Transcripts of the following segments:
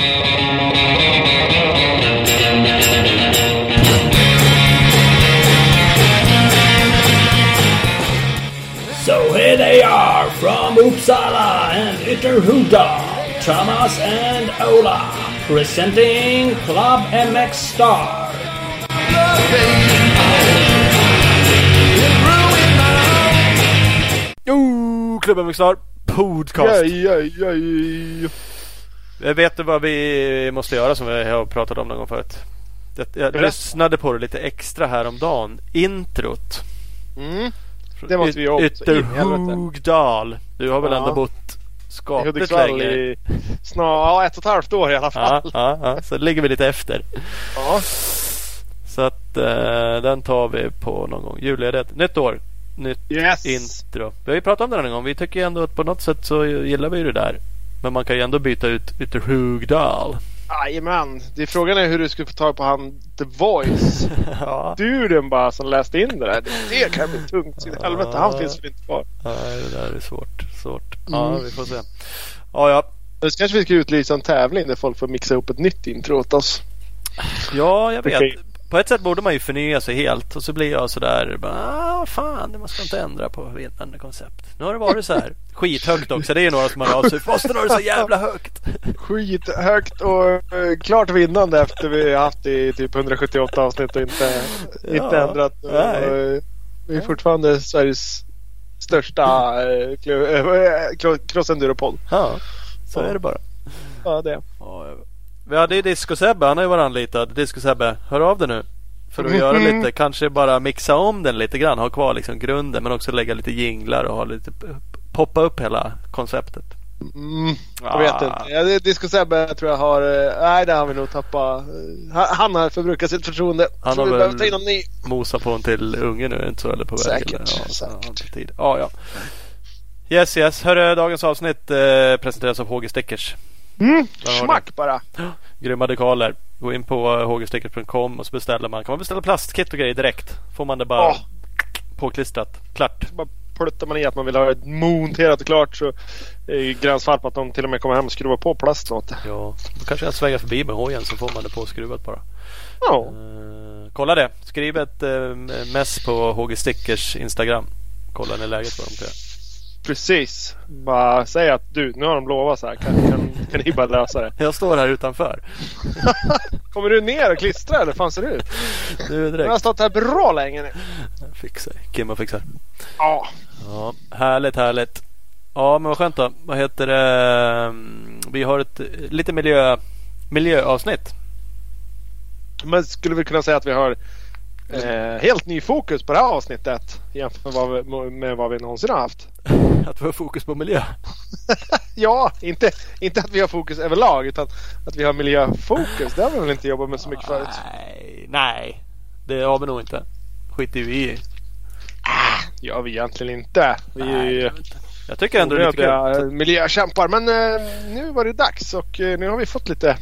So here they are from Uppsala and Ytterhuda, Thomas and Ola, presenting Klubb MX Star. Klubb MX Star podcast. Vet du vad vi måste göra som vi har pratat om någon gång förut? Jag lyssnade på det lite extra häromdagen. Introt. Mm. Det måste vi göra. Ytterhogdal. Du har väl ändå bott skapligt längre? I snart 1,5 år i alla fall. Ja, så ligger vi lite efter. Ja. Så att den tar vi på någon gång. Julledet. Nytt år. Nytt intro. Vi har ju pratat om det någon gång. Vi tycker ändå att på något sätt så gillar vi det där. Men man kan ju ändå byta ut Ytterhogdal. Jajamän. Frågan är hur du skulle få tag på han The Voice. Ja. Du den bara som läste in det där. Det kan bli tungt. Ja. Helvete, han finns väl inte kvar. Nej, det där är svårt. Ja, vi får se. Ja. Nu kanske vi ska utlysa en tävling där folk får mixa ihop ett nytt intro åt oss. Ja, jag vet. Okay. På ett sätt borde man ju förnya sig helt. Och så blir jag sådär fan, det måste man inte ändra på vinnande koncept. Nu har det varit så här skithögt också. Det är ju några som har avslut. Måste ha det så jävla högt. Skithögt och klart vinnande efter vi har haft i typ 178 avsnitt och inte ändrat. Vi är fortfarande Sveriges största cross-enduro-podd. Ja, så är det bara. Ja, det är. Vi hade ju Disco Sebbe, han har ju varit anlitad. Disco Sebbe, hör av dig nu för att göra lite, kanske bara mixa om den lite grann, ha kvar liksom grunden men också lägga lite jinglar och ha lite poppa upp hela konceptet. Jag vet inte. Disco Sebbe tror jag har det har vi nog tappa. Han har förbrukat sitt förtroende. Han har behöver ta in någon ny. Mosa på en till unge nu, inte så eller på väg. Säkert. Ja. Yes. Hörru, dagens avsnitt presenteras av Håge Stickers. Smack bara. Grymma dekaler. Gå in på hgstickers.com och så beställer man. Kan man beställa plastkit och grejer direkt? Får man det bara påklistrat. Klart. Så bara pluttar man i att man vill ha ett monterat och klart, så gränsfall på att de till och med kommer hem och skruvar på plast något. Ja, då kanske jag svänger förbi med hojen så får man det påskruvat bara. Ja. Kolla det. Skriv ett mess på hgstickers Instagram. Kolla när läget vad de gör. Precis. Bara säg att du, nu har de lovat så här, kan ni bara lösa det? Jag står här utanför. Kommer du ner och klistra eller fan ser du ut? Du har stått här bra länge nu. Fixar. Kimma fixar. Ja. Härligt. Ja, men vad skönt då. Vad heter det? Vi har ett lite miljöavsnitt. Men skulle vi kunna säga att vi har helt ny fokus på det här avsnittet jämfört med vad vi någonsin har haft. Att vi har fokus på miljö. Ja, inte att vi har fokus överlag, utan att vi har miljöfokus. Det har vi väl inte jobbat med så mycket förut. Nej, det har vi nog inte. Skiter vi i. Ja, vi egentligen inte. Jag tycker ändå att miljökämpar. Men nu var det dags. Och nu har vi fått lite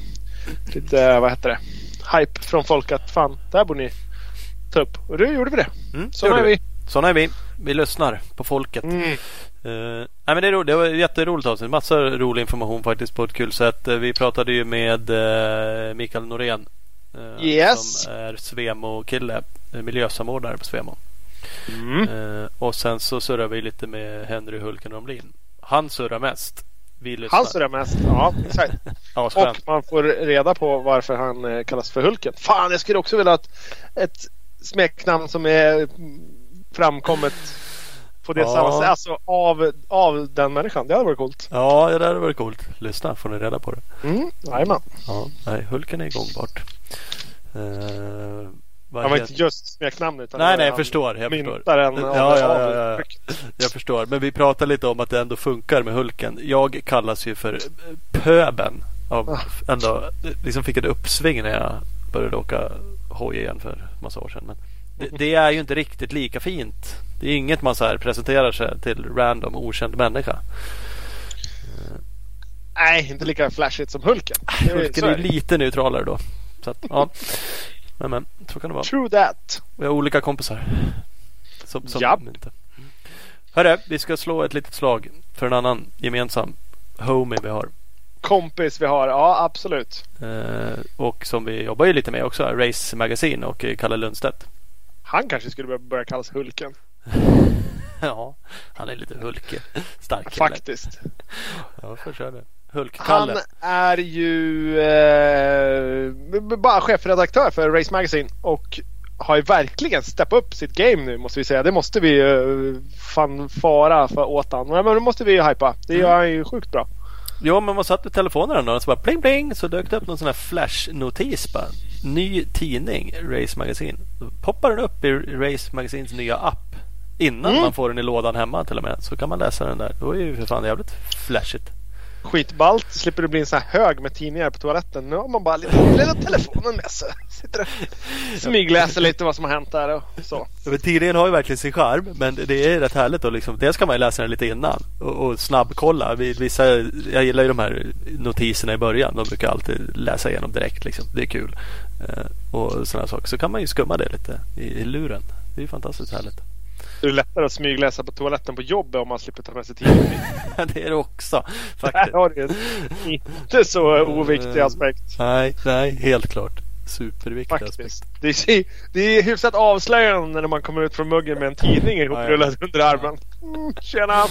vad heter det, hype från folk att fan, där bor ni. Upp. Och då gjorde vi det. Såna är vi. Vi lyssnar på folket. Nej, men det var jätteroligt avsnitt. Massa rolig information faktiskt på ett kul sätt. Vi pratade ju med Mikael Norén som är Svemo-kille, miljösamordnare på Svemo. Och sen så surrar vi lite med Henry Romlin. Han surrar mest. Han surrar mest, ja, exakt. Och man får reda på varför han kallas för Hulken. Fan, jag skulle också vilja att ett smeknamn som är framkommet på det samma sätt, alltså av den människan. Det hade varit coolt. Ja, det hade varit coolt. Lyssna, får ni reda på det. Nej, Hulken är gångbart. Han var inte just smeknamn utan jag förstår. Jag förstår. Men vi pratar lite om att det ändå funkar med Hulken. Jag kallas ju för Pöben ändå, liksom fick ett uppsving när jag började åka hoj igen för massa år sedan, men det är ju inte riktigt lika fint. Det är inget man så här presenterar sig till random okänd människa. Nej, inte lika flashigt som Hulken. Hulken är lite neutralare då. Så att, ja. Men så kan det vara. True that. Vi har olika kompisar. Som inte. Hörru, vi ska slå ett litet slag för en annan gemensam homie vi har. kompis vi har, ja absolut. Och som vi jobbar ju lite med också, Race Magazine och Kalle Lundstedt. Han kanske skulle börja kallas Hulken. Ja, han är lite hulkstark faktiskt. Ja, försöker det. Hulk-Kalle. Han är ju bara chefredaktör för Race Magazine och har ju verkligen steppat upp sitt game nu, måste vi säga. Det måste vi fanfara för åt han. Men det måste vi ju hypa. Det gör han ju sjukt bra. Ja, men man satt vid telefonen då och så bara pling pling, så dök det upp någon sån här flashnotis bara. Ny tidning, Race Magazine. Då poppar den upp i Race Magazines nya app innan man får den i lådan hemma till och med. Så kan man läsa den där. Då är ju för fan jävligt flashigt. Skitballt, slipper du bli en sån här hög med tidningar på toaletten. Nu har man bara lilla telefonen med sig. Sitter och smygläser lite vad som har hänt där och så. Tidningen har ju verkligen sin charm, men det är rätt härligt då liksom. Dels kan man ju läsa den lite innan och snabbkolla. Vissa, jag gillar ju de här notiserna i början. De brukar alltid läsa igenom direkt liksom. Det är kul. Och sådana saker. Så kan man ju skumma det lite i luren. Det är ju fantastiskt härligt. Det är lättare att smygläsa på toaletten på jobbet om man slipper ta med sig tidning. Det är det också faktiskt. Det är inte så oviktig aspekt. Nej, helt klart. Superviktig faktiskt. Aspekt. Det är hyfsat avslöjande när man kommer ut från muggen med en tidning ihoprullad under armen. Tjena!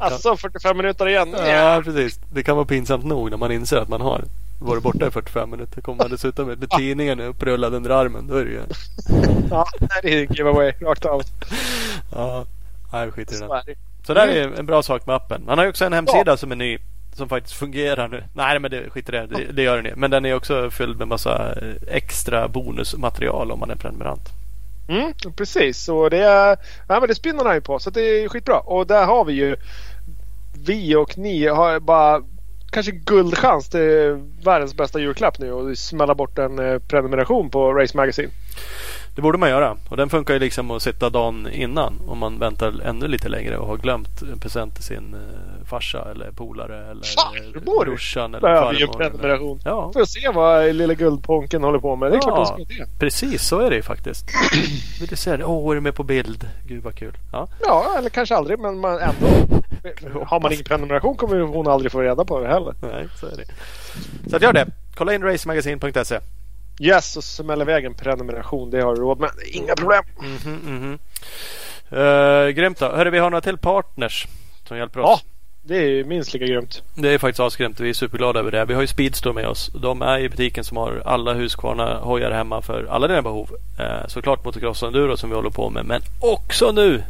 Alltså 45 minuter igen. Ja, precis. Det kan vara pinsamt nog när man inser att man har varit borta i 45 minuter. Kommer man dessutom med tidningen upprullad under armen, då är det ju... Ja, det är giveaway. Rakt av. Ja, nej, skit i den. Så där är en bra sak med appen. Han har ju också en hemsida som är ny, som faktiskt fungerar nu. Nej, men det skiter i det. Det gör den ju. Men den är också fylld med massa extra bonusmaterial om man är prenumerant. Precis. Så det är... Nej, men det spinner han ju på. Så det är skitbra. Och där har vi ju... Vi och ni har bara... Kanske guldchans till världens bästa julklapp nu och smälla bort en prenumeration på Race Magazine. Det borde man göra. Och den funkar ju liksom att sitta dagen innan om man väntar ännu lite längre och har glömt en present till sin farsa eller polare eller brorsan eller farmor. Ja. För att se vad lilla guldponken håller på med. Det är klart det ska det. Precis, så är det ju faktiskt. Vill du se det? Är du med på bild? Gud vad kul. Ja, eller kanske aldrig, men man ändå. Har man ingen prenumeration kommer hon aldrig få reda på det heller. Nej, så är det. Så att gör det. Kolla in racemagasin.se. Yes, och smäller vägen prenumeration. Det har du råd med. Inga problem. Grymt då. Hörru, vi har några till partners som hjälper oss. Ja, det är ju minst lika grymt. Det är faktiskt avskrämt. Vi är superglada över det. Vi har ju Speedstore med oss. De är ju butiken som har alla Husqvarna hojar hemma för alla dina behov. Såklart motocross och enduro som vi håller på med. Men också nu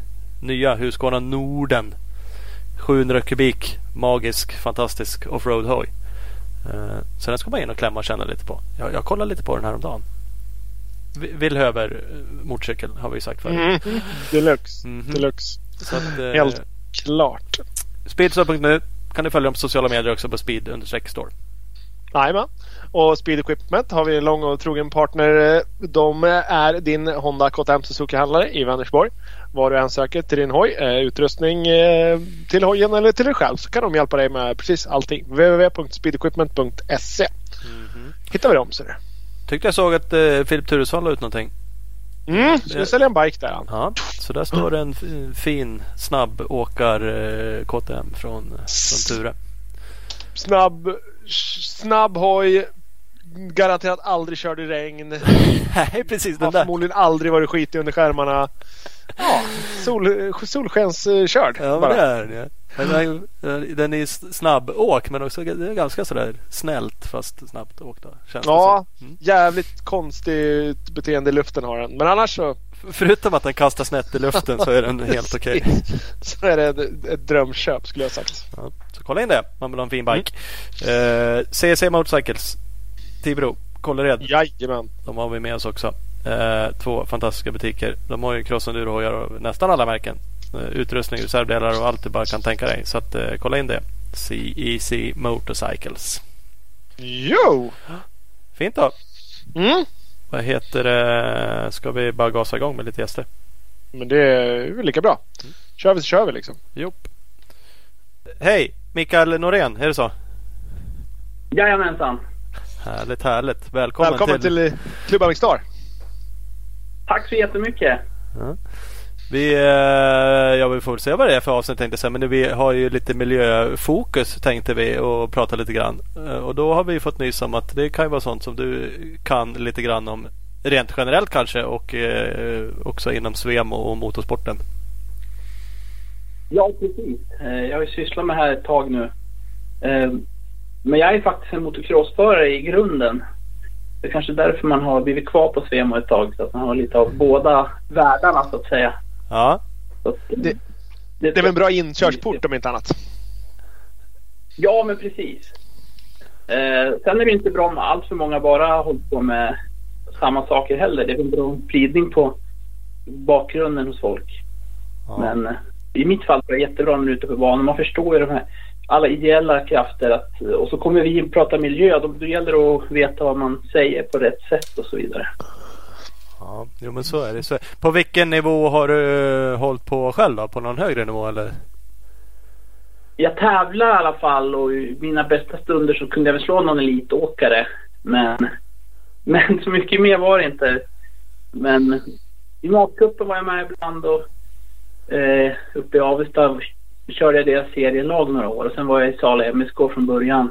nya Husqvarna Norden. 700 kubik, magisk, fantastisk offroad hoj. Så den ska man in och klämma och känna lite på. Jag kollar lite på den här om dagen. Villhöver motorcykel har vi sagt förut. Deluxe. Så att, helt klart. Speedstore.nu kan du följa dem på sociala medier också på speed-store. Jajamän. Och Speed Equipment har vi en lång och trogen partner. De är din Honda KTM Suzuki-handlare i Vänersborg. Vad du än söker till din hoj, utrustning till hojen eller till dig själv, så kan de hjälpa dig med precis allting. www.speedequipment.se hittar vi dem, så det. Tyckte jag såg att Philip Thuresvall la ut någonting. Skulle sälja en bike där han. Ja, så där står det en fin snabb åkar KTM från Ture. Snabb hoj, garanterat aldrig körde i regn. Nej, precis, den där. Förmodligen aldrig varit skit under skärmarna. Ja, solskenskörd. Ja, men det är den, ja. Den är snabb åk, men också det är ganska sådär snällt fast snabbt åk då, känns det. Jävligt konstigt beteende i luften har den. Men annars så... Förutom att den kastar snett i luften så är den helt okej. Så är det ett drömköp, skulle jag ha sagt. Ja, så kolla in det, man vill ha en fin bike. C&C Motorcycles Tibro, Kållered. Jajamän. De har vi med oss också. Två fantastiska butiker. De har ju cross-enduro-hojar och nästan alla märken, utrustning, reservdelar och allt du bara kan tänka dig. Så att kolla in det, C&C Motorcycles. Jo! Fint då. Vad heter det? Ska vi bara gasa igång med lite gäster? Men det är väl lika bra. Kör vi så kör vi liksom. Jop. Hej, Mikael Norén, är det så? Jajamensan. Härligt. Välkommen till Klubb MX Star. Tack så jättemycket. Vi får väl se vad det är för avsnitt, tänkte jag säga, men vi har ju lite miljöfokus, tänkte vi, och prata lite grann. Och då har vi fått nys om att det kan ju vara sånt som du kan lite grann om rent generellt kanske, och också inom Svemo och motorsporten. Ja, precis. Jag har ju sysslat med det här ett tag nu. Men jag är faktiskt en motocrossförare i grunden. Det är kanske därför man har blivit kvar på Svemo ett tag, så att man har lite av båda världarna, så att säga. Ja. Så att, det är väl en bra inkörsport om inte annat. Ja, men precis. Sen är det inte bra om allt för många bara håller på med samma saker heller. Det är en bra spridning på bakgrunden hos folk. Ja. Men i mitt fall var det jättebra när man är ute på banan. Man förstår ju de här alla ideella krafter att, och så kommer vi att prata miljö, då gäller det att veta vad man säger på rätt sätt och så vidare. Ja, jo, men så är det. Så på vilken nivå har du hållit på själv då? På någon högre nivå eller? Jag tävlar i alla fall, och i mina bästa stunder så kunde jag väl slå någon elitåkare, men så mycket mer var det inte. Men i matkuppen var jag med ibland, och uppe i Avesta körde jag deras serielag några år, och sen var jag i Sala EMS från början.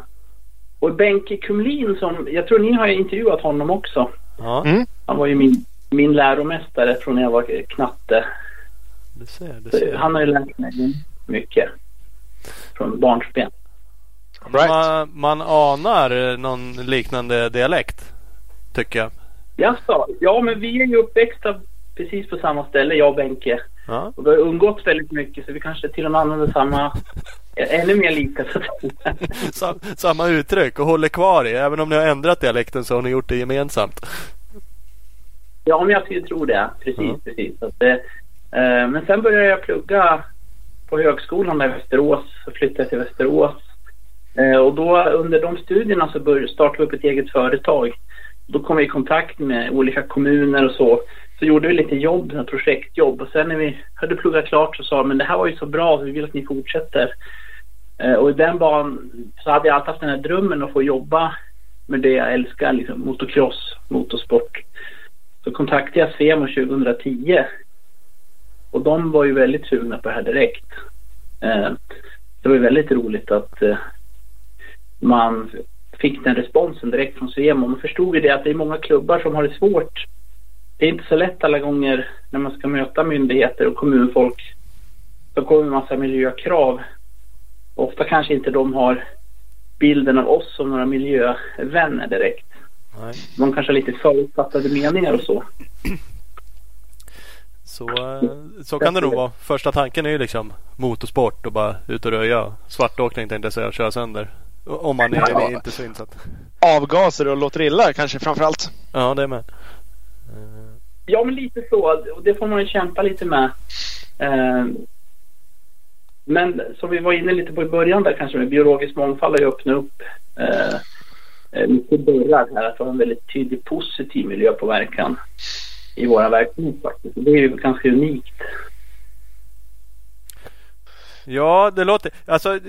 Och Bengt Ekumlin, som jag tror ni har intervjuat honom också. Ja. Mm. Han var ju min läromästare från när jag var knatte. Det ser. Han har ju lärt mig mycket från barnsben. Right. Man anar någon liknande dialekt, tycker jag. Ja, men vi är ju uppväxta precis på samma ställe, jag och Benke. Ja. Och vi har umgått väldigt mycket, så vi kanske till och med använder samma, ännu mer lika, så samma uttryck och håller kvar i. Även om ni har ändrat dialekten så har ni gjort det gemensamt. Ja, men jag skulle tro det. Precis. Så att, men sen började jag plugga på högskolan i Västerås, så flyttade jag till Västerås. Och då under de studierna så startade vi upp ett eget företag. Då kom vi i kontakt med olika kommuner och så. Så gjorde vi lite jobb, projektjobb. Och sen när vi hade pluggat klart så sa, men det här var ju så bra, så vi vill att ni fortsätter. Och i den banan så hade jag alltid haft den här drömmen att få jobba med det jag älskar, liksom motocross, motorsport. Så kontaktade jag Svemo 2010. Och de var ju väldigt sugna på det här direkt. Det var ju väldigt roligt att man fick den responsen direkt från Svemo. Man förstod ju det att det är många klubbar som har det svårt. Det är inte så lätt alla gånger när man ska möta myndigheter och kommunfolk. Då kommer en massa miljökrav. Ofta kanske inte de har bilden av oss som några miljövänner direkt. Nej. De kanske har lite förutfattade meningar och så. Så kan det nog vara. Första tanken är ju liksom motorsport och bara ut och röja. Svartåkning tänkte jag säga, köra sönder. Om man är inte så insatt. Avgaser och låter illa kanske framförallt. Ja, det är med. Ja, men lite så. Och det får man ju kämpa lite med. Men som vi var inne lite på i början där kanske, med biologisk mångfald har ju öppnat upp mycket dörrar här. Att ha en väldigt tydlig positiv miljöpåverkan i våra verksamhet faktiskt. Det är ju ganska unikt. Ja, det låter... Alltså,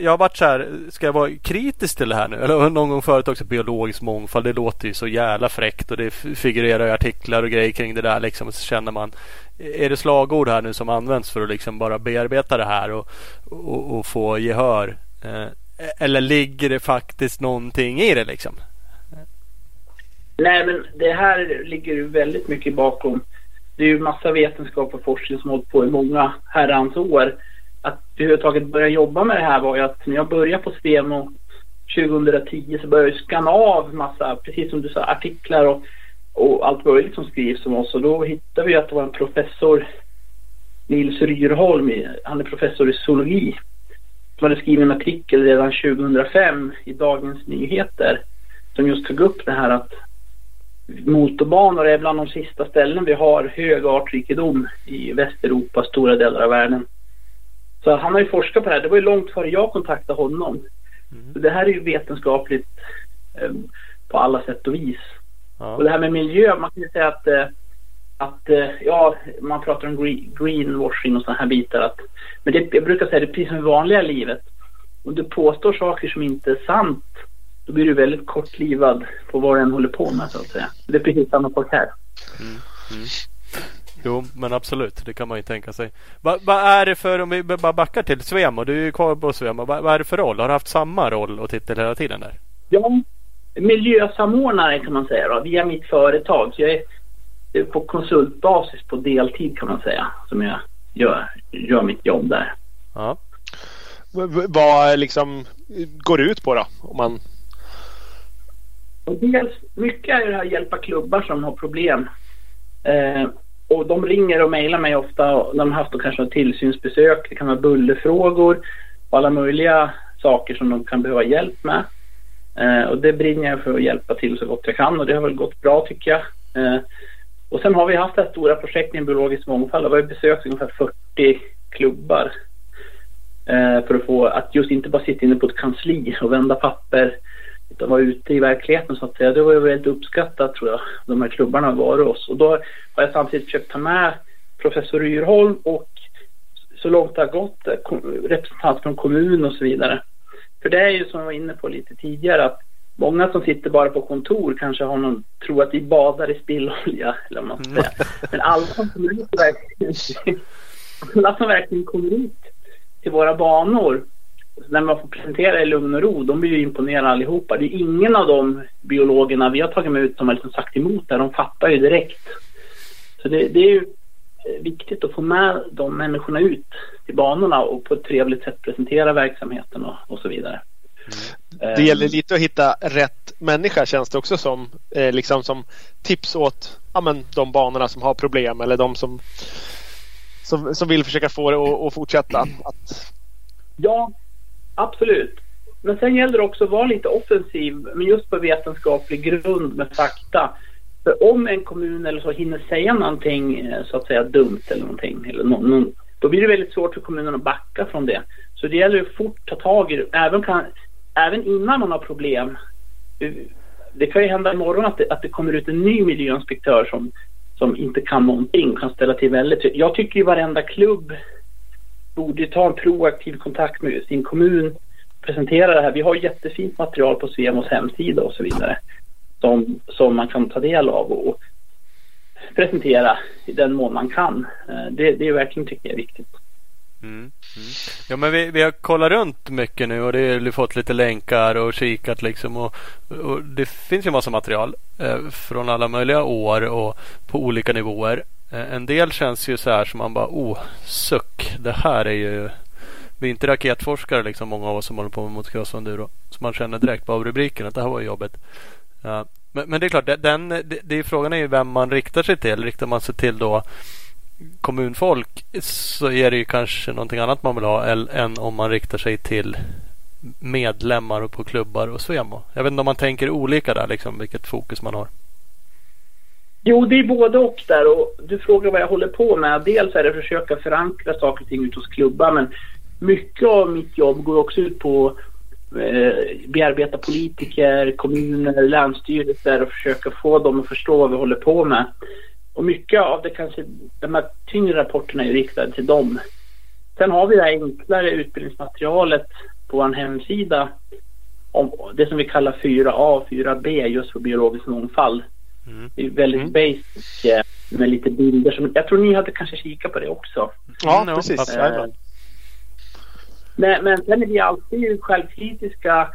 jag har varit så här... Ska jag vara kritisk till det här nu? Eller någon gång förut också, biologisk mångfald. Det låter ju så jävla fräckt. Och det figurerar i artiklar och grejer kring det där. Liksom, och så känner man... Är det slagord här nu som används för att liksom bara bearbeta det här och få gehör? Eller ligger det faktiskt någonting i det liksom? Nej, men det här ligger ju väldigt mycket bakom. Det är ju massa vetenskap och forskning som hållit på i många herrans år. Att överhuvudtaget börja jobba med det här var ju att när jag började på Svemo 2010 så började jag skanna av massa, precis som du sa, artiklar och allt möjligt som skrivs om oss. Och då hittade vi att det var en professor, Nils Ryrholm, han är professor i zoologi, som hade skrivit en artikel redan 2005 i Dagens Nyheter som just tog upp det här att motorbanor är bland de sista ställen vi har hög artrikedom i Västeuropa, stora delar av världen. Så han har ju forskat på det här. Det var ju långt före jag kontaktade honom. Så det här är ju vetenskapligt på alla sätt och vis. Ja. Och det här med miljö, man kan ju säga att ja, man pratar om greenwashing och sådana här bitar. Men det, jag brukar säga, det är precis som i vanliga livet. Om du påstår saker som inte är sant, då blir du väldigt kortlivad på vad den håller på med, så att säga. Det är precis samma sak här. Jo, men absolut, det kan man ju tänka sig. Vad är det för, om vi bara backar till Svemo, du är ju kvar på Svemo, vad är det för roll? Har du haft samma roll och titel hela tiden där? Ja, miljösamordnare kan man säga då, via mitt företag. Så jag är på konsultbasis på deltid kan man säga, som jag gör mitt jobb där. Ja. Vad liksom går det ut på då? Om man... Dels mycket är det här hjälpa klubbar som har problem. Och de ringer och mejlar mig ofta. De har haft och kanske tillsynsbesök. Det kan vara bullerfrågor och alla möjliga saker som de kan behöva hjälp med. Och det brinner jag för att hjälpa till så gott jag kan. Och det har väl gått bra tycker jag. Och sen har vi haft det här stora projektet i biologisk mångfald. Vi har besökt ungefär 40 klubbar. För att få att just inte bara sitta inne på ett kansli och vända papper. Utan vara ute i verkligheten så att säga. Det var ju väldigt uppskattat tror jag. De här klubbarna var oss. Och då har jag samtidigt försökt ta med professor Ryrholm och så långt det har gått representant från kommun och så vidare. För det är ju som jag var inne på lite tidigare att många som sitter bara på kontor kanske har någon tror att vi badar i spillolja eller något sådär. Men alla som verkligen kommer ut till våra banor när man får presentera i lugn och ro, de blir ju imponerade allihopa. Det är ingen av de biologerna vi har tagit med ut som har liksom sagt emot det. De fattar ju direkt. Så det är ju viktigt att få med de människorna ut till banorna och på ett trevligt sätt presentera verksamheten och så vidare. Det gäller lite att hitta rätt människa känns det också som, liksom som tips åt ja, men, de banorna som har problem eller de som vill försöka få det att fortsätta. Ja, absolut. Men sen gäller det också att vara lite offensiv, men just på vetenskaplig grund med fakta. För om en kommun eller så hinner säga någonting så att säga dumt eller någonting, eller då blir det väldigt svårt för kommunen att backa från det. Så det gäller att fort ta tag i det, även innan man har problem. Det kan ju hända imorgon att det kommer ut en ny miljöinspektör som inte kan någonting, kan ställa till väldigt. Jag tycker ju varenda klubb borde ta en proaktiv kontakt med sin kommun, presentera det här. Vi har jättefint material på Svemos hemsida och så vidare som man kan ta del av och presentera i den mån man kan. Det är verkligen tycker jag viktigt. Ja, men vi har kollat runt mycket nu och det har fått lite länkar och kikat liksom och det finns ju massa material från alla möjliga år och på olika nivåer. En del känns ju så här som man bara suck, det här är ju, vi är inte raketforskare liksom, många av oss som håller på med motocross och enduro, så man känner direkt av rubriken att det här var jobbet. Ja. Men det är klart, frågan är ju vem man riktar sig till. Riktar man sig till då kommunfolk så är det ju kanske någonting annat man vill ha än om man riktar sig till medlemmar och på klubbar och Svemo. Jag vet inte om man tänker olika där liksom, vilket fokus man har. Jo, det är både och där, och du frågar vad jag håller på med. Dels är det att försöka förankra saker och ting ut hos klubbar, men mycket av mitt jobb går också ut på bearbeta politiker, kommuner, länsstyrelser och försöka få dem att förstå vad vi håller på med. Och mycket av det kanske, de här tyngre rapporterna är riktade till dem. Sen har vi det här enklare utbildningsmaterialet på vår hemsida om det som vi kallar 4A, 4B just för biologisk mångfald. Det är väldigt basic med lite bilder som, jag tror ni hade kanske kikat på det också. Ja, precis. Men sen är vi alltid självkritiska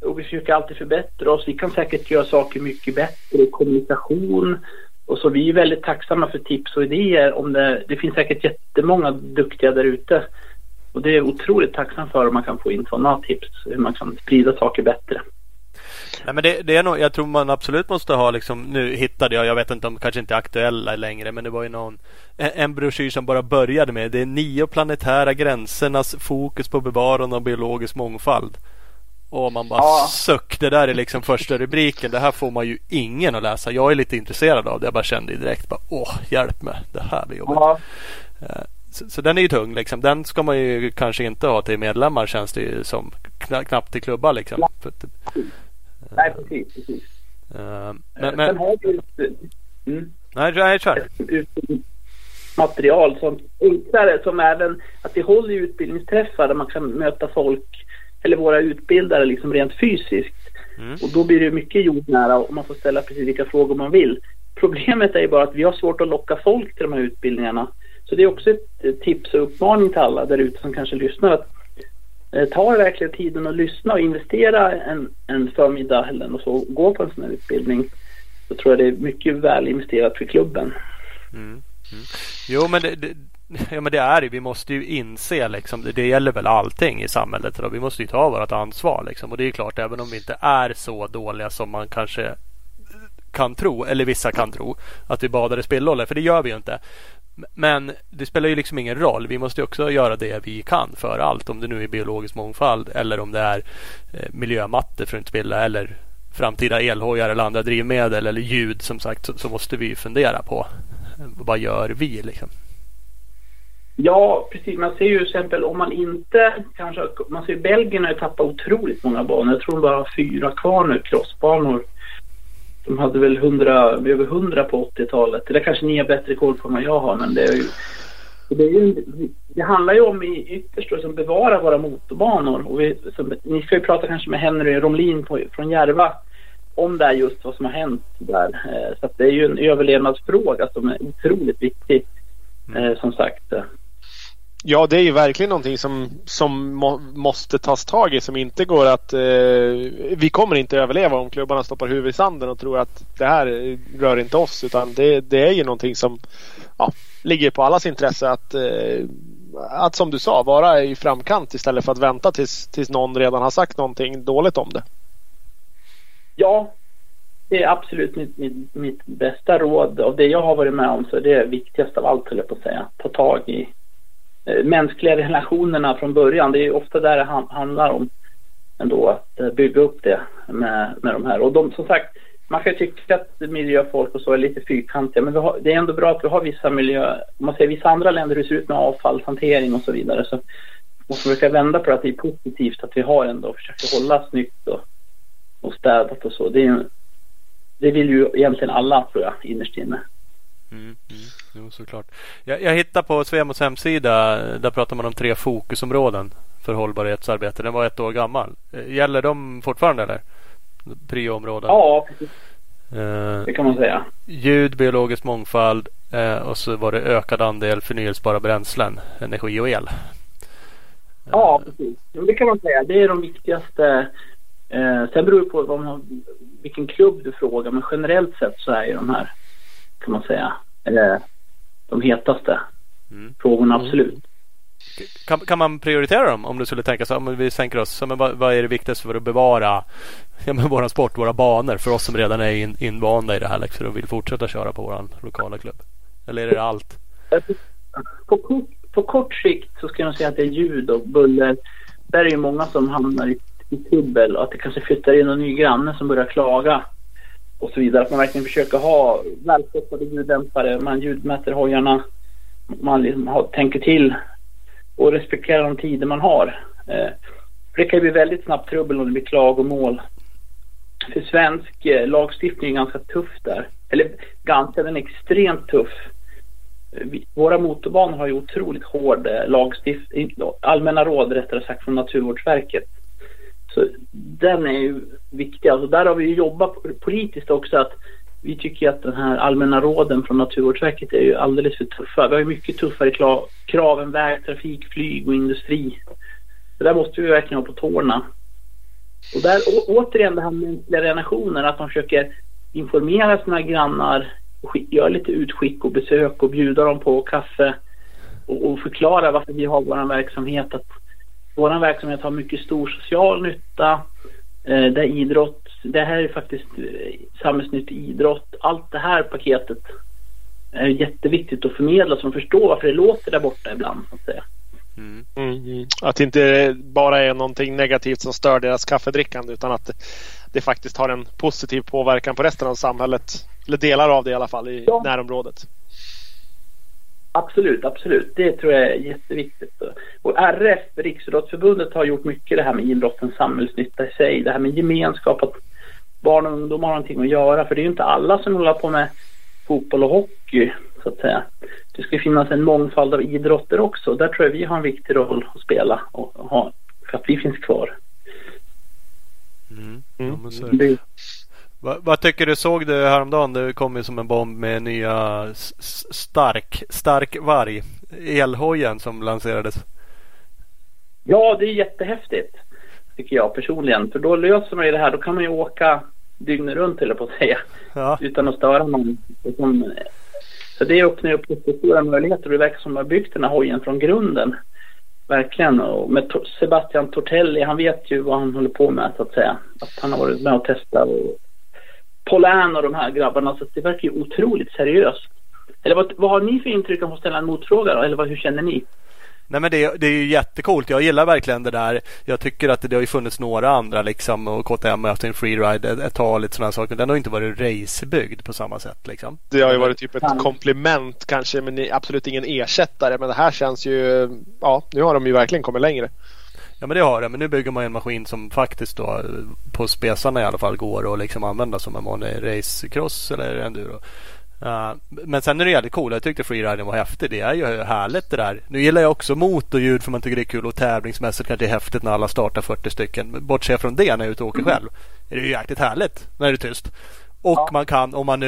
och vi försöker alltid förbättra oss. Vi kan säkert göra saker mycket bättre i kommunikation och så. Vi är väldigt tacksamma för tips och idéer om det finns säkert jättemånga duktiga där ute. Och det är otroligt tacksam för om man kan få in sådana tips, hur man kan sprida saker bättre. Nej, men det är nog, jag tror man absolut måste ha liksom, nu hittade jag vet inte om de kanske inte är aktuella längre, men det var ju en broschyr som bara började med det är 9 planetära gränsernas fokus på bevarande av biologisk mångfald. Och man bara suck, det där är liksom första rubriken, det här får man ju ingen att läsa. Jag är lite intresserad av det, jag bara kände direkt hjälp mig, det här blir jobbigt. Så den är ju tung liksom. Den ska man ju kanske inte ha till medlemmar, känns det ju som, knappt till klubbar liksom. Nej, precis. Men har vi material som enklare, som även att vi håller utbildningsträffar där man kan möta folk eller våra utbildare liksom rent fysiskt. Och då blir det mycket jordnära och man får ställa precis vilka frågor man vill. Problemet är ju bara att vi har svårt att locka folk till de här utbildningarna. Så det är också ett tips och uppmaning till alla där ute som kanske lyssnar att ta verkligen tiden och lyssna och investera en förmiddag eller och så gå på en sån här utbildning. Så tror jag det är mycket väl investerat för klubben. Mm. Mm. Jo, men det är det. Vi måste ju inse liksom, det gäller väl allting i samhället då. Vi måste ju ta vårt ansvar liksom. Och det är klart, även om vi inte är så dåliga som man kanske kan tro, eller vissa kan tro, att vi badar i spillolja, för det gör vi ju inte. Men det spelar ju liksom ingen roll. Vi måste ju också göra det vi kan för allt, om det nu är biologisk mångfald eller om det är miljömatte för att inte spilla eller framtida elhojar eller andra drivmedel eller ljud, som sagt, så måste vi ju fundera på vad gör vi liksom. Ja, precis. Man ser ju till exempel om man inte kanske, man ser ju Belgien har ju tappat otroligt många banor. Jag tror bara 4 kvar nu, crossbanor. De hade väl 100 på 80-talet. Det är kanske ni har bättre koll på vad jag har, men det handlar ju om i ytterst att bevara våra motorbanor. Och ni ska ju prata kanske med Henry Romlin från Järva om det här, just vad som har hänt där. Så att det är ju en överlevnadsfråga som är otroligt viktig, som sagt. Ja, det är ju verkligen någonting som måste tas tag i, som inte går att... vi kommer inte överleva om klubbarna stoppar huvudet i sanden och tror att det här rör inte oss, utan det är ju någonting som ligger på allas intresse att som du sa, vara i framkant istället för att vänta tills någon redan har sagt någonting dåligt om det. Ja, det är absolut mitt bästa råd av det jag har varit med om, så det är viktigast av allt, höll jag på att säga. Ta tag i mänskliga relationerna från början. Det är ju ofta där det handlar om ändå, att bygga upp det med de här. Och de, som sagt, man kan tycka att miljöfolk och så är lite fyrkantiga, men det är ändå bra att vi har vissa miljö, om man ser vissa andra länder hur det ser ut med avfallshantering och så vidare, så man försöker vända på att det är positivt att vi har ändå försöker hålla snyggt och städat och så. Det vill ju egentligen alla, tror jag, innerst inne. Jo, såklart. Jag hittar på Svemos hemsida, där pratar man om 3 fokusområden för hållbarhetsarbete. Den var 1 år gammal. Gäller de fortfarande eller? Prioområden? Ja, det kan man säga. Ljud, biologisk mångfald, och så var det ökad andel förnyelsebara bränslen, energi och el. Ja, precis. Det kan man säga. Det är de viktigaste. Sen beror det på vilken klubb du frågar, men generellt sett så är ju de här, kan man säga, de hetaste frågorna, absolut. Kan man prioritera dem om du skulle tänka så, om vi sänker oss, men vad är det viktigaste för att bevara vår sport, våra banor, för oss som redan är invanda i det här liksom, och vill fortsätta köra på vår lokala klubb? Eller är det allt? På kort sikt så ska jag säga att det är ljud och buller. Där är ju många som hamnar i trubbel, och att det kanske flyttar in någon ny granne som börjar klaga och så vidare. Att man verkligen försöker ha välkoppade ljuddämpare, man ljudmäter hojarna, man liksom tänker till och respekterar de tider man har. För det kan ju bli väldigt snabbt trubbel om det blir klagomål. För svensk lagstiftning är ganska tuff där. Eller ganska, den är extremt tuff. Våra motorbanor har ju otroligt hård lagstiftning, allmänna råd rättare sagt, från Naturvårdsverket. Så den är ju viktig. Alltså där har vi ju jobbat politiskt också, att vi tycker att den här allmänna råden från Naturvårdsverket är ju alldeles för tuffa. Vi har ju mycket tuffare krav än väg, trafik, flyg och industri. Så där måste vi verkligen ha på tårna. Och där återigen det här med mänskliga relationer, att man försöker informera sina grannar och göra lite utskick och besök och bjuda dem på kaffe och förklara varför vi har vår verksamhet, att vår verksamhet har mycket stor social nytta. Det är idrott. Det här är faktiskt samhällsnyttig idrott. Allt det här paketet är jätteviktigt att förmedla, så man förstår varför det låter där borta ibland, så att säga. Att det inte bara är någonting negativt som stör deras kaffedrickande, utan att det faktiskt har en positiv påverkan på resten av samhället, eller delar av det i alla fall, i närområdet. Absolut, absolut. Det tror jag är jätteviktigt. Och RF, Riksidrottsförbundet, har gjort mycket det här med idrottens samhällsnytta i sig. Det här med gemenskap, att barn och ungdomar har någonting att göra. För det är ju inte alla som håller på med fotboll och hockey, så att säga. Det ska finnas en mångfald av idrotter också. Där tror jag vi har en viktig roll att spela och ha, för att vi finns kvar. Vad tycker du, såg du häromdagen? Det kom ju som en bomb med nya Stark Varg, elhojen som lanserades. Ja, det är jättehäftigt tycker jag personligen. För då löser man ju det här. Då kan man ju åka dygnet runt, eller på att säga. Ja. Utan att störa någon. Så det öppnar upp lite stora möjligheter. Det verkar som har byggt den här hojen från grunden. Verkligen. Och med Sebastian Tortelli, han vet ju vad han håller på med, så att säga. Att han har varit med och testat. Och Polän och de här grabbarna. Så det verkar ju otroligt seriöst. Eller vad har ni för intryck, om att ställa en motfråga då? Eller hur känner ni? Nej, men det är ju jättekult. Jag gillar verkligen det där. Jag tycker att det har ju funnits några andra liksom, och KTM har haft en freeride ett tag, lite sådana saker. Den har ju inte varit racebyggd på samma sätt liksom. Det har ju varit typ ett komplement kanske, men absolut ingen ersättare. Men det här känns ju, ja, nu har de ju verkligen kommit längre. Ja, men det har det. Men nu bygger man en maskin som faktiskt då på spesarna i alla fall går och liksom använda som en vanlig racecross eller enduro. Men sen är det jävligt coolt. Jag tyckte freeriden var häftig. Det är ju härligt det där. Nu gillar jag också motorljud, för man tycker det är kul, och tävlingsmässigt kanske det är häftigt när alla startar 40 stycken. Bortse från det, när jag är ute och åker själv är det ju jäkligt härligt när det är tyst. Och man kan, om man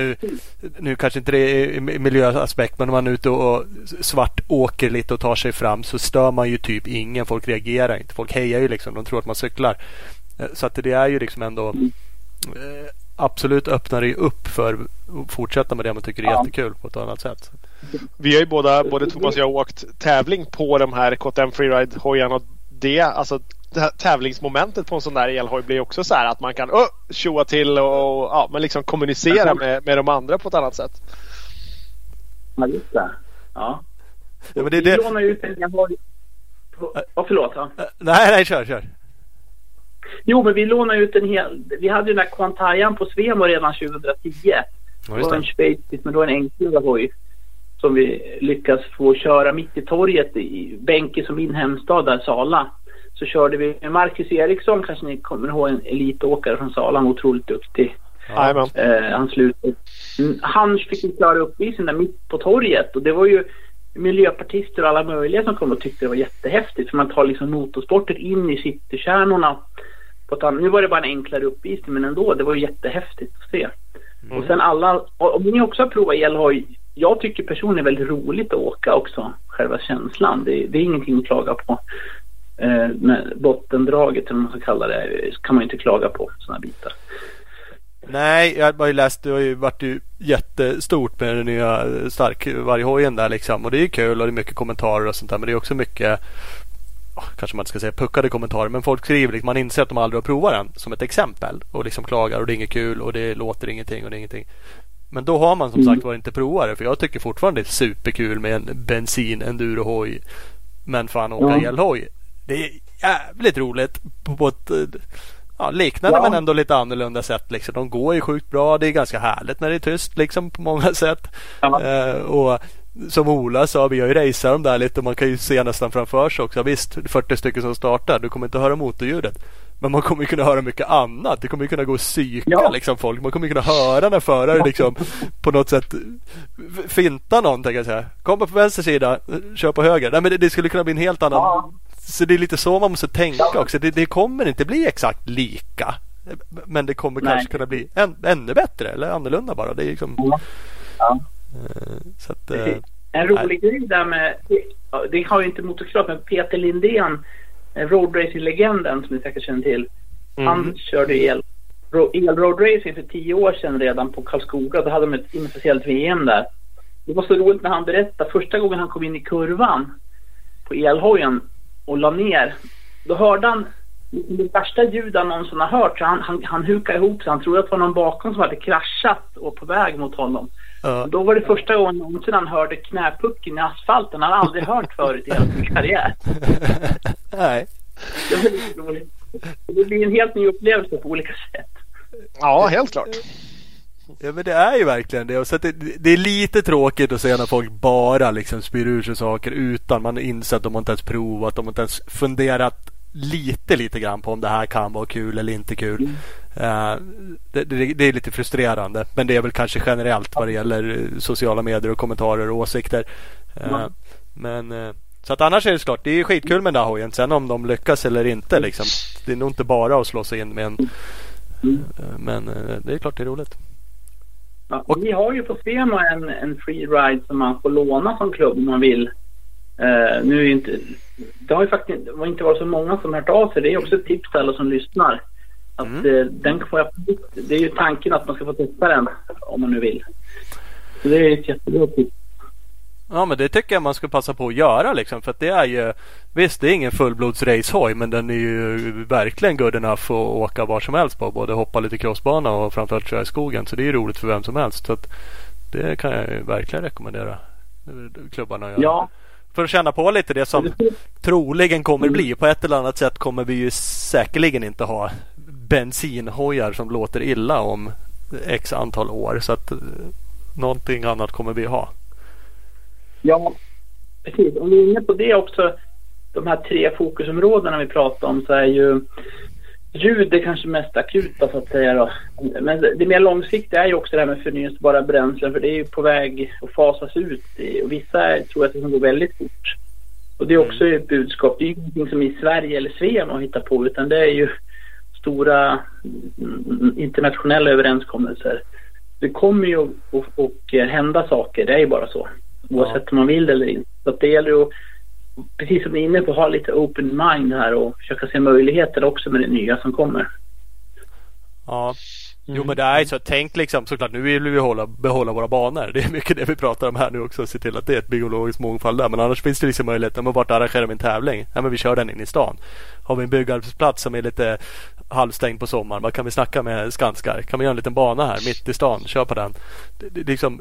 nu kanske inte det är miljöaspekt, men om man är ute och svart åker lite och tar sig fram, så stör man ju typ ingen. Folk reagerar inte, folk hejar ju liksom, de tror att man cyklar. Så att det är ju liksom ändå absolut öppnar det upp för att fortsätta med det man tycker är jättekul på ett annat sätt. Vi har ju både Thomas och jag åkt tävling på de här KTM Freeride-hojarna, och det, alltså tävlingsmomentet på en sån där elhoj blir också så här att man kan tjoa till och men liksom kommunicera med de andra på ett annat sätt. Ja, just det. Ja. Ja, men det lånar ju ut en elhoj. Förlåt. Ja. Nej, kör. Jo, men vi lånade ut en hel... Vi hade ju den här Quantajan på Svemo redan 2010. Det var en schweizisk, men då en enklare hoj som vi lyckas få köra mitt i torget i Bänke, som min hemstad där, Sala. Så körde vi med Marcus Eriksson, kanske ni kommer ihåg, en elitåkare från Sala, otroligt duktig. Ja. Han fick klara uppvisningen mitt på torget, och det var ju miljöpartister och alla möjliga som kom och tyckte det var jättehäftigt, för man tar liksom motorsporten in i citykärnorna. Nu var det bara en enklare uppvisning, men ändå, det var ju jättehäftigt att se. Och sen alla, om ni också har provat elhoj, jag tycker personligen är väldigt roligt att åka också, själva känslan, det är ingenting att klaga på. Men bottendraget, eller vad man ska kalla det, kan man ju inte klaga på sådana bitar. Nej, jag har ju läst, det har ju varit ju jättestort med den nya Stark Varghojen där liksom, och det är ju kul, och det är mycket kommentarer och sånt där, men det är också mycket, kanske man inte ska säga puckade kommentarer, men folk skriver liksom, man inser att de aldrig har provat den, som ett exempel, och liksom klagar, och det är inget kul, och det låter ingenting, och det är ingenting. Men då har man som sagt varit inte provat det, för jag tycker fortfarande det är superkul med en bensin-endurohoj, men fan, åka elhoj, det är jävligt roligt på ett liknande men ändå lite annorlunda sätt liksom. De går ju sjukt bra, det är ganska härligt när det är tyst liksom, på många sätt. Och som Ola sa, vi har ju raceat dem där lite, och man kan ju se nästan framför sig också. Visst, 40 stycken som startar, du kommer inte höra motorljudet, men man kommer ju kunna höra mycket annat. Du kommer ju kunna gå och psyka liksom, folk. Man kommer ju kunna höra när förare liksom, på något sätt finta någonting, kan jag säga. Kom på vänster sida, kör på höger. Nej, men det skulle kunna bli en helt annan. Så det är lite så man måste tänka också. Det kommer inte bli exakt lika, men det kommer kanske kunna bli ännu bättre eller annorlunda bara. Det är liksom... Så att, en rolig grej där med, det har ju inte motorkraft, men Peter Lindén, roadracing-legenden som ni säkert känner till, han körde el-roadracing för 10 år sedan redan på Karlskoga. Då hade de ett inofficiellt VM där. Det var så roligt när han berättade första gången han kom in i kurvan på elhojen och la ner, då hörde han det värsta ljudet någonsin har hört. Så han hukade ihop sig, han trodde att det var någon bakom som hade kraschat och på väg mot honom. Då var det första gången någonsin han hörde knäpucken i asfalten. Han hade aldrig hört förut i hela sin karriär. Nej. Det blir en helt ny upplevelse på olika sätt. Ja, helt klart. Ja, men det är ju verkligen det. Så det är lite tråkigt att se när folk bara liksom spyr ur sig saker utan man insett att de inte ens provat, de inte ens funderat lite grann på om det här kan vara kul eller inte kul. Det är lite frustrerande, men det är väl kanske generellt vad det gäller sociala medier och kommentarer och åsikter. Men så att annars är det klart, det är skitkul med den där hojen, sen om de lyckas eller inte liksom. Det är nog inte bara att slå sig in med en Men det är klart det är roligt. Ja, och vi har ju på Svemo en freeride som man får låna som klubb om man vill. Nu är inte, det har ju faktiskt inte varit så många som hört av sig. Det är också ett tips till alla som lyssnar. Att, den får jag, det är ju tanken att man ska få testa den om man nu vill. Så det är ett jättebra tips. Ja, men det tycker jag man ska passa på att göra liksom, för att det är ju, visst det är ingen fullblods racehoj, men den är ju verkligen good enough att åka var som helst på, både hoppa lite crossbana och framförallt köra i skogen, så det är ju roligt för vem som helst. Så att det kan jag ju verkligen rekommendera klubbarna att göra. Ja. För att känna på lite det som troligen kommer bli, på ett eller annat sätt kommer vi ju säkerligen inte ha bensinhojar som låter illa om x antal år, så att någonting annat kommer vi ha. Ja, precis. Om vi är inne på det också, de här tre fokusområdena vi pratar om, så är ju ljud är kanske mest akuta så att säga då. Men det mer långsiktiga är ju också det här med förnyelsebara bränslen, för det är ju på väg att fasas ut och vissa tror att det går väldigt fort. Och det är också ett budskap, det är ju ingenting som i Sverige eller Sverige man hittar på, utan det är ju stora internationella överenskommelser. Det kommer ju att hända saker, det är ju bara så. Oavsett om man vill eller inte. Så det gäller ju, precis som ni är inne på, ha lite open mind här och försöka se möjligheter också med det nya som kommer. Ja, jo men det är så. Tänk liksom, såklart nu vill vi behålla våra banor. Det är mycket det vi pratar om här nu också. Se till att det är ett biologiskt mångfald där. Men annars finns det liksom möjligheter. Men vart arrangerar vi en tävling? Nej, men vi kör den in i stan. Har vi en byggarbetsplats som är lite halvstängd på sommaren, vad kan vi snacka med Skanskar? Kan vi göra en liten bana här mitt i stan? Kör på den. Det liksom,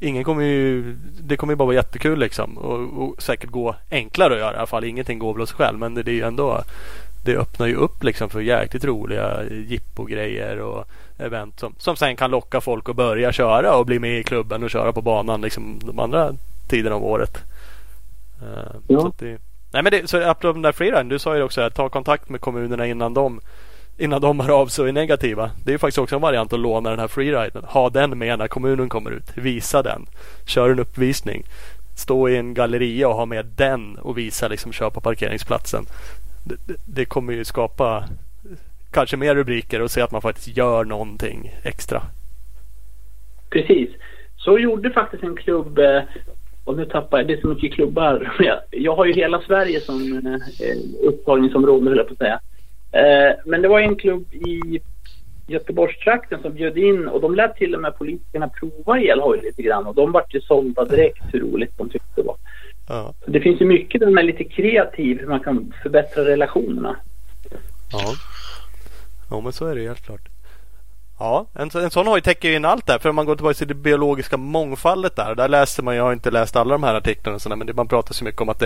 ingen kommer ju, det kommer ju bara vara jättekul liksom. Och säkert gå enklare att göra i alla fall. Ingenting går väl oss själv, men det är ju ändå, det öppnar ju upp liksom för jäkligt roliga jippogrejer och event som sen kan locka folk att börja köra och bli med i klubben och köra på banan liksom de andra tiderna av året. Så att det, nej men det, så apropå den där freeriden, du sa ju också här, ta kontakt med kommunerna innan de har av sig negativa. Det är ju faktiskt också en variant att låna den här freeriden. Ha den med när kommunen kommer ut. Visa den. Kör en uppvisning. Stå i en galleria och ha med den och visa liksom, kör på parkeringsplatsen. Det kommer ju skapa kanske mer rubriker och se att man faktiskt gör någonting extra. Precis. Så gjorde faktiskt en klubb, och nu tappar jag, det är så mycket klubbar. Jag har ju hela Sverige som upptagningsområde, höll jag på att säga. Men det var en klubb i Göteborgstrakten som bjöd in, och de lät till och med politikerna prova elhoj lite grann, och de var ju sålda direkt hur roligt de tyckte det var. Ja. Det finns ju mycket där man är lite kreativ, hur man kan förbättra relationerna. Ja, men så är det helt klart. Ja, en sån hoj täcker ju in allt där. För om man går tillbaka till det biologiska mångfaldet där läser man, jag har inte läst alla de här artiklarna och sådär, men man pratar så mycket om att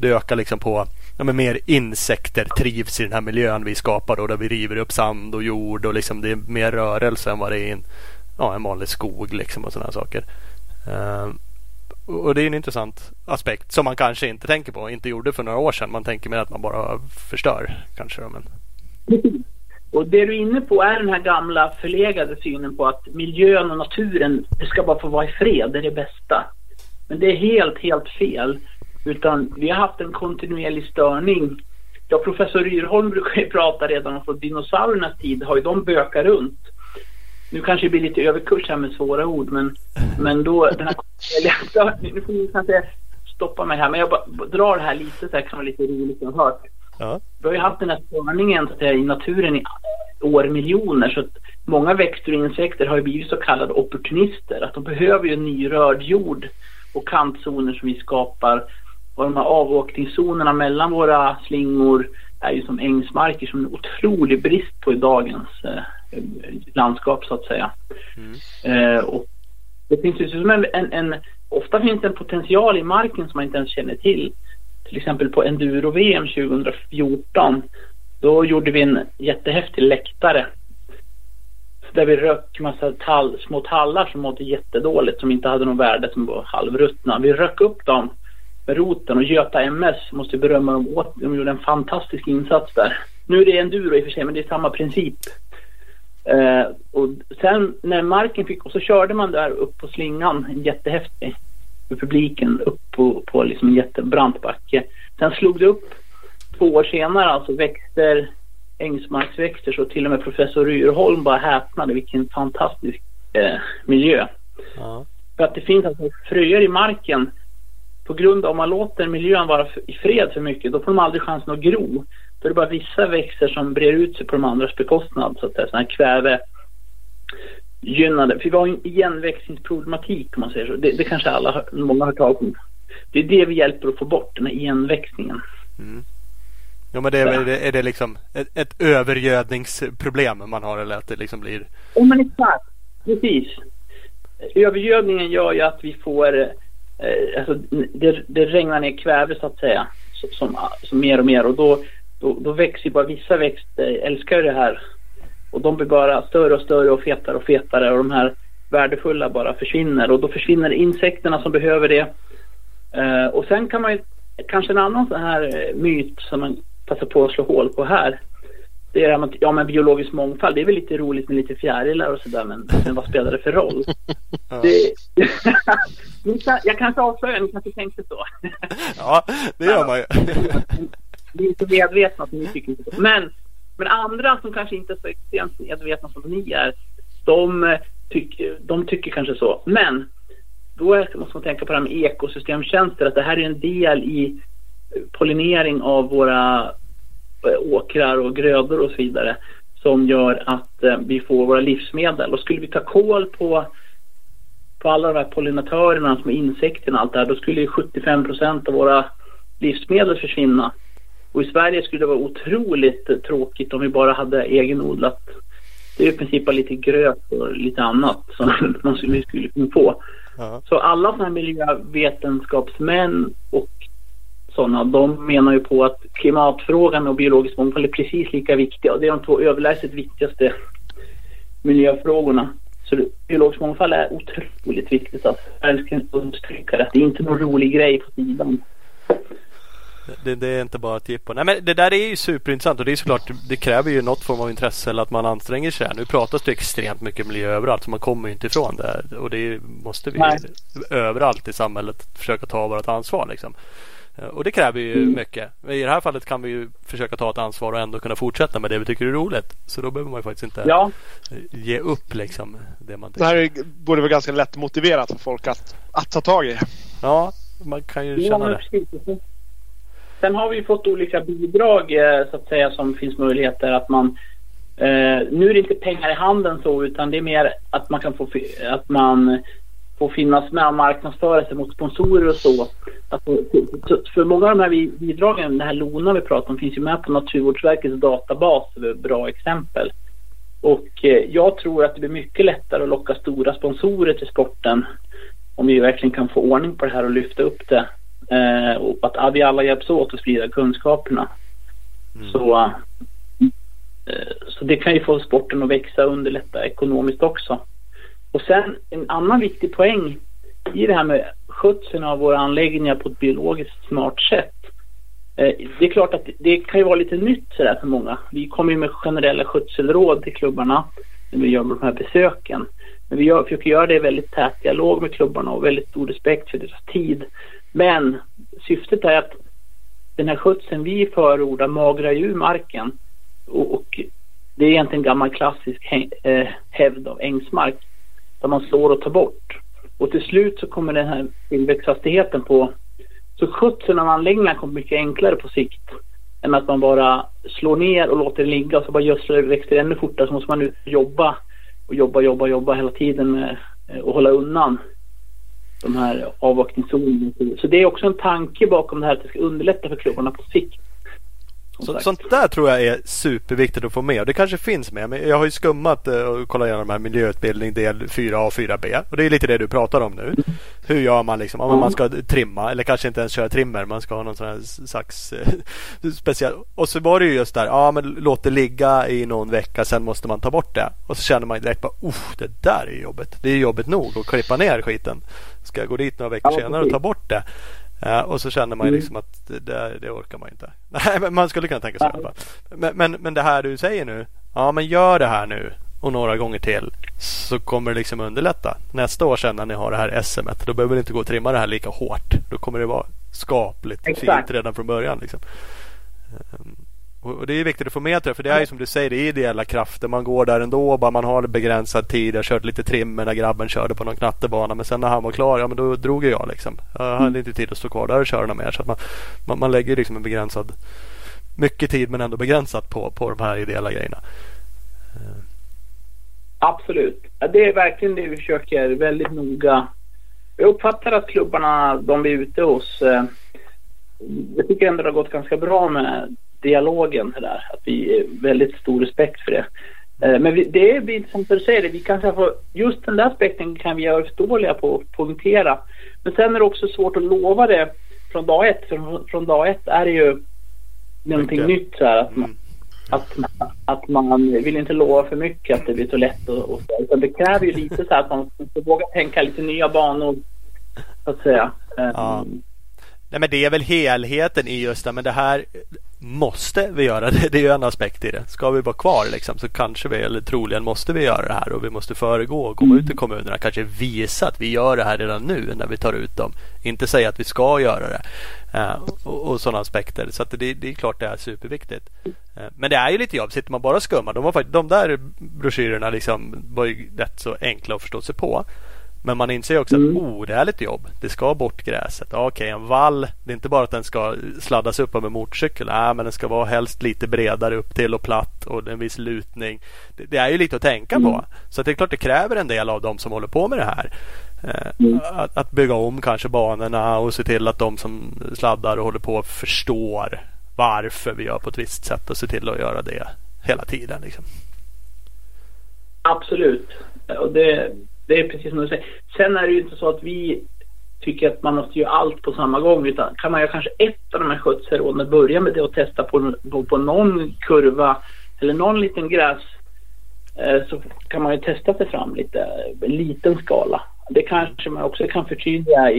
det ökar liksom på, ja, men mer insekter trivs i den här miljön vi skapar då, där vi river upp sand och jord och liksom det är mer rörelse än vad det är i en vanlig skog liksom och sådana saker. Och det är en intressant aspekt som man kanske inte tänker på, inte gjorde för några år sedan. Man tänker mer att man bara förstör kanske. Men... Och det du är inne på är den här gamla förlegade synen på att miljön och naturen, det ska bara få vara i fred, det är det bästa. Men det är helt fel. Utan vi har haft en kontinuerlig störning. Ja, professor Ryrholm brukar ju prata redan om dinosauriernas tid, har ju de bökar runt. Nu kanske det blir lite överkurs här med svåra ord, men då den här, nu får ni kanske stoppa mig här, men jag bara drar det här lite så här, kan vara lite roligt att höra. Ja. Vi har ju haft den här störningen i naturen i år miljoner, så att många växter och insekter har ju blivit så kallade opportunister, att de behöver ju nyrörd jord och kantzoner som vi skapar, och de här avåkningszonerna mellan våra slingor är ju som ängsmarker, som en otrolig brist på i dagens landskap så att säga. Och det finns ju som ofta finns det en potential i marken som man inte ens känner till. Till exempel på Enduro VM 2014, då gjorde vi en jättehäftig läktare där vi rök massa små tallar som mådde jättedåligt, som inte hade någon värde, som var halvruttna. Vi rök upp dem med roten, och Greta MS måste berömma dem åt. De gjorde en fantastisk insats där. Nu är det Enduro i och för sig, men det är samma princip. Och sen när marken fick, och så körde man där upp på slingan, en jättehäftig, med publiken upp på liksom en jättebrant backe. Sen slog det upp 2 år senare, alltså växter, ängsmarksväxter, så till och med professor Ryrholm bara häpnade vilken fantastisk miljö. Ja. För att det finns alltså fröer i marken, på grund av att man låter miljön vara i fred för mycket, då får de aldrig chansen att gro. För det är bara vissa växter som brer ut sig på de andras bekostnad, så att det är sådana här kvävegynnade. För vi har en igenväxningsproblematik, om man säger så. Det kanske många har talat om. Det är det vi hjälper att få bort, den här igenväxningen. Mm. Ja, men är det liksom ett övergödningsproblem man har, eller att det liksom blir... Ja, men exakt. Precis. Övergödningen gör ju att vi får... Alltså, det regnar ner kväve, så att säga, som mer och mer, och då växer bara vissa växter, älskar det här, och de blir bara större och större och fetare och fetare, och de här värdefulla bara försvinner, och då försvinner insekterna som behöver det. Och sen kan man ju, kanske en annan sån här myt som man passar på att slå hål på här, det är att men biologisk mångfald, det är väl lite roligt med lite fjärilar och sådär, men vad spelar det för roll? Jag kanske avslöjar, ni kanske tänkte så. Ja, det gör man ju. Det är inte medvetna som ni tycker inte så. Men andra som kanske inte är så extremt medvetna som ni är, de tycker kanske så. Men då måste man tänka på det här med ekosystemtjänster, att det här är en del i pollinering av våra åkrar och grödor och så vidare, som gör att vi får våra livsmedel. Och skulle vi ta koll på alla de här pollinatörerna som är insekterna och allt det här, då skulle ju 75% av våra livsmedel försvinna. Och i Sverige skulle det vara otroligt tråkigt om vi bara hade egenodlat. Det är i princip lite gröt och lite annat som man skulle kunna få. Uh-huh. Så alla sådana här miljövetenskapsmän och sådana, de menar ju på att klimatfrågan och biologisk mångfald är precis lika viktiga, och det är de två överlägset viktigaste miljöfrågorna. Så biologisk mångfald är otroligt viktigt, alltså. Jag älskar att understryka det. Det är inte någon rolig grej på sidan. Det är inte bara att ge på. Nej, men det där är ju superintressant, och det är såklart, det kräver ju något form av intresse, eller att man anstränger sig. Nu pratas det extremt mycket miljö överallt, så man kommer ju inte ifrån det här, och det måste vi överallt i samhället försöka ta vårt ansvar liksom. Och det kräver ju mycket. I det här fallet kan vi ju försöka ta ett ansvar och ändå kunna fortsätta med det vi tycker är roligt. Så då behöver man ju faktiskt inte ge upp liksom det man tycker. Det här borde vara ganska lätt motiverat för folk att ta tag i. Ja, man kan ju känna det. Precis. Sen har vi fått olika bidrag, så att säga, som finns möjligheter att man... Nu är det inte pengar i handen så, utan det är mer att man kan få... Att man får finnas med och marknadsföra sig mot sponsorer och så. Alltså, för många av de här bidragen, det här LONA vi pratar om, finns ju med på Naturvårdsverkets databas över bra exempel. Och jag tror att det blir mycket lättare att locka stora sponsorer till sporten om vi verkligen kan få ordning på det här och lyfta upp det. Och att vi alla hjälps åt att sprida kunskaperna. Mm. Så det kan ju få sporten att växa och underlätta ekonomiskt också. Och sen en annan viktig poäng i det här med skötseln av våra anläggningar på ett biologiskt smart sätt. Det är klart att det kan ju vara lite nytt så där för många. Vi kommer ju med generella skötselråd till klubbarna när vi gör de här besöken. Men vi försöker göra det i väldigt tät dialog med klubbarna och väldigt stor respekt för deras tid. Men syftet är att den här skötseln vi förordar magrar ju marken. Och det är egentligen en gammal klassisk hävd av ängsmark, där man slår och tar bort. Och till slut så kommer den här tillväxthastigheten på. Så skötseln av anläggningarna kommer mycket enklare på sikt än att man bara slår ner och låter det ligga, och så bara gödslar och växer ännu fortare. Så måste man nu jobba hela tiden med, och hålla undan de här avvakningszonerna. Så det är också en tanke bakom det här, att det ska underlätta för klubbarna på sikt. Sånt där tror jag är superviktigt att få med, och det kanske finns med, men jag har ju skummat och kollat igenom de här miljöutbildning del 4A och 4B, och det är lite det du pratar om nu. Hur gör man liksom, om man ska trimma, eller kanske inte ens köra trimmer, man ska ha någon sån här sax speciell, och så var det ju just där, men låt det ligga i någon vecka, sen måste man ta bort det, och så känner man direkt bara, det där är jobbet, det är jobbet nog att klippa ner skiten, ska jag gå dit några veckor senare och ta bort det? Ja, och så känner man ju liksom att det orkar man inte. Nej, men man skulle kunna tänka sig det. Men det här du säger nu, men gör det här nu och några gånger till, så kommer det liksom underlätta. Nästa år sen när ni har det här SM:et, då behöver ni inte gå och trimma det här lika hårt. Då kommer det vara skapligt fint redan från början liksom. Och det är viktigt att få med det, för det är ju som du säger, det är ideella krafter. Man går där ändå, bara man har begränsad tid. Jag körde lite trimmer när grabben körde på någon knattebana, men sen när han var klar, ja men då drog jag liksom. Jag hade inte tid att stå kvar där och köra mer. Så att man lägger liksom en begränsad, mycket tid men ändå begränsat på de här ideella grejerna. Absolut. Det är verkligen det vi försöker väldigt noga. Jag uppfattar att klubbarna de är ute hos, jag tycker ändå det har gått ganska bra med dialogen där, att vi är väldigt stor respekt för det. Men det är som du säger, vi kanske får, just den där aspekten kan vi göra oss dåliga på att punktera. Men sen är det också svårt att lova det från dag ett, för från dag ett är det ju någonting nytt så här, att man vill inte lova för mycket att det blir så lätt och så, utan det kräver ju lite så här att man vågar tänka lite nya banor så att säga. Nej, men det är väl helheten i just det, men det här måste vi göra, det är ju en aspekt i det. Ska vi vara kvar liksom, så kanske vi, eller troligen måste vi göra det här, och vi måste föregå och komma ut till kommunerna, kanske visa att vi gör det här redan nu när vi tar ut dem, inte säga att vi ska göra det och sådana aspekter. Så att det är klart det är superviktigt, men det är ju lite jobb, sitter man bara och skummar. De där broschyrerna liksom var ju rätt så enkla att förstå sig på. Men man inser också att det är lite jobb. Det ska bort gräset. Okej, en vall. Det är inte bara att den ska sladdas upp av en motorcykel. Nej, men den ska vara helst lite bredare upp till och platt och en viss lutning. Det är ju lite att tänka på. Så det är klart det kräver en del av dem som håller på med det här. Att bygga om kanske banorna och se till att de som sladdar och håller på förstår varför vi gör på ett visst sätt och se till att göra det hela tiden. Liksom. Absolut. Och det är precis som du säger. Sen är det ju inte så att vi tycker att man måste göra allt på samma gång, utan kan man göra kanske ett av de här skötselråden och börja med det och testa på någon kurva eller någon liten gräs, så kan man ju testa sig fram lite, liten skala. Det kanske man också kan förtydliga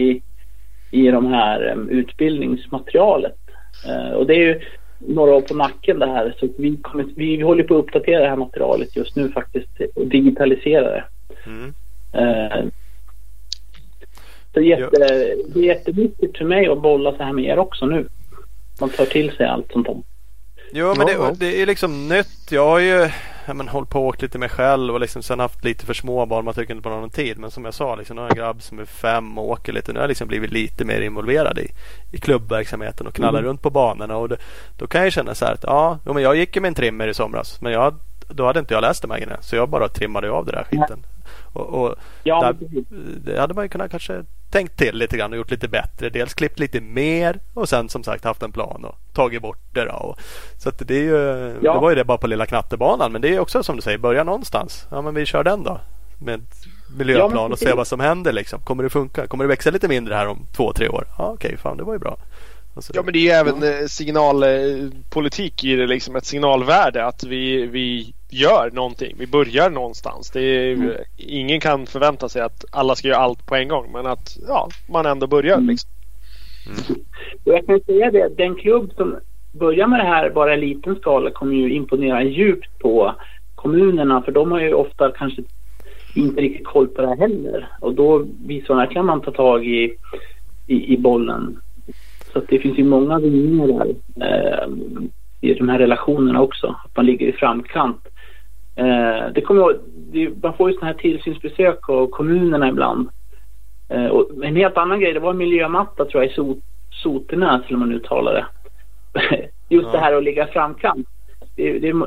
i de här utbildningsmaterialet. Och det är ju några år på nacken det här, så vi håller på att uppdatera det här materialet just nu faktiskt och digitalisera det. Så det är jätteviktigt för mig att bolla så här med er också nu. Man tar till sig allt sånt om. Jo, men det är liksom nytt. Jag har ju hållit på och åkt lite med själv och liksom sen haft lite för små barn, man tycker inte på någon tid. Men som jag sa, liksom, nu har jag en grabb som är 5 och åker lite. Nu har jag liksom blivit lite mer involverad i klubbverksamheten och knallar runt på banorna. Och då kan jag känna så här att men jag gick ju med en trimmer i somras, men då hade inte jag läst de här grejerna, så jag bara trimmade av det där skiten. Och det hade man ju kunnat kanske tänkt till lite grann och gjort lite bättre. Dels klippt lite mer och sen som sagt haft en plan och tagit bort det. Så att det är ju, det var ju det bara på lilla knattebanan, men det är också som du säger, börja någonstans. Ja, men vi kör den då med miljöplan och se vad som händer liksom. Kommer det funka? Kommer det växa lite mindre här om 2-3 år? Ja, okej, fan, det var ju bra. Ja, men det är ju även signalpolitik i det liksom, ett signalvärde att vi gör någonting, vi börjar någonstans. Det är, ingen kan förvänta sig att alla ska göra allt på en gång, men att man ändå börjar liksom. Jag kan säga det, den klubb som börjar med det här bara i liten skala kommer ju imponera djupt på kommunerna, för de har ju ofta kanske inte riktigt koll på det här heller, och då visarna kan man ta tag i bollen. Så att det finns ju många vinningar där i de här relationerna också, att man ligger i framkant. Man får ju sådana här tillsynsbesök av kommunerna ibland. Och en helt annan grej, det var en miljömatta tror jag i Soternäs, eller man uttalar det. Just det här att ligga i framkant.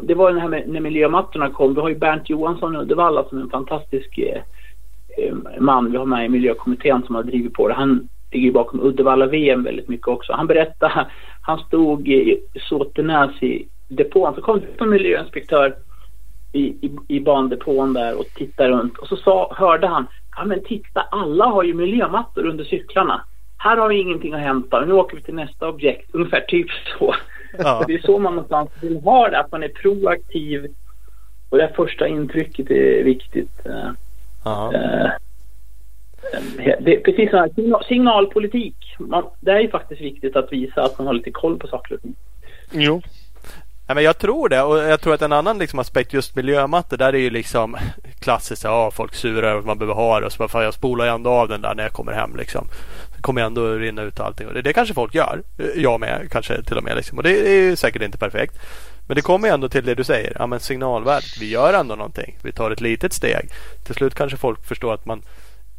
Det var ju det här med, när miljömattorna kom. Vi har ju Bengt Johansson i Uddevalla som är en fantastisk man vi har med i miljökommittén som har drivit på det. Han ligger ju bakom Uddevalla VM väldigt mycket också. Han berättade, han stod i Soternäs i depån, så kom det en miljöinspektör i bandepån där och tittade runt, och så hörde han, ja men titta, alla har ju miljömattor under cyklarna. Här har vi ingenting att hämta, nu åker vi till nästa objekt. Ungefär typ så. Det är så man någonstans vill ha det, att man är proaktiv, och det första intrycket är viktigt. Det är precis så här, signalpolitik. Det är ju faktiskt viktigt att visa att man har lite koll på saker. Jo. Ja, men jag tror det, och jag tror att en annan liksom aspekt just miljömatte, där är ju liksom klassiskt folk surar att man behöver ha det, och så bara, jag spolar ju ändå av den där när jag kommer hem liksom. Så kommer jag ändå rinna ut allting, och det kanske folk gör, jag med kanske till och med liksom. Och det är ju säkert inte perfekt, Men det kommer ju ändå till det du säger. Ja, men signalvärdet, vi gör ändå någonting. Vi tar ett litet steg. Till slut kanske folk förstår att man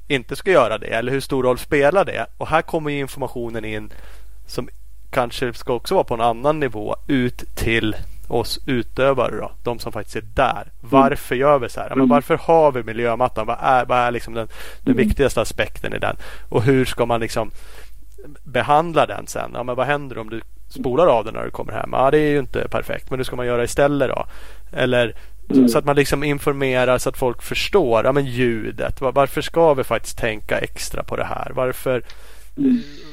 inte ska göra det. Eller hur stor roll spelar det? Och här kommer ju informationen in som kanske ska också vara på en annan nivå ut till oss utövare då, de som faktiskt är där. Varför gör vi så här? Ja, men varför har vi miljömattan? Vad är liksom den viktigaste aspekten i den? Och hur ska man liksom behandla den sen? Ja, men vad händer om du spolar av den när du kommer hem? Ja, det är ju inte perfekt, men hur ska man göra istället då? Eller så att man liksom informerar så att folk förstår. Ja, men ljudet. Varför ska vi faktiskt tänka extra på det här?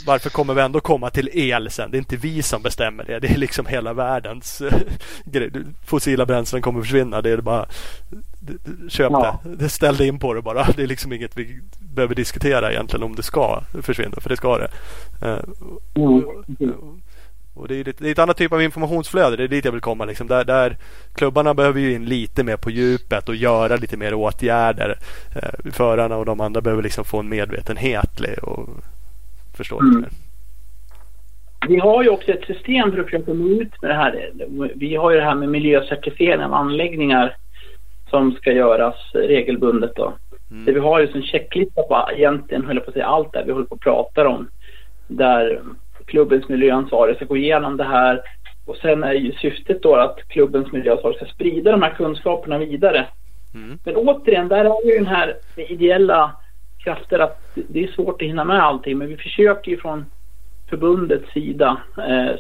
Varför kommer vi ändå komma till el sen? Det är inte vi som bestämmer det. Det är liksom hela världens grej. Fossila bränslen kommer försvinna. Det är bara köp det. Ställ dig in på det bara. Det är liksom inget vi behöver diskutera egentligen om det ska försvinna. För det ska det. Och det är ett annat typ av informationsflöde. Det är dit jag vill komma. Liksom. Där klubbarna behöver ju in lite mer på djupet och göra lite mer åtgärder. Förarna och de andra behöver liksom få en medvetenhet och förstå det. Vi har ju också ett system för att försöka nå ut med det här. Vi har ju det här med miljöcertifiering av anläggningar som ska göras regelbundet. Då. Mm. Det vi har ju som checklista på egentligen håller på att säga allt där vi håller på att prata om. Där klubbens miljöansvarig ska gå igenom det här, och sen är ju syftet då att klubbens miljöansvarig ska sprida de här kunskaperna vidare. Mm. Men återigen, där är ju den här ideella krafter att det är svårt att hinna med allting, men vi försöker ju från förbundets sida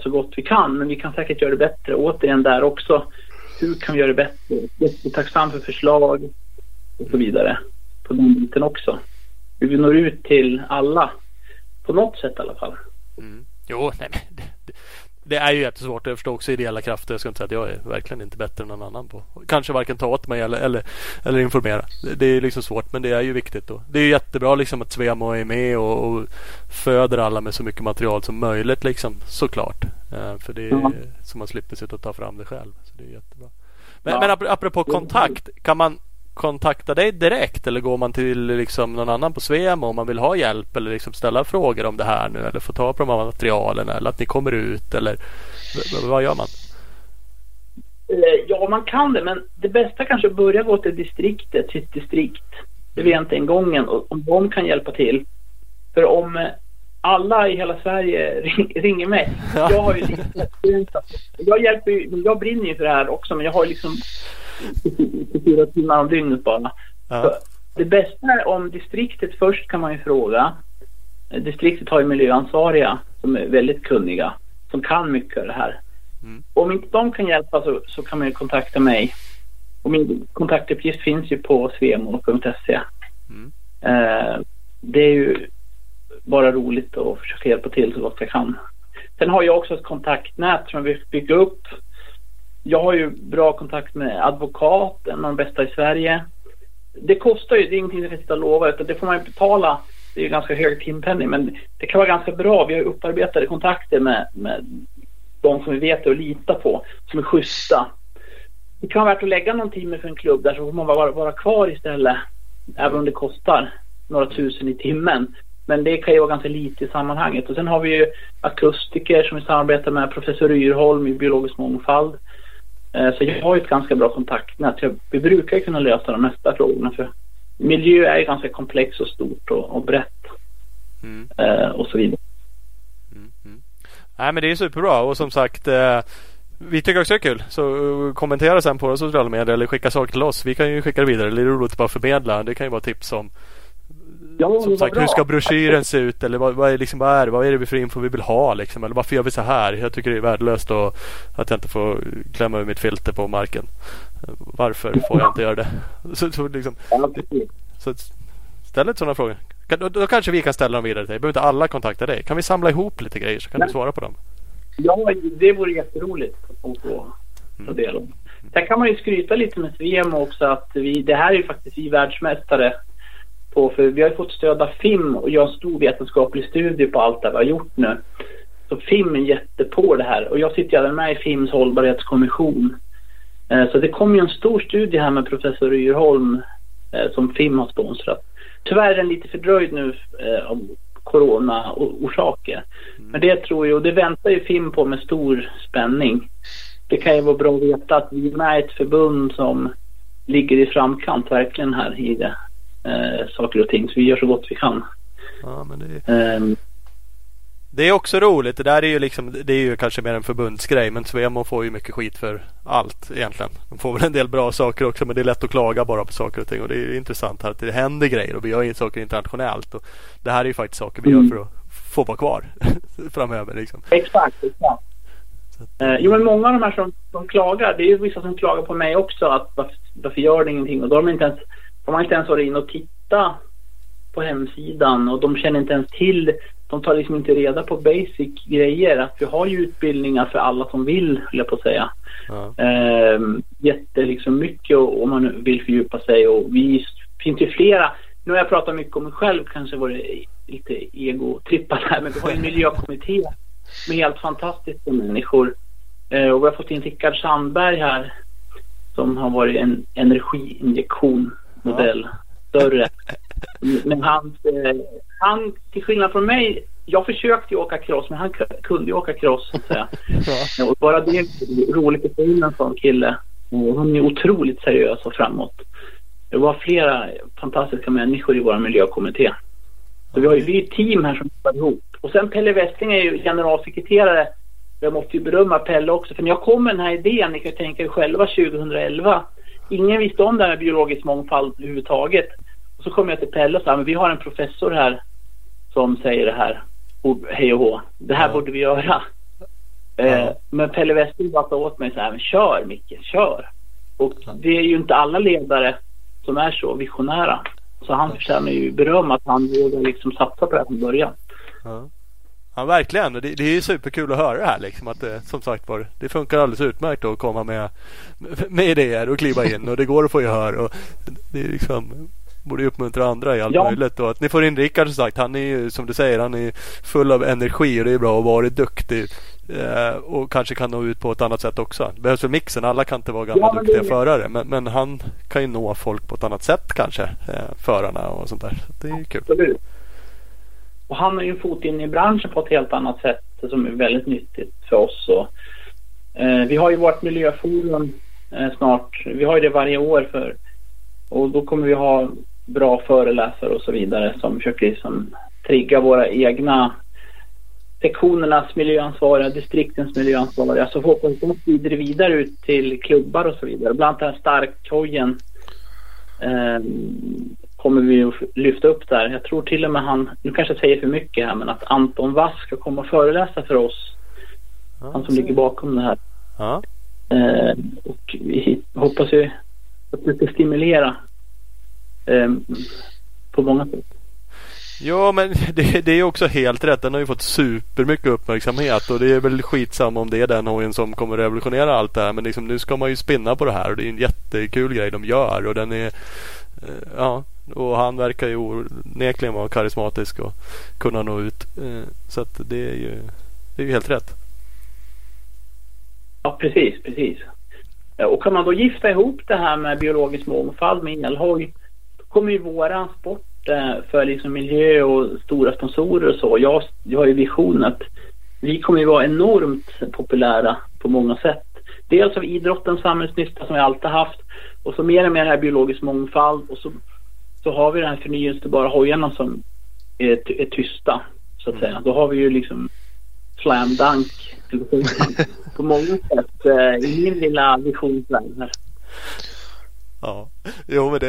så gott vi kan, men vi kan säkert göra det bättre. Återigen där också, hur kan vi göra det bättre? Vi är tacksam för förslag och så vidare på den biten också. Vi når ut till alla på något sätt i alla fall. Mm. Jo, nej, men det är ju jättesvårt. Jag förstår också ideella krafter. Jag ska inte säga att jag är verkligen inte bättre än någon annan på. Kanske varken ta åt mig eller informera. Det är liksom svårt, men det är ju viktigt då. Det är ju jättebra liksom att Svemo är med och föder alla med så mycket material som möjligt liksom, såklart. För det är så man slipper sitta och ta fram det själv. Så det är jättebra. Men apropå kontakt, kan man kontakta dig direkt eller går man till liksom någon annan på Svemo om man vill ha hjälp eller liksom ställa frågor om det här nu eller få ta på de här materialen eller att ni kommer ut eller vad gör man? Ja, man kan det, men det bästa kanske att börja gå till distriktet, sitt distrikt. Det vet inte en gången om de kan hjälpa till. För om alla i hela Sverige ringer mig. Jag har ju liksom, jag brinner ju för det här också, men jag har liksom 24 timmar om dygnet bara. Ja. Det bästa är om distriktet först kan man ju fråga. Distriktet har ju miljöansvariga som är väldigt kunniga, som kan mycket av det här. Mm. Om inte de kan hjälpa så kan man ju kontakta mig. Och min kontaktuppgift finns ju på svemo.se. Mm. Det är ju bara roligt att försöka hjälpa till så gott jag kan. Sen har jag också ett kontaktnät som jag vill bygga upp. Jag har ju bra kontakt med advokat, en av de bästa i Sverige. Det kostar ju, det är ingenting som jag ska lova, utan det får man ju betala. Det är ju ganska hög timpenning, men det kan vara ganska bra. Vi har upparbetade kontakter med de som vi vet och litar på, som är schyssta. Det kan vara värt att lägga någon timme för en klubb där, så får man vara kvar istället, även om det kostar några tusen i timmen. Men det kan ju vara ganska lite i sammanhanget. Och sen har vi ju akustiker som vi samarbetar med, professor Ryrholm i biologisk mångfald. Så jag har ju ett ganska bra kontaktnät. Vi brukar kunna lösa de mesta frågorna, för miljö är ju ganska komplex och stort och brett och så vidare. Mm. Mm. Nej, men det är superbra, och som sagt vi tycker också det är kul, så kommentera sen på våra sociala medier eller skicka saker till oss. Vi kan ju skicka det vidare, eller det är roligt att bara förmedla. Det kan ju vara tips om som sagt, hur ska broschyren se ut, eller vad är det vi för info vi vill ha liksom, eller varför gör vi så här? Jag tycker det är värdelöst att jag inte får klämma över mitt filter på marken. Varför får jag inte göra det? Så liksom, så ställ sådana frågor. Då kanske vi kan ställa dem vidare till dig. Behöver inte alla kontakta dig. Kan vi samla ihop lite grejer så kan du svara på dem. Ja, det vore jätteroligt att få ta del av. Där kan man ju skryta lite med Svemo också, att det här är ju faktiskt vi världsmästare på, för vi har ju fått stöd av FIM och göra en stor vetenskaplig studie på allt det vi har gjort nu. Så FIM är jätte på det här, och jag sitter även med i FIMs hållbarhetskommission. Så det kom ju en stor studie här med professor Ryrholm som FIM har sponsrat. Tyvärr är den lite fördröjd nu av corona orsaker. Men det tror jag, och det väntar ju FIM på med stor spänning. det kan ju vara bra att veta att vi är med ett förbund som ligger i framkant verkligen här i det, saker och ting. Så vi gör så gott vi kan. Ja, men det är också roligt. Det där är ju liksom, det är ju kanske mer en förbundsgrej, men Svemo får ju mycket skit för allt egentligen. De får väl en del bra saker också, men det är lätt att klaga bara på saker och ting, och det är ju intressant här att det händer grejer och vi gör saker internationellt, och det här är ju faktiskt saker vi gör för att få vara kvar framöver liksom. Exakt. Jo, men många av de här som klagar, det är ju vissa som klagar på mig också, att varför gör det ingenting, och då har man inte ens varit in och titta på hemsidan, och de känner inte ens till, de tar liksom inte reda på basic grejer, att vi har ju utbildningar för alla som vill, vill jag på att säga. Ja. Mycket om man vill fördjupa sig, och vi finns ju flera. Nu har jag pratat mycket om mig själv, kanske var det lite egotrippar här, men vi har en miljökommitté med helt fantastiska människor, och vi har fått in Rickard Sandberg här som har varit en energiinjektion modell, större. Men han, till skillnad från mig, jag försökte åka cross, men han kunde åka cross så att säga. Och bara det är roligt att få in en sån kille. Han är otroligt seriös och framåt. Det var flera fantastiska människor i vår miljökommitté. Så vi har ju ett team här som jobbar ihop. Och sen Pelle Westling är ju generalsekreterare. Jag måste ju berömma Pelle också, för när jag kom med den här idén, ni kan tänka er själva, 2011. Ingen visste om det här med biologisk mångfald överhuvudtaget. Och så kom jag till Pelle och sa, men vi har en professor här som säger det här. Hej och hå. Det här borde vi göra. Men Pelle Westling bara åt mig så här, men kör Micke, kör. Och det är ju inte alla ledare som är så visionära. Så han förtjänar ju beröm att han vågar liksom satsa på det här från början. Ja, verkligen. Det är ju superkul att höra det här liksom, att det, som sagt var, det funkar alldeles utmärkt att komma med idéer och kliva in, och det går att få gehör, och det är liksom, borde uppmuntra andra i allt möjligt, och att ni får in Rickard, som sagt, han är ju, som du säger, han är full av energi, och det är bra att vara duktig, och kanske kan nå ut på ett annat sätt också. Det behövs väl mixen, alla kan inte vara gamla duktiga förare, men han kan ju nå folk på ett annat sätt kanske, förarna och sånt där, så det är ju kul. Absolut. Och han har ju en fot in i branschen på ett helt annat sätt som är väldigt nyttigt för oss. Och, vi har ju vårt miljöforum snart. Vi har ju det varje år för, och då kommer vi ha bra föreläsare och så vidare som försöker liksom trigga våra egna sektionernas miljöansvariga, distriktens miljöansvariga. Så förhoppningsvis vidare ut till klubbar och så vidare. Bland annat den här Starkhojen kommer vi att lyfta upp där. Jag tror till och med han, nu kanske jag säger för mycket här, men att Anton Vass ska komma och föreläsa för oss. Han som ligger bakom det här. Ja. Och vi hoppas ju att vi ska stimulera på många sätt. Ja, men det är också helt rätt. Den har ju fått supermycket uppmärksamhet, och det är väl skitsamma om det är den hojen som kommer revolutionera allt det här, men liksom, nu ska man ju spinna på det här, och det är en jättekul grej de gör, och den är och han verkar ju onekligen vara karismatisk och kunna nå ut, så att det är ju helt rätt. Ja, precis. Och kan man då gifta ihop det här med biologisk mångfald med inälvhoj, då kommer ju våran sport för liksom miljö och stora sponsorer och så. Jag har ju vision att vi kommer ju vara enormt populära på många sätt. Dels av idrottens samhällsnytta som vi alltid haft, och så mer och mer här biologisk mångfald, och så har vi den här förnyelsebara hojarna som är tysta så att säga. Då har vi ju liksom slam dunk på många sätt i min lilla visionsvärld här. Ja, men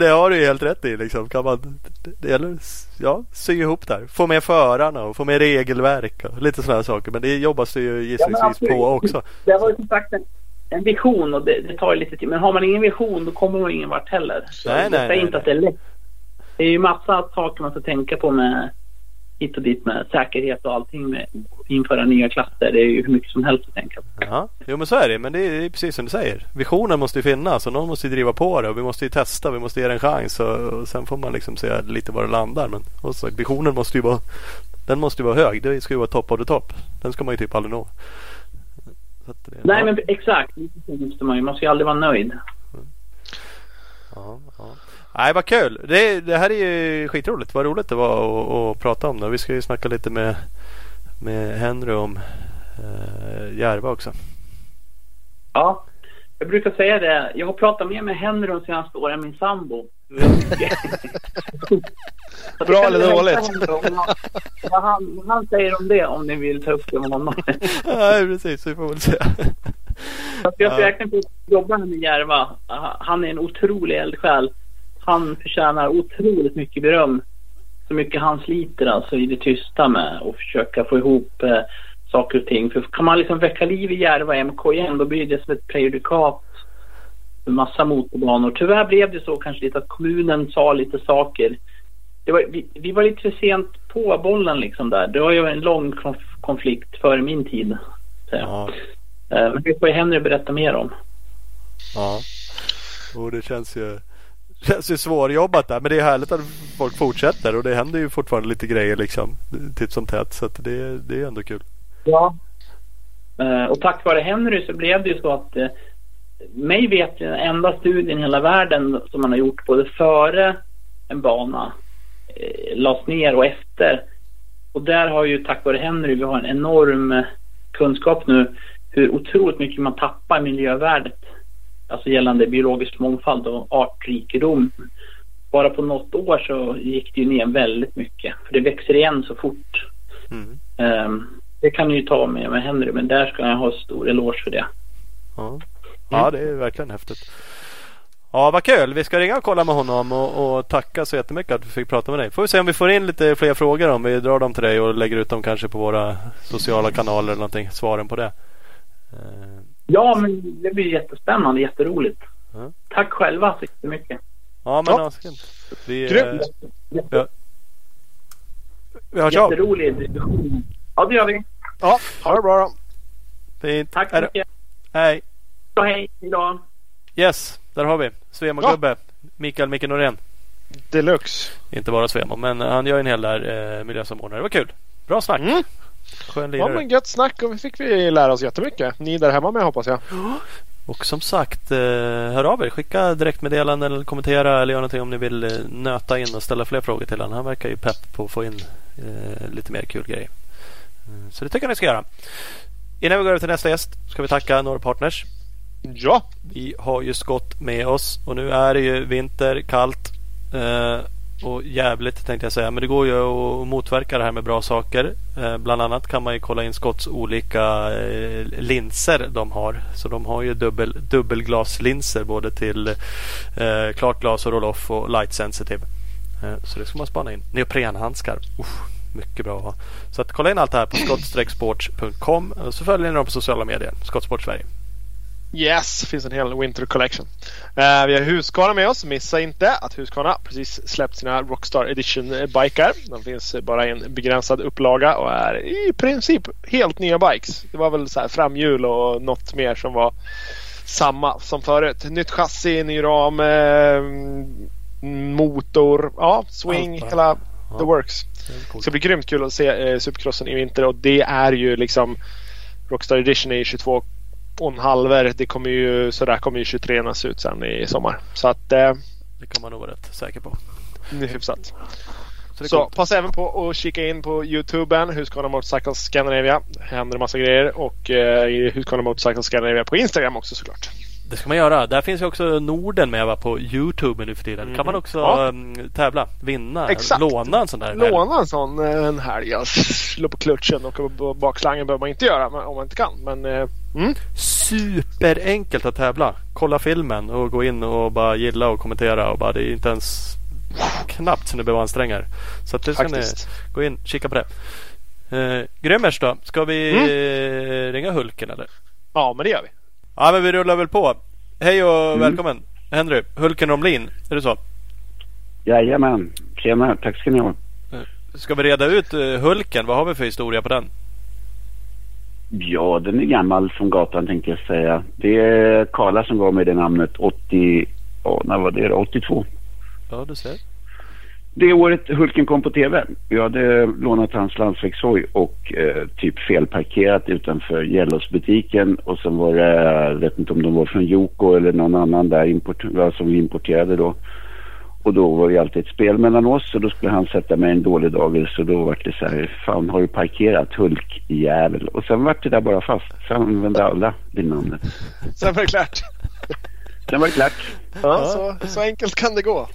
det har du helt rätt i liksom. Kan man sy ihop där, få med förarna och få med regelverk och lite sådana här saker, men det jobbas det ju gissningsvis på också. Det var ju som sagt en vision, och det tar ju lite tid, men har man ingen vision då kommer man ingen vart heller. Nej. Att det är lätt. Det är ju massa saker man ska tänka på med hit och dit, med säkerhet och allting, med införa nya klasser. Det är ju hur mycket som helst att tänka på. Ja, jo, men så är det, men det är precis som du säger. Visionen måste ju finnas, och någon måste ju driva på det, och vi måste ju testa, vi måste ge en chans, och sen får man liksom se lite var det landar, men också, visionen måste ju vara, den måste ju vara hög, det ska ju vara topp av det topp. Den ska man ju typ aldrig nå. Så att det, nej, men exakt, man måste ju aldrig vara nöjd. Ja. Nej, vad kul. Det här är ju skitroligt. Vad roligt det var att prata om det. Vi ska ju snacka lite med Henry om Järva också. Ja, jag brukar säga det. Jag har pratat mer med Henry de senaste åren än min sambo. Bra eller dåligt? Vad han säger om det, om ni vill ta upp det med honom. Ja, precis. Vi får väl säga. Jag ska verkligen få jobba med Järva. Han är en otrolig eldsjäl. Han förtjänar otroligt mycket beröm. Så mycket han sliter alltså i det tysta med och försöka få ihop saker och ting. För kan man liksom väcka liv i Järva MK igen, då blir det som ett prejudikat med massa motorbanor. Tyvärr blev det så kanske lite att kommunen sa lite saker. Det var, vi var lite för sent på bollen liksom där. Det var ju en lång konflikt före min tid. Ja. Men det får Henry berätta mer om. Ja, och det känns ju... Det känns ju svårjobbat där, men det är härligt att folk fortsätter och det händer ju fortfarande lite grejer liksom, typ som tätt, så att det är ändå kul. Ja, och tack vare Henry så blev det ju så att mig vet den enda studien i hela världen som man har gjort både före en bana lades ner och efter, och där har ju tack vare Henry vi har en enorm kunskap nu hur otroligt mycket man tappar miljövärdet. Alltså gällande biologisk mångfald och artrikedom. Bara på något år så gick det ju ner väldigt mycket. För det växer igen så fort. Mm. Det kan ju ta med Henry. Men där ska jag ha stor eloge för det. Ja, ja, det är verkligen häftigt. Ja, vad kul. Vi ska ringa och kolla med honom och tacka så jättemycket att vi fick prata med dig. Får vi se om vi får in lite fler frågor. Om vi drar dem till dig och lägger ut dem kanske på våra sociala kanaler eller någonting. Svaren på det. Ja, men det blir jättespännande, jätteroligt. Mm. Tack själva så jättemycket. Ja, men vi hörs av. Jätterolig diskussion. Ja, det gör vi. Ja, ha det bra då. Fint. Tack så mycket. Hej. Ja, hej. Idag. Yes, där har vi Svemo-gubbe. Ja. Mikael Norén. Deluxe. Inte bara Svemo, men han gör en hel där miljösamordnare. Det var kul. Bra snack. Mm. Ja, men gött snack, och vi fick lära oss jättemycket. Ni där hemma med, hoppas jag. Och som sagt, hör av er. Skicka direktmeddelanden eller kommentera eller gör någonting om ni vill nöta in och ställa fler frågor till honom. Han verkar ju pepp på att få in lite mer kul grejer. Så det tycker jag ni ska göra. Innan vi går över till nästa gäst ska vi tacka några partners. Ja. Vi har ju skott med oss och nu är det ju vinter, kallt och jävligt, tänkte jag säga, men det går ju att motverka det här med bra saker. Bland annat kan man ju kolla in Skotts olika linser de har. Så de har ju dubbelglaslinser både till klart glas och roll-off och light sensitive. Så det ska man spana in. Neoprenhandskar. Mycket bra att ha. Så att kolla in allt det här på skott-sports.com, och så följer ni dem på sociala medier. Skottsport Sverige. Yes, finns en hel winter collection. Vi har Husqvarna med oss. Missa inte att Husqvarna precis släppt sina Rockstar Edition-bikar. De finns bara i en begränsad upplaga och är i princip helt nya bikes. Det var väl så här framhjul och något mer som var samma som förut. Nytt chassi, ny ram, motor, ja, swing, hela the works. Det ska bli grymt kul att se Supercrossen i vinter, och det är ju liksom Rockstar Edition i 22 och en halver, det kommer ju sådär, kommer ju 23 se ut sen i sommar. Så att det kan man nog vara rätt säker på. Det är hyfsat. Så passa även på att kika in på YouTuben, Husqvarna Motorcycles Scandinavia. Händer en massa grejer, och Husqvarna Motorcycles Scandinavia på Instagram också, såklart. Det ska man göra. Där finns ju också Norden med, va, på YouTube nu för tiden. Kan man också tävla, vinna, låna en sån där. Låna en sån här. Jag slår på klutchen, och bakslangen behöver man inte göra om man inte kan. Men, superenkelt att tävla. Kolla filmen och gå in och bara gilla och kommentera. Och bara, det är inte ens knappt som du behöver anstränga. Så att det ska ni gå in och kika på det. Grömmers då. Ska vi ringa Hulken eller? Ja, men det gör vi. Ja, men vi rullar väl på. Hej och välkommen, Henry. Hulken Romlin, är det så? Jajamän, tjena, tack ska ni ha. Ska vi reda ut Hulken, vad har vi för historia på den? Ja, den är gammal som gatan, tänkte jag säga. Det är Karla som gav mig det namnet 82. Ja, du ser. Det året Hulken kom på TV. Jag hade lånat hans landsvägshoj och typ felparkerat utanför Gällåsbutiken. Och sen var det, jag vet inte om de var från Joko eller någon annan där som vi importerade då. Och då var det alltid ett spel mellan oss, och då skulle han sätta mig en dålig dag, så då var det så här, fan har du parkerat hulkjävel? Och sen var det där bara fast, så använde alla det namnet. Sen var det klart. Sen var det klart. Ja, så enkelt kan det gå.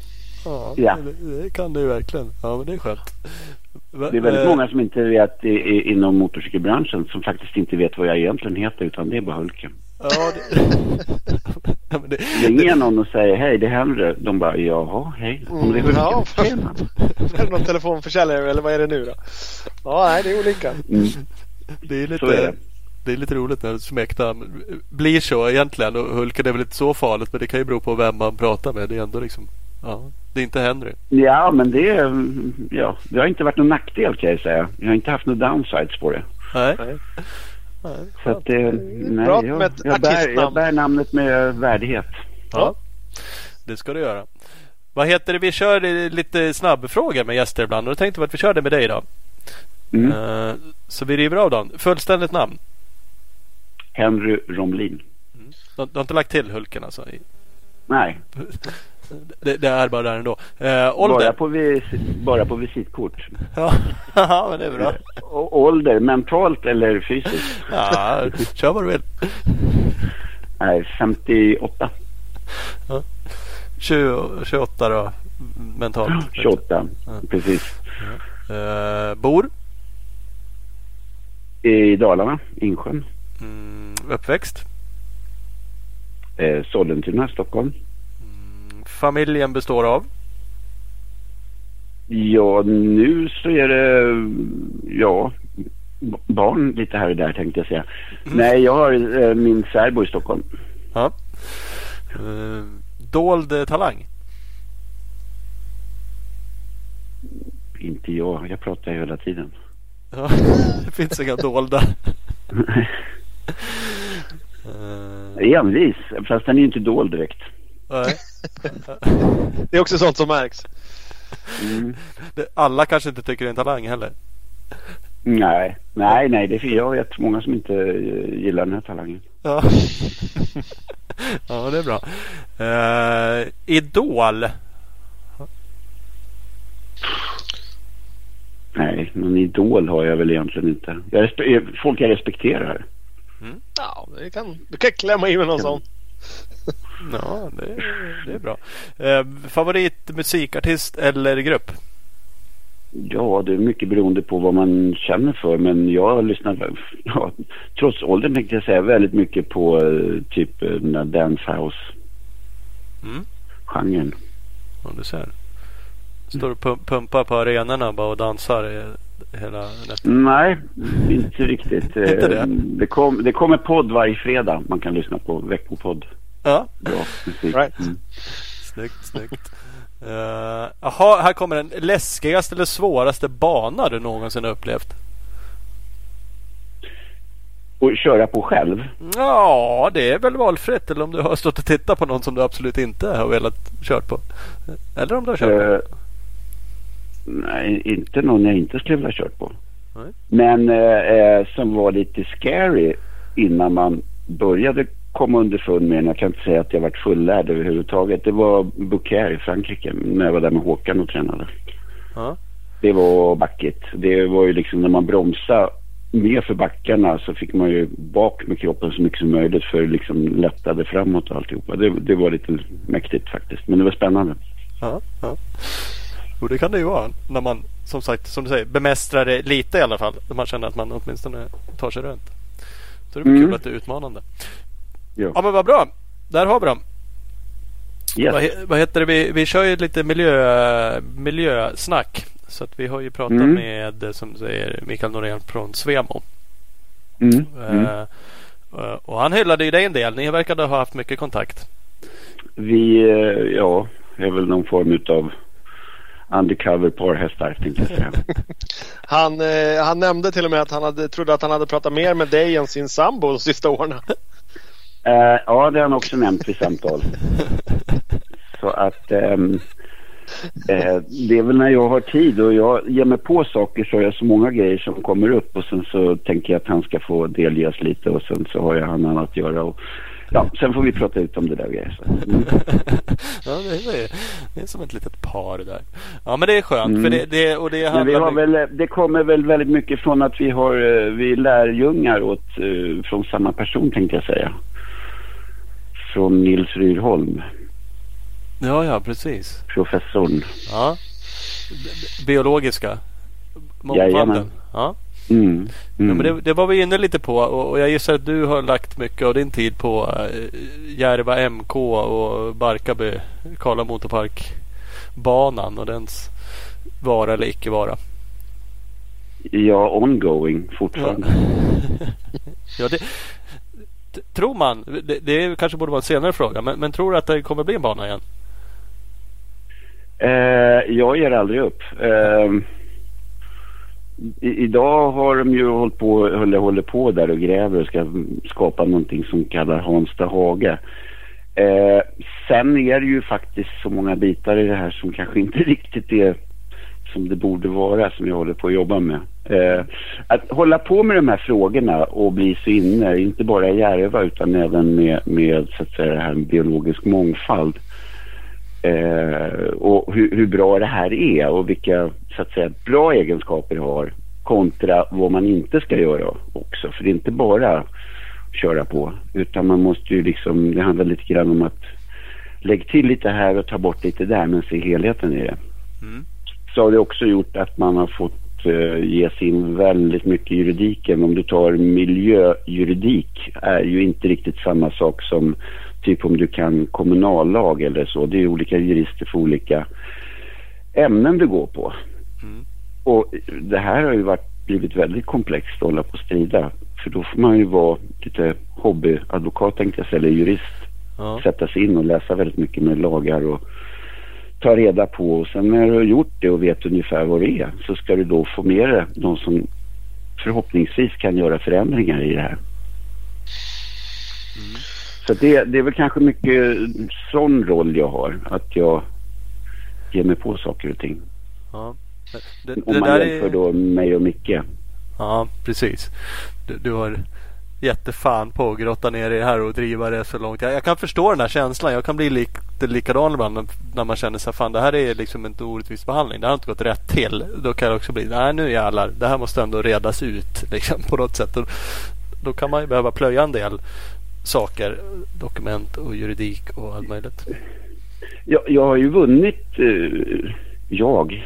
Ja. Det kan det ju verkligen. Ja, men det är skönt. Det är väldigt många som inte vet inom motorcykelbranschen, som faktiskt inte vet vad jag egentligen heter, utan det är bara hulken. Ja, det ringer någon och säger hej, det händer. De bara, jaha, hej. Om det är är det någon telefonförsäljare eller vad är det nu då? Ja, nej, det är olika. Mm. Det är lite roligt när smeknamn blir så egentligen. Och hulken är väl inte så farligt, men det kan ju bero på vem man pratar med. Det är ändå liksom, ja, det är inte Henry. Ja, men det är, ja, det har inte varit någon nackdel kan jag säga. Jag har inte haft några downsides på det. Nej. Så att, nej, jag bär namnet med värdighet. Ja, det ska du göra. Vad heter det? Vi kör lite snabbfrågor med gäster ibland, och jag tänkte att vi körde med dig idag. Så vi river av dem. Fullständigt namn? Henry Romlin. Du har inte lagt till hulken alltså? Nej. Det är bara där ändå. Bara på visitkort. Ja, men det är bra. Ålder, mentalt eller fysiskt? Ja, kör vad du vill. Nej, 58. Ja. 28 då, mentalt. 28, precis. Bor? I Dalarna, Insjön. Uppväxt? Sollentuna, Stockholm. Familjen består av? Ja, nu så är det barn lite här och där tänkte jag säga. Nej, jag har min särbo i Stockholm. Ja. Dold talang? Inte jag pratar ju hela tiden. Ja, det finns inga dolda. Envis, fast den är ju inte dold direkt. Det är också sånt som märks. Alla kanske inte tycker det är en talang heller. Nej, det är för jag vet många som inte gillar den här talangen. Ja, ja, det är bra. Idol? Nej, någon idol har jag väl egentligen inte. Folk jag respekterar. Ja, du kan klämma in med någon sån. Ja, det är bra. Favoritmusikartist eller grupp? Ja, det är mycket beroende på vad man känner för. Men jag lyssnar, trots åldern tänkte jag säga, väldigt mycket på typ dancehouse-genren. Ja, du ser. Står du och pumpar på arenorna bara och dansar hela nätten? Nej, inte riktigt. Inte det? Det kommer podd varje fredag. Man kan lyssna på veckopodd. Ja, bra, right. Snyggt. Här kommer den läskigaste eller svåraste bana du någonsin upplevt? Och köra på själv? Ja, det är väl valfritt. Eller om du har stått och tittat på någon som du absolut inte har velat kört på. Eller om du har kört på? Nej, inte någon jag inte skulle vilja kört på. Nej. Men som var lite scary innan man började kom underfund med, jag kan inte säga att jag varit fullärd överhuvudtaget. Det var Beaucaire i Frankrike när jag var där med Håkan och tränade. Ja. Det var backigt. Det var ju liksom när man bromsade med för backarna så fick man ju bak med kroppen så mycket som möjligt för liksom lättade framåt och alltihopa. Det var lite mäktigt faktiskt, men det var spännande. Ja. Och det kan det ju vara när man, som sagt, som du säger, bemästrar det lite i alla fall. Man känner att man åtminstone tar sig runt. Så det är kul att det är utmanande. Jo. Ja, men vad bra. Där har vi dem. Yes. Vad heter det? Vi kör ju lite miljösnack. Så att vi har ju pratat med, som säger, Mikael Norén från Svemo. Och han hyllade ju dig en del. Ni verkade ha haft mycket kontakt. Vi är väl någon form av undercover parhästar, tänkte jag säga. Han nämnde till och med att trodde att han hade pratat mer med dig än sin sambo de sista åren. Ja, det har han också nämnt vid samtal. Så att det är väl när jag har tid och jag ger mig på saker, så har jag så många grejer som kommer upp, och sen så tänker jag att han ska få delges lite, och sen så har jag han annat att göra. Och Ja, sen får vi prata ut om det där grejer. Mm. Ja, det är som ett litet par där. Ja, men det är skönt. Mm. För det, och det, handlar vi har väl, det kommer väl väldigt mycket från att vi är lärjungar åt, från samma person tänkte jag säga. Från Nils Ryrholm. Ja, precis. Professorn. Ja. Biologiska. Jajamän. Ja. Mm. Mm. Ja, men det var vi inne lite på, och jag gissar att du har lagt mycket av din tid på Järva MK och Barkarby, Karla Motorparkbanan och dens vara eller icke vara. Ja, ongoing fortfarande. Ja. Ja, det tror man, det kanske borde vara en senare fråga, men tror du att det kommer bli en bana igen? Jag ger aldrig upp. Idag har de ju håller på där och gräver och ska skapa någonting som kallar Hanstahage. Sen är det ju faktiskt så många bitar i det här som kanske inte riktigt är som det borde vara, som jag håller på att jobba med. Att hålla på med de här frågorna och bli så inne, inte bara i Järva utan även med så att säga det här med biologisk mångfald. Och hur bra det här är och vilka så att säga bra egenskaper har kontra vad man inte ska göra också, för det är inte bara köra på, utan man måste ju liksom, det handlar lite grann om att lägga till lite här och ta bort lite där, men se helheten i det. Mm. Så har det också gjort att man har fått ge sig in väldigt mycket juridiken. Om du tar miljöjuridik är ju inte riktigt samma sak som typ om du kan kommunallag eller så. Det är olika jurister för olika ämnen du går på. Mm. Och det här har ju blivit väldigt komplext att hålla på och strida. För då får man ju vara lite hobbyadvokat tänkte jag, eller jurist. Ja. Sätta sig in och läsa väldigt mycket med lagar och ta reda på. Och sen när du har gjort det och vet ungefär vad det är, så ska du då få med dig någon som förhoppningsvis kan göra förändringar i det här. Mm. Så det är väl kanske mycket sån roll jag har, att jag ger mig på saker och ting. Ja. Om man jämför då mig och Micke. Ja, precis. Du har jättefan på att grotta ner det här och driva det så långt. Jag kan förstå den här känslan. Jag kan bli likadan ibland när man känner sig fan, det här är liksom inte orättvis behandling. Det har inte gått rätt till. Då kan det också bli, nej nu jävlar, det här måste ändå redas ut liksom, på något sätt. Och då kan man ju behöva plöja en del saker, dokument och juridik och allt möjligt. Jag har ju vunnit jag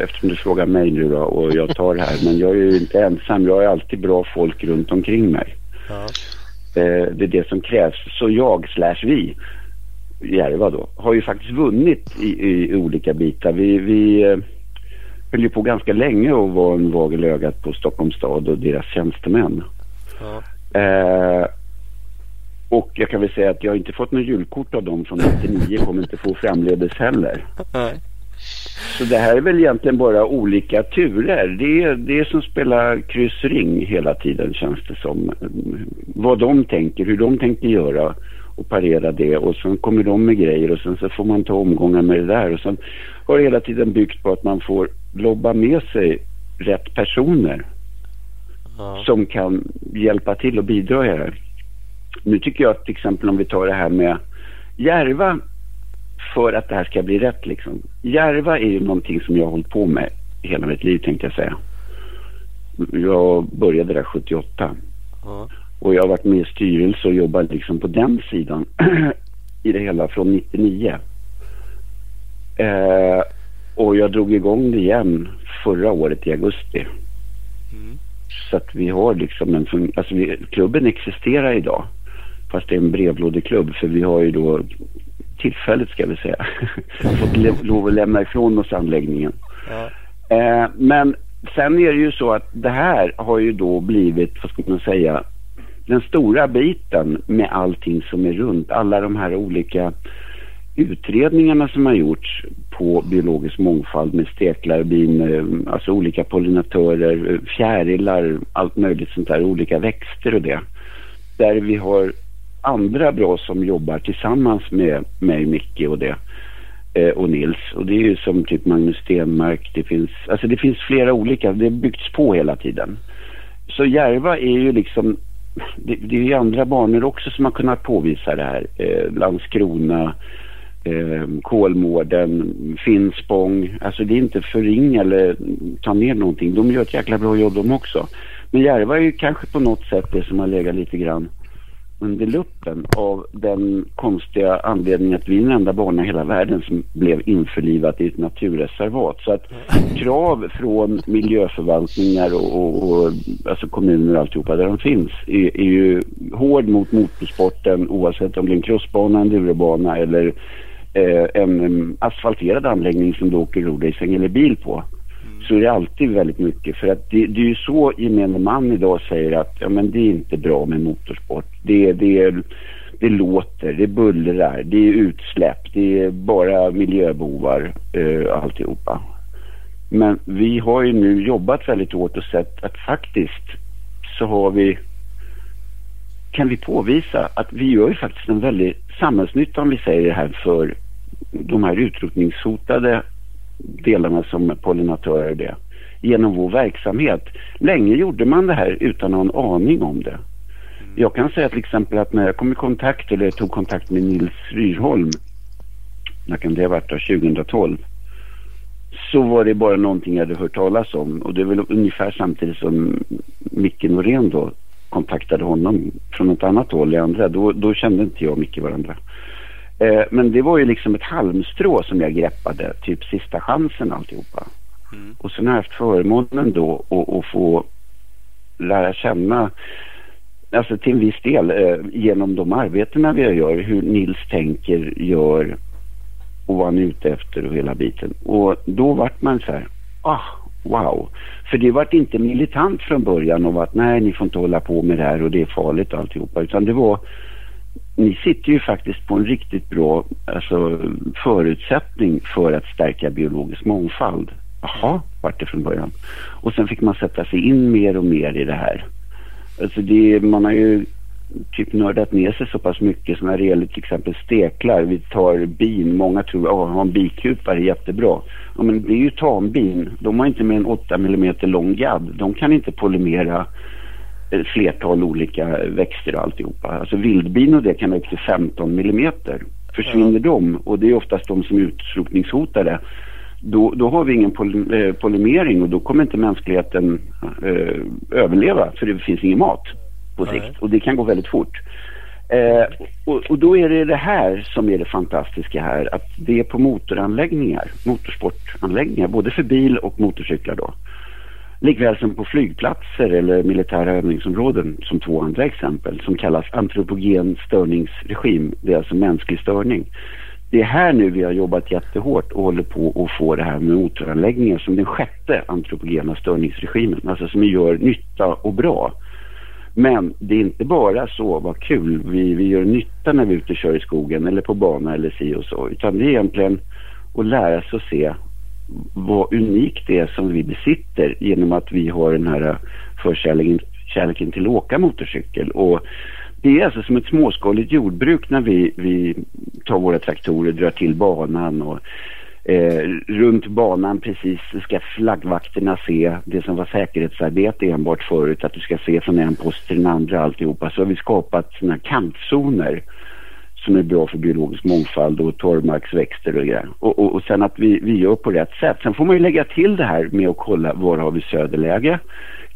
eftersom du frågar mig nu då, och jag tar det här, men jag är ju inte ensam, jag har alltid bra folk runt omkring mig. Ja. Det är det som krävs, så jag/vi Järva då har ju faktiskt vunnit i olika bitar. Vi höll ju på ganska länge och var en vagelögat på Stockholms stad och deras tjänstemän. Ja. Och jag kan väl säga att jag inte fått någon julkort av dem från 99, kommer inte få framledes heller. Så det här är väl egentligen bara olika turer. Det är det som spelar kryssring hela tiden, känns det som. Vad de tänker, hur de tänker göra och parera det. Och sen kommer de med grejer och sen så får man ta omgångar med det där. Och sen har det hela tiden byggt på att man får lobba med sig rätt personer som kan hjälpa till och bidra i det här. Nu tycker jag att till exempel om vi tar det här med Järva, för att det här ska bli rätt liksom. Järva är ju någonting som jag har hållit på med hela mitt liv tänkte jag säga. Jag började där 78. Ja. Och jag har varit med i styrelse och jobbat liksom på den sidan i det hela från 99. Och jag drog igång det igen förra året i augusti. Mm. Så att vi har liksom klubben existerar idag, fast det är en brevlådeklubb, för vi har ju då tillfälligt ska vi säga fått lov att lämna ifrån oss anläggningen. Ja. Men sen är det ju så att det här har ju då blivit, vad ska man säga, den stora biten med allting som är runt, alla de här olika utredningarna som har gjorts på biologisk mångfald med steklarbin, alltså olika pollinatörer, fjärilar, allt möjligt sånt där, olika växter och det. Där vi har andra bra som jobbar tillsammans med mig, Micke och det och Nils. Och det är ju som typ Magnus Stenmark, det finns flera olika, det byggs på hela tiden. Så Järva är ju liksom det är ju andra banor också som har kunnat påvisa det här. Landskrona, Kolmården, Finspång. Alltså det är inte förring eller ta ner någonting. De gör ett jäkla bra jobb de också. Men Järva är ju kanske på något sätt det som har legat lite grann under luppen av den konstiga anledningen att vi är den enda banan i hela världen som blev införlivat i ett naturreservat. Så att krav från miljöförvaltningar och alltså kommuner och alltihopa där de finns är ju hård mot motorsporten, oavsett om det är en crossbana, en durobana eller en asfalterad anläggning som du åker rodacesäng eller bil på. Så är det alltid väldigt mycket. För att det är ju så gemene man idag säger att ja, men det är inte bra med motorsport. Det låter, det är buller, det är utsläpp, det är bara miljöbovar, alltihopa. Men vi har ju nu jobbat väldigt hårt och sett att faktiskt så har vi, kan vi påvisa att vi gör ju faktiskt en väldigt samhällsnytta om vi säger det här för de här utrotningshotade delarna som pollinatörer det genom vår verksamhet. Länge gjorde man det här utan någon aning om det. Jag kan säga till exempel att när jag kom i kontakt eller tog kontakt med Nils Ryrholm, när kan det ha varit då, 2012, så var det bara någonting jag hade hört talas om, och det är väl ungefär samtidigt som Mikael Norén då kontaktade honom från ett annat håll i andra. Då kände inte jag och Micke varandra. Men det var ju liksom ett halmstrå som jag greppade, typ sista chansen alltihopa. Mm. Och sen har jag haft förmånen då att få lära känna, alltså till en viss del genom de arbetena vi gör, hur Nils tänker, gör och vad han är ute efter och hela biten. Och då vart man så här, wow. För det vart inte militant från början om att nej, ni får inte hålla på med det här och det är farligt alltihopa, utan det var, ni sitter ju faktiskt på en riktigt bra alltså, förutsättning för att stärka biologisk mångfald. Jaha, vart det från början. Och sen fick man sätta sig in mer och mer i det här. Alltså det, man har ju typ nördat ner sig så pass mycket som när det gäller till exempel steklar. Vi tar bin, många tror att ha en bikupa är jättebra. Ja, men det är ju tambin. De har inte med en 8 mm lång gadd. De kan inte pollinera flertal olika växter och alltihopa. Alltså vildbin och det kan upp till 15 millimeter. Försvinner de, och det är oftast de som är utrotningshotade, då har vi ingen pollinering och då kommer inte mänskligheten överleva, för det finns ingen mat på sikt. Och det kan gå väldigt fort. Och då är det här som är det fantastiska här, att det är på motoranläggningar, motorsportanläggningar, både för bil och motorcyklar då. Likväl som på flygplatser eller militära övningsområden, som två andra exempel, som kallas antropogen störningsregim. Det är alltså mänsklig störning. Det är här nu vi har jobbat jättehårt och håller på att få det här med motoranläggningar som den sjätte antropogena störningsregimen. Alltså som gör nytta och bra. Men det är inte bara så, vad kul, vi gör nytta när vi är ute och kör i skogen eller på bana eller si och så. Utan det är egentligen att lära sig att se vad unikt det är som vi besitter genom att vi har den här förkärleken till åka motorcykel. Och det är alltså som ett småskaligt jordbruk när vi tar våra traktorer, drar till banan och runt banan precis ska flaggvakterna se det som var säkerhetsarbete enbart förut, att du ska se från en post till den andra alltihopa. Så har vi skapat såna kantzoner som är bra för biologisk mångfald och torrmarksväxter och grejer. Och sen att vi gör på rätt sätt. Sen får man ju lägga till det här med att kolla var har vi söderläge.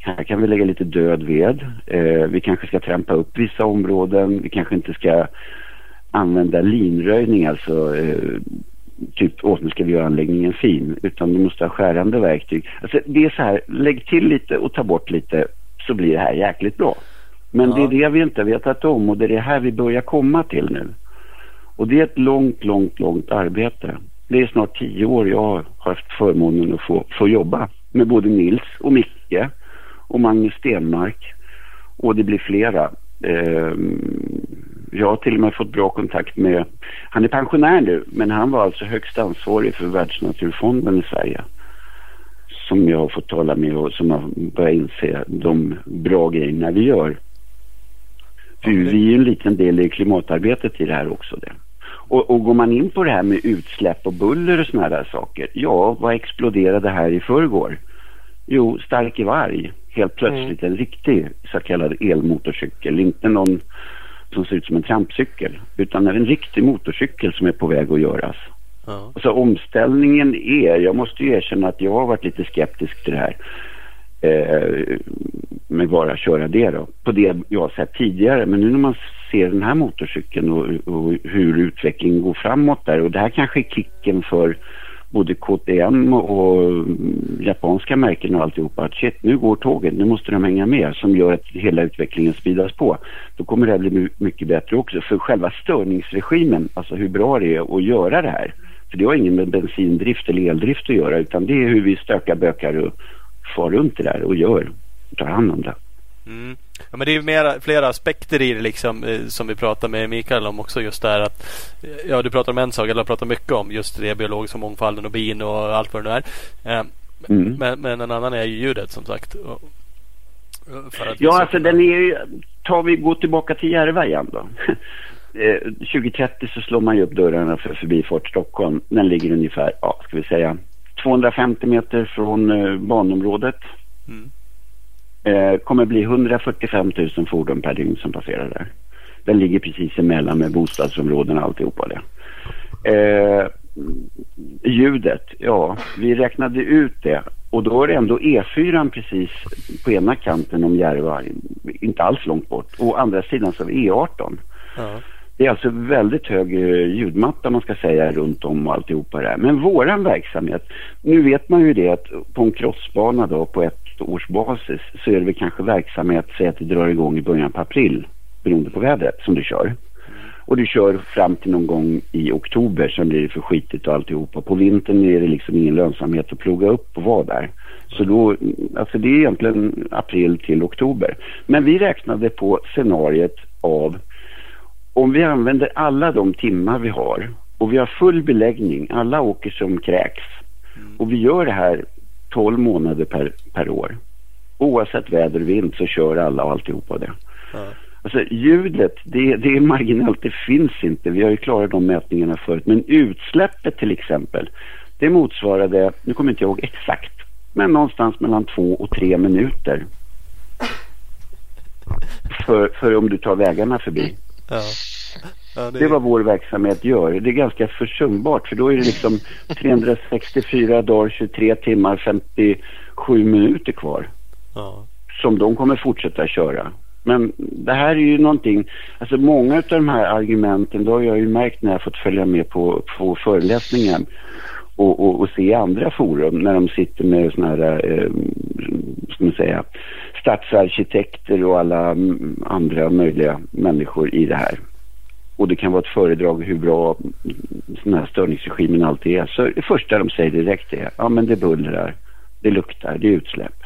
Här kan vi lägga lite död ved. Vi kanske ska trampa upp vissa områden. Vi kanske inte ska använda linröjning, alltså typ nu ska vi göra anläggningen fin. Utan du måste ha skärande verktyg. Alltså det är så här, lägg till lite och ta bort lite så blir det här jäkligt bra. Men det är det vi inte vetat om, och det är det här vi börjar komma till nu. Och det är ett långt, långt, långt arbete. Det är snart 10 år jag har haft förmånen att få jobba med både Nils och Micke och Magnus Stenmark. Och det blir flera. Jag har till och med fått bra kontakt med, han är pensionär nu, men han var alltså högst ansvarig för Världsnaturfonden i Sverige, som jag har fått tala med och som har börjat inse de bra grejerna vi gör. Vi är en liten del i klimatarbetet i det här också. Det. Och går man in på det här med utsläpp och buller och såna där saker. Ja, vad exploderade här i förrgår? Jo, Stark Varg. helt plötsligt en riktig så kallad elmotorcykel, inte någon som ser ut som en trampcykel, utan en riktig motorcykel som är på väg att göras. Ja. Så omställningen är, jag måste ju erkänna att jag har varit lite skeptisk till det här med bara köra det då, på det jag har sett tidigare, men nu när man ser den här motorcykeln och hur utvecklingen går framåt där, och det här kanske är kicken för både KTM och japanska märken och alltihopa, att shit, nu går tågen, nu måste de hänga med, som gör att hela utvecklingen speedas på. Då kommer det bli mycket bättre också för själva störningsregimen, alltså hur bra det är att göra det här, för det har ingen med bensindrift eller eldrift att göra, utan det är hur vi stökar, bökar och far runt det där och gör, tar hand om det. Mm. Ja, men det är ju flera aspekter i det liksom, som vi pratar med Mikael om också, just där att, ja, du pratar om en sak, eller jag pratar mycket om just det biologiska mångfalden och bin och allt vad det nu är, men en annan är ju ljudet som sagt. Ja, alltså den är ju, går tillbaka till Järva igen då. 2030 så slår man ju upp dörrarna för förbifart Stockholm. Den ligger ungefär, ja, ska vi säga 250 meter från banområdet. Mm. Kommer bli 145 000 fordon per dygn som passerar där. Den ligger precis emellan med bostadsområden och alltihopa det. Ljudet, ja, vi räknade ut det. Och då är det ändå E4 precis på ena kanten om Järva, inte alls långt bort. Och andra sidan så är E18. Ja. Det är alltså väldigt hög ljudmatta man ska säga runt om och alltihopa det här. Men våran verksamhet, nu vet man ju det att på en crossbana då på ett års basis så är det väl kanske verksamhet, säg att det drar igång i början på april beroende på vädret som du kör. Och du kör fram till någon gång i oktober, så blir det för skitigt och alltihopa. På vintern är det liksom ingen lönsamhet att plugga upp och vara där. Så då, alltså det är egentligen april till oktober. Men vi räknade på scenariet av om vi använder alla de timmar vi har och vi har full beläggning, alla åker som kräks, och vi gör det här 12 månader per år. Oavsett väder och vind så kör alla och alltihopa det. Mm. Alltså ljudet, det är marginellt, det finns inte. Vi har ju klarat de mätningarna förut. Men utsläppet till exempel, det motsvarade, nu kommer inte jag ihåg exakt, men någonstans mellan 2 och 3 minuter. För om du tar vägarna förbi. Ja. Ja, det är vad vår verksamhet gör. Det är ganska försumbart, för då är det liksom 364 dagar, 23 timmar, 57 minuter kvar, ja, som de kommer fortsätta köra. Men det här är ju någonting, alltså många av de här argumenten, då har jag ju märkt när jag fått följa med på föreläsningen och se andra forum när de sitter med såna här ska man säga, stadsarkitekter och alla andra möjliga människor i det här. Och det kan vara ett föredrag hur bra såna här störningsregimen alltid är. Så det första de säger direkt är, ja men det bullrar, det luktar, det är utsläpp.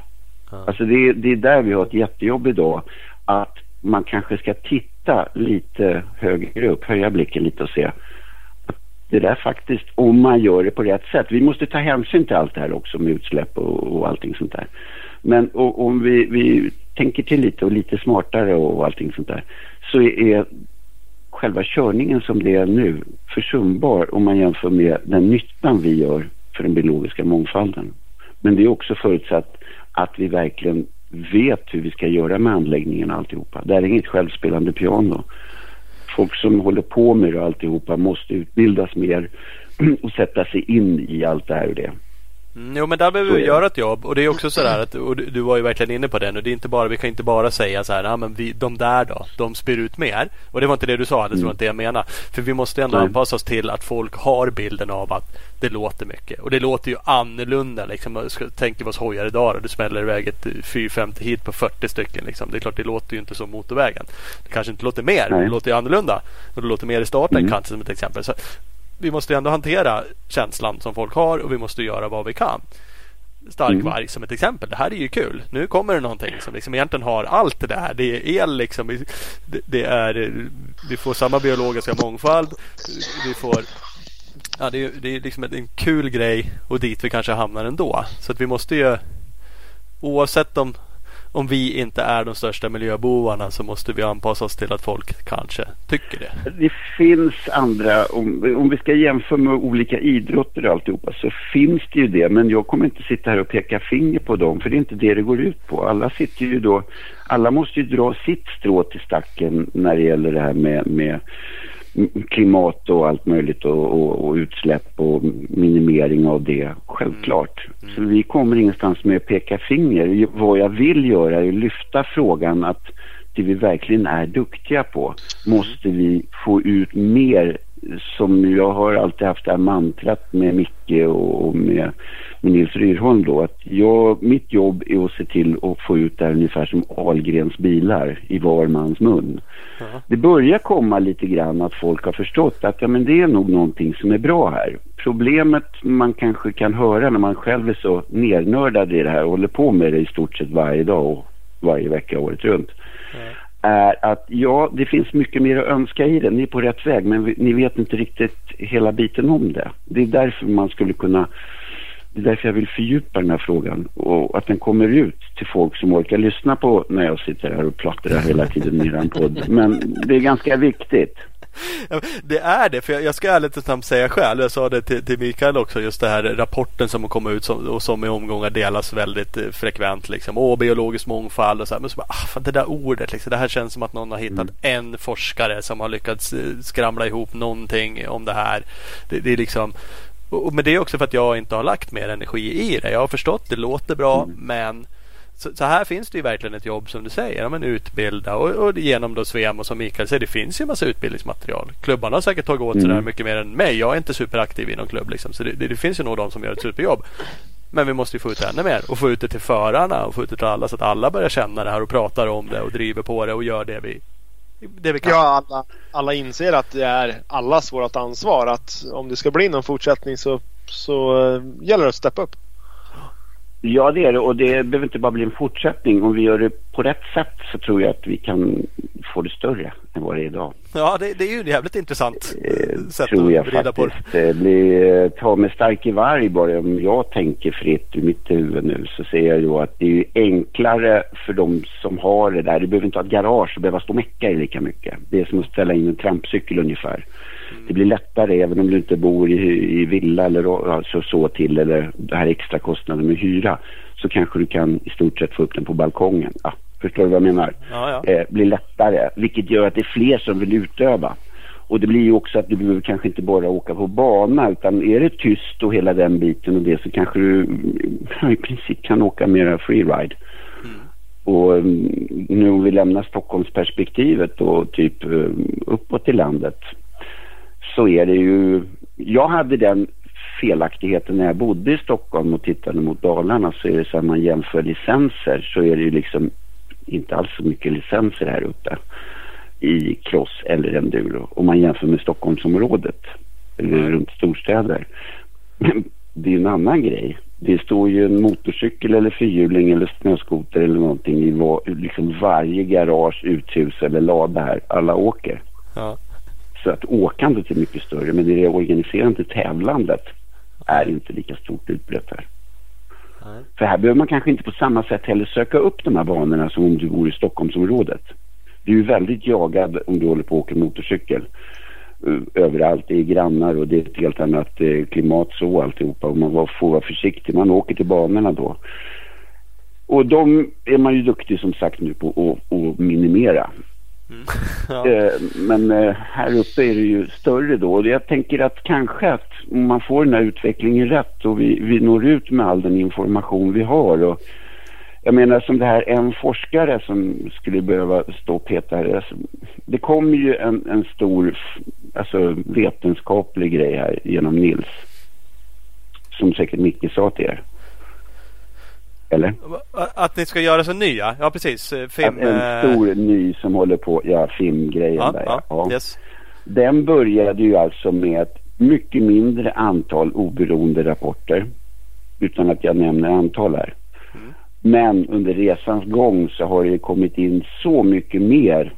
Ja. Alltså det är där vi har ett jättejobb idag, att man kanske ska titta lite högre upp, höja blicken lite och se det där faktiskt, om man gör det på rätt sätt. Vi måste ta hänsyn till allt det här också med utsläpp och allting sånt där. Men om vi tänker till lite och lite smartare och allting sånt där, så är själva körningen som det är nu försumbar om man jämför med den nyttan vi gör för den biologiska mångfalden. Men det är också förutsatt att vi verkligen vet hur vi ska göra med anläggningen och alltihopa. Det är inget självspelande piano. Folk som håller på med det och alltihopa måste utbildas mer och sätta sig in i allt det här och det. Jo, men där behöver vi göra ett jobb. Och det är också sådär att, och du var ju verkligen inne på den, och det är inte bara, vi kan inte bara säga så här, ja, men de där då, de spyr ut mer. Och det var inte det du sa, det tror inte jag menar. För vi måste ändå anpassa oss till att folk har bilden av att det låter mycket. Och det låter ju annorlunda liksom. Tänk vad hojar idag då, du smäller iväg ett 450 hit på 40 stycken liksom. Det är klart, det låter ju inte som motorvägen. Det kanske inte låter mer, men det låter ju annorlunda. Och det låter mer i starten kanske, som ett exempel. Så vi måste ändå hantera känslan som folk har, och vi måste göra vad vi kan. Stark Varg som ett exempel. Det här är ju kul. Nu kommer det någonting som liksom egentligen har allt det där. Det är el liksom. Vi får samma biologiska mångfald. Vi får, ja, det är liksom en kul grej, och dit vi kanske hamnar ändå. Så att vi måste ju, oavsett om om vi inte är de största miljöbovarna så måste vi anpassa oss till att folk kanske tycker det. Det finns andra, om vi ska jämföra med olika idrotter och alltihopa så finns det ju det, men jag kommer inte sitta här och peka finger på dem, för det är inte det det går ut på. Alla sitter ju då, alla måste ju dra sitt strå till stacken när det gäller det här med klimat och allt möjligt och utsläpp och minimering av det, självklart. Så vi kommer ingenstans med att peka finger. Vad jag vill göra är att lyfta frågan att det vi verkligen är duktiga på måste vi få ut mer, som jag har alltid haft det här mantrat med Micke och med Nils Ryrholm då, att mitt jobb är att se till att få ut det här ungefär som Ahlgrens bilar i var mans mun. Uh-huh. Det börjar komma lite grann att folk har förstått att ja, men det är nog någonting som är bra här. Problemet man kanske kan höra när man själv är så nernördad i det här och håller på med det i stort sett varje dag och varje vecka året runt, är att ja, det finns mycket mer att önska i det. Ni är på rätt väg, men ni vet inte riktigt hela biten om det. Det är därför man skulle kunna, det är därför jag vill fördjupa den här frågan och att den kommer ut till folk som orkar lyssna på när jag sitter här och plattrar hela tiden i den podd. Men det är ganska viktigt. Det är det, för jag ska ärligt snabbt säga själv, jag sa det till Mikael också, just det här rapporten som kommer ut och som i omgångar delas väldigt frekvent liksom, biologisk mångfald och så här, men så bara, fan, det där ordet liksom, det här känns som att någon har hittat en forskare som har lyckats skramla ihop någonting om det här. Det är liksom, men det är också för att jag inte har lagt mer energi i det. Jag har förstått, det låter bra, men så här finns det ju verkligen ett jobb, som du säger, om en utbilda och genom då Svemo, som Mikael säger, det finns ju en massa utbildningsmaterial. Klubbarna har säkert tagit åt sig där mycket mer än mig. Jag är inte superaktiv i någon klubb liksom, så det finns ju nog de som gör ett superjobb. Men vi måste ju få ut ännu mer och få ut det till förarna och få ut det till alla, så att alla börjar känna det här och pratar om det och driver på det och gör det vi kan. Ja, alla inser att det är allas vårt ansvar, att om det ska bli någon fortsättning så gäller det att steppa upp. Ja, det är det, och det behöver inte bara bli en fortsättning. Om vi gör det på rätt sätt så tror jag att vi kan få det större än vad det är idag. Ja, det är ju ett jävligt intressant sätt tror jag att reda på det. Ta med Stark Varg bara, om jag tänker fritt i mitt huvud nu, så ser jag ju att det är ju enklare för de som har det där. Det behöver inte ha ett garage och behöva stå och mecka i lika mycket. Det är som att ställa in en trampcykel ungefär. Det blir lättare även om du inte bor i villa eller alltså så till, eller det här extra kostnaden med hyra, så kanske du kan i stort sett få upp den på balkongen. Ja, förstår du vad jag menar? Ja, ja. Blir lättare, vilket gör att det är fler som vill utöva. Och det blir ju också att du behöver kanske inte bara åka på bana, utan är det tyst och hela den biten och det, så kanske du i princip kan åka mera freeride. Och nu om vi lämnar Stockholmsperspektivet och typ uppåt i landet, så är det ju, jag hade den felaktigheten när jag bodde i Stockholm och tittade mot Dalarna, så är det så här, man jämför licenser, så är det ju liksom inte alls så mycket licenser här uppe i cross eller enduro, om man jämför med Stockholmsområdet eller runt storstäder. Men det är ju en annan grej. Det står ju en motorcykel eller fyrhjuling eller snöskoter eller någonting i liksom varje garage, uthus eller lada här. Alla åker. Ja. Så att åkandet är mycket större, men det organiserande tävlandet är inte lika stort utbrett här. Nej. För här behöver man kanske inte på samma sätt heller söka upp de här banorna som om du bor i Stockholmsområdet. Du är ju väldigt jagad om du håller på att åka motorcykel. Överallt är grannar och det är ett helt annat klimat så alltihopa, och man får vara försiktig. Man åker till banorna då. Och de är man ju duktig som sagt nu på att minimera. Mm. Ja. Men här uppe är det ju större då, och jag tänker att kanske att om man får den här utvecklingen rätt och vi når ut med all den information vi har, och jag menar som det här, en forskare som skulle behöva stå och peta här, alltså, det kommer ju en stor alltså vetenskaplig grej här genom Nils, som säkert Micke sa till er. Eller? Att ni ska göra så nya, ja precis, FIM, en stor ny som håller på, ja, FIM-grejen, ja, där, ja. Ja. Yes. Den började ju alltså med ett mycket mindre antal oberoende rapporter, utan att jag nämner antal här. Men under resans gång så har det kommit in så mycket mer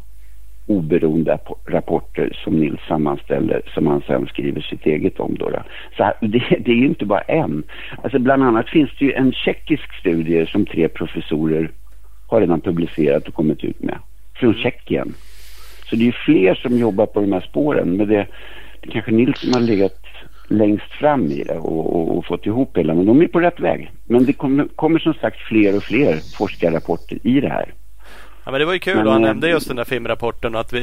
oberoende rapporter som Nils sammanställer, som han sen skriver sitt eget om då. Så här, det är ju inte bara en. Alltså bland annat finns det ju en tjeckisk studie som 3 professorer har redan publicerat och kommit ut med från Tjeckien. Så det är fler som jobbar på de här spåren, men det kanske Nils som har legat längst fram i det och fått ihop hela, men de är på rätt väg. Men det kommer som sagt fler och fler forskarrapporter i det här. Ja, men det var ju kul, och han nämnde just den där FIM-rapporten, att vi,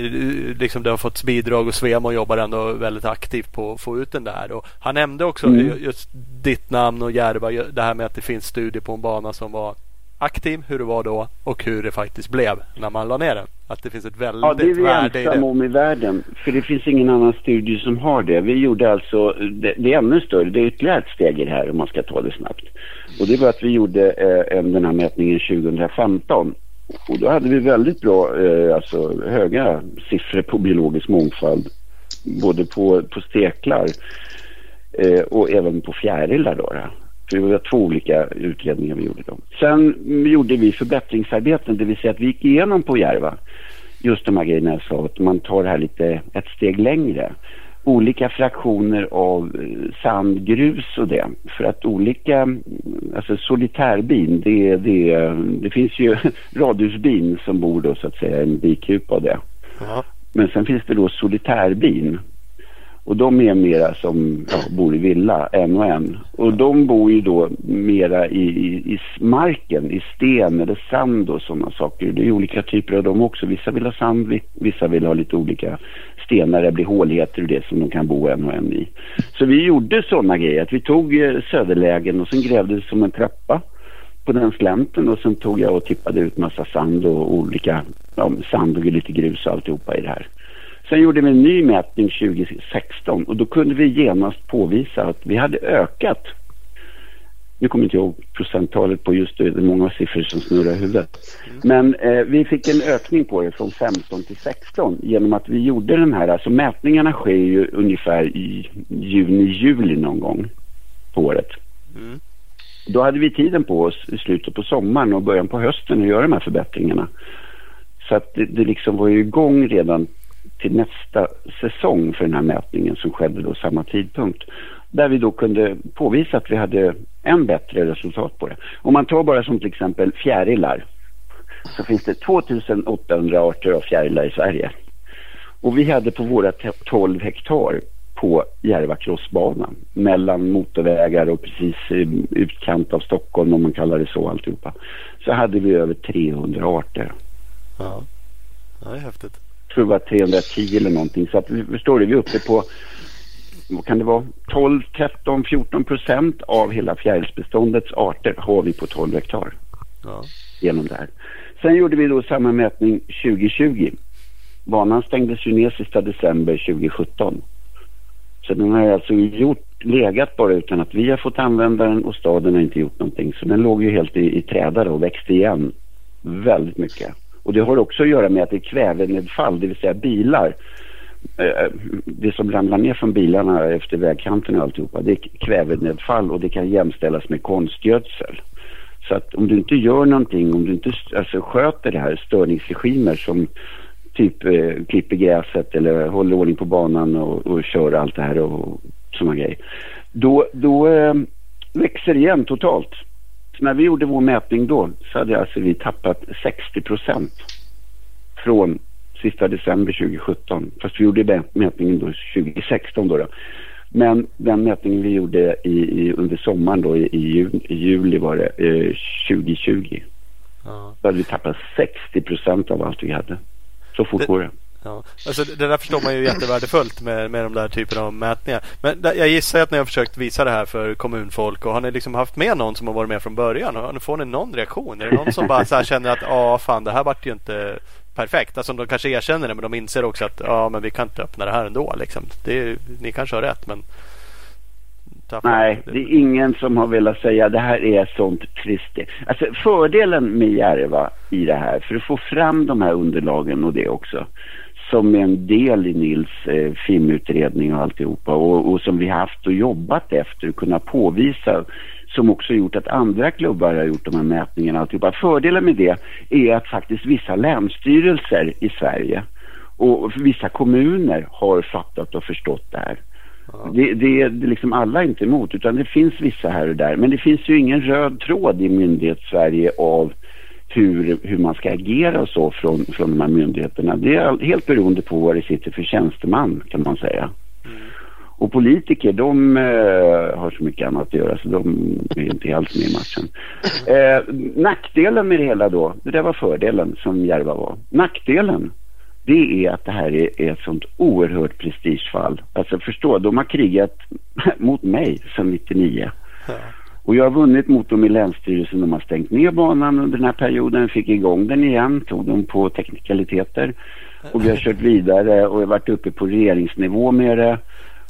liksom, det har fått bidrag, och Svemo jobbar ändå väldigt aktivt på att få ut den där. Och han nämnde också just ditt namn och Järva, det här med att det finns studier på en bana som var aktiv, hur det var då och hur det faktiskt blev när man la ner den. Att det finns ett väldigt värde i det. Ja, det är vi ensamma om i världen, för det finns ingen annan studie som har det. Vi gjorde alltså, det är ännu större, det är ytterligare ett steg i det här om man ska ta det snabbt. Och det var att vi gjorde den här mätningen 2015. Och då hade vi väldigt bra, alltså höga siffror på biologisk mångfald, både på steklar och även på fjärilar då. För det var två olika utredningar vi gjorde då. Sen gjorde vi förbättringsarbeten, det vill säga att vi gick igenom på Järva just de här grejerna jag sa, att man tar det här lite ett steg längre. Olika fraktioner av sandgrus och det. För att olika, alltså solitärbin, det finns ju radhusbin som bor då så att säga en bikupa av det. Ja. Men sen finns det då solitärbin. Och de är mera som bor i villa, en och en. Och de bor ju då mera i marken, i sten eller sand och sådana saker. Det är olika typer av dem också. Vissa vill ha sand, vissa vill ha lite olika stenar. Det blir håligheter och det som de kan bo en och en i. Så vi gjorde sådana grejer. Att vi tog söderlägen och sen grävde som en trappa på den slänten. Och sen tog jag och tippade ut massa sand och olika sand och lite grus och alltihopa i det här. Sen gjorde vi en ny mätning 2016 och då kunde vi genast påvisa att vi hade ökat. Nu kommer inte jag ihåg procenttalet på just det, många siffror som snurrar i huvudet. Men vi fick en ökning på det från 15 till 16 genom att vi gjorde den här. Alltså mätningarna sker ju ungefär i juni-juli någon gång på året. Mm. Då hade vi tiden på oss i slutet på sommaren och början på hösten att göra de här förbättringarna. Så att det liksom var ju igång redan till nästa säsong för den här mätningen som skedde då samma tidpunkt, där vi då kunde påvisa att vi hade en bättre resultat på det. Om man tar bara som till exempel fjärilar, så finns det 2800 arter av fjärilar i Sverige, och vi hade på våra 12 hektar på Järva crossbanan mellan motorvägar och precis utkant av Stockholm, om man kallar det så, alltihopa, så hade vi över 300 arter. Ja, det är häftigt. Det var 310 eller någonting. Så att, förstår du, vi är uppe på, vad kan det vara, 12, 13, 14% av hela fjärilsbeståndets arter har vi på 12 hektar. Ja. Genom det här. Sen gjorde vi då samma mätning 2020. Banan stängdes ju ner sista december 2017. Så den har alltså legat bara utan att vi har fått använda den, och staden har inte gjort någonting. Så den låg ju helt i trädar och växte igen väldigt mycket. Och det har också att göra med att det är kvävenedfall, det vill säga bilar. Det som ramlar ner från bilarna efter vägkanten och alltihopa, det är kvävenedfall, och det kan jämställas med konstgödsel. Så att om du inte gör någonting, om du inte sköter det här, störningsregimer som typ klipper gräset eller håller ordning på banan och kör allt det här och sådana grejer, då växer det igen totalt. Så när vi gjorde vår mätning då, så hade alltså vi tappat 60% från sista december 2017. Fast vi gjorde mätningen då 2016 då. Men den mätningen vi gjorde under sommaren då, i juli var det 2020. Ja. Så hade vi tappat 60% av allt vi hade. Så fort går det. Ja. Alltså, det där förstår man ju jättevärdefullt med de där typerna av mätningar. Men jag gissar att ni har försökt visa det här för kommunfolk, och har ni liksom haft med någon som har varit med från början? Får ni någon reaktion? Är det någon som bara så här känner att fan, det här vart ju inte perfekt? Alltså, de kanske erkänner det, men de inser också att men vi kan inte öppna det här ändå liksom. Ni kanske har rätt, men nej, det är ingen som har velat säga det här är sånt trist. Alltså fördelen med Järva i det här, för att få fram de här underlagen och det också, som är en del i Nils FIM-utredning och alltihopa, och som vi haft och jobbat efter att kunna påvisa, som också gjort att andra klubbar har gjort de här mätningarna och alltihopa. Fördelen med det är att faktiskt vissa länsstyrelser i Sverige och vissa kommuner har fattat och förstått det här. Det är liksom alla inte emot, utan det finns vissa här och där, men det finns ju ingen röd tråd i myndighets Sverige av hur man ska agera och så från de här myndigheterna. Det är helt beroende på vad det sitter för tjänsteman, kan man säga. Mm. Och politiker, de har så mycket annat att göra, så de är inte alls med i matchen. Nackdelen med det hela då, det där var fördelen som Järva var. Nackdelen, det är att det här är ett sånt oerhört prestigefall. Alltså förstå, de har krigat mot mig sedan 99. Ja. Och jag har vunnit mot dem i länsstyrelsen. De har stängt ner banan under den här perioden, fick igång den igen, tog dem på teknikaliteter. Och vi har kört vidare och jag har varit uppe på regeringsnivå med det.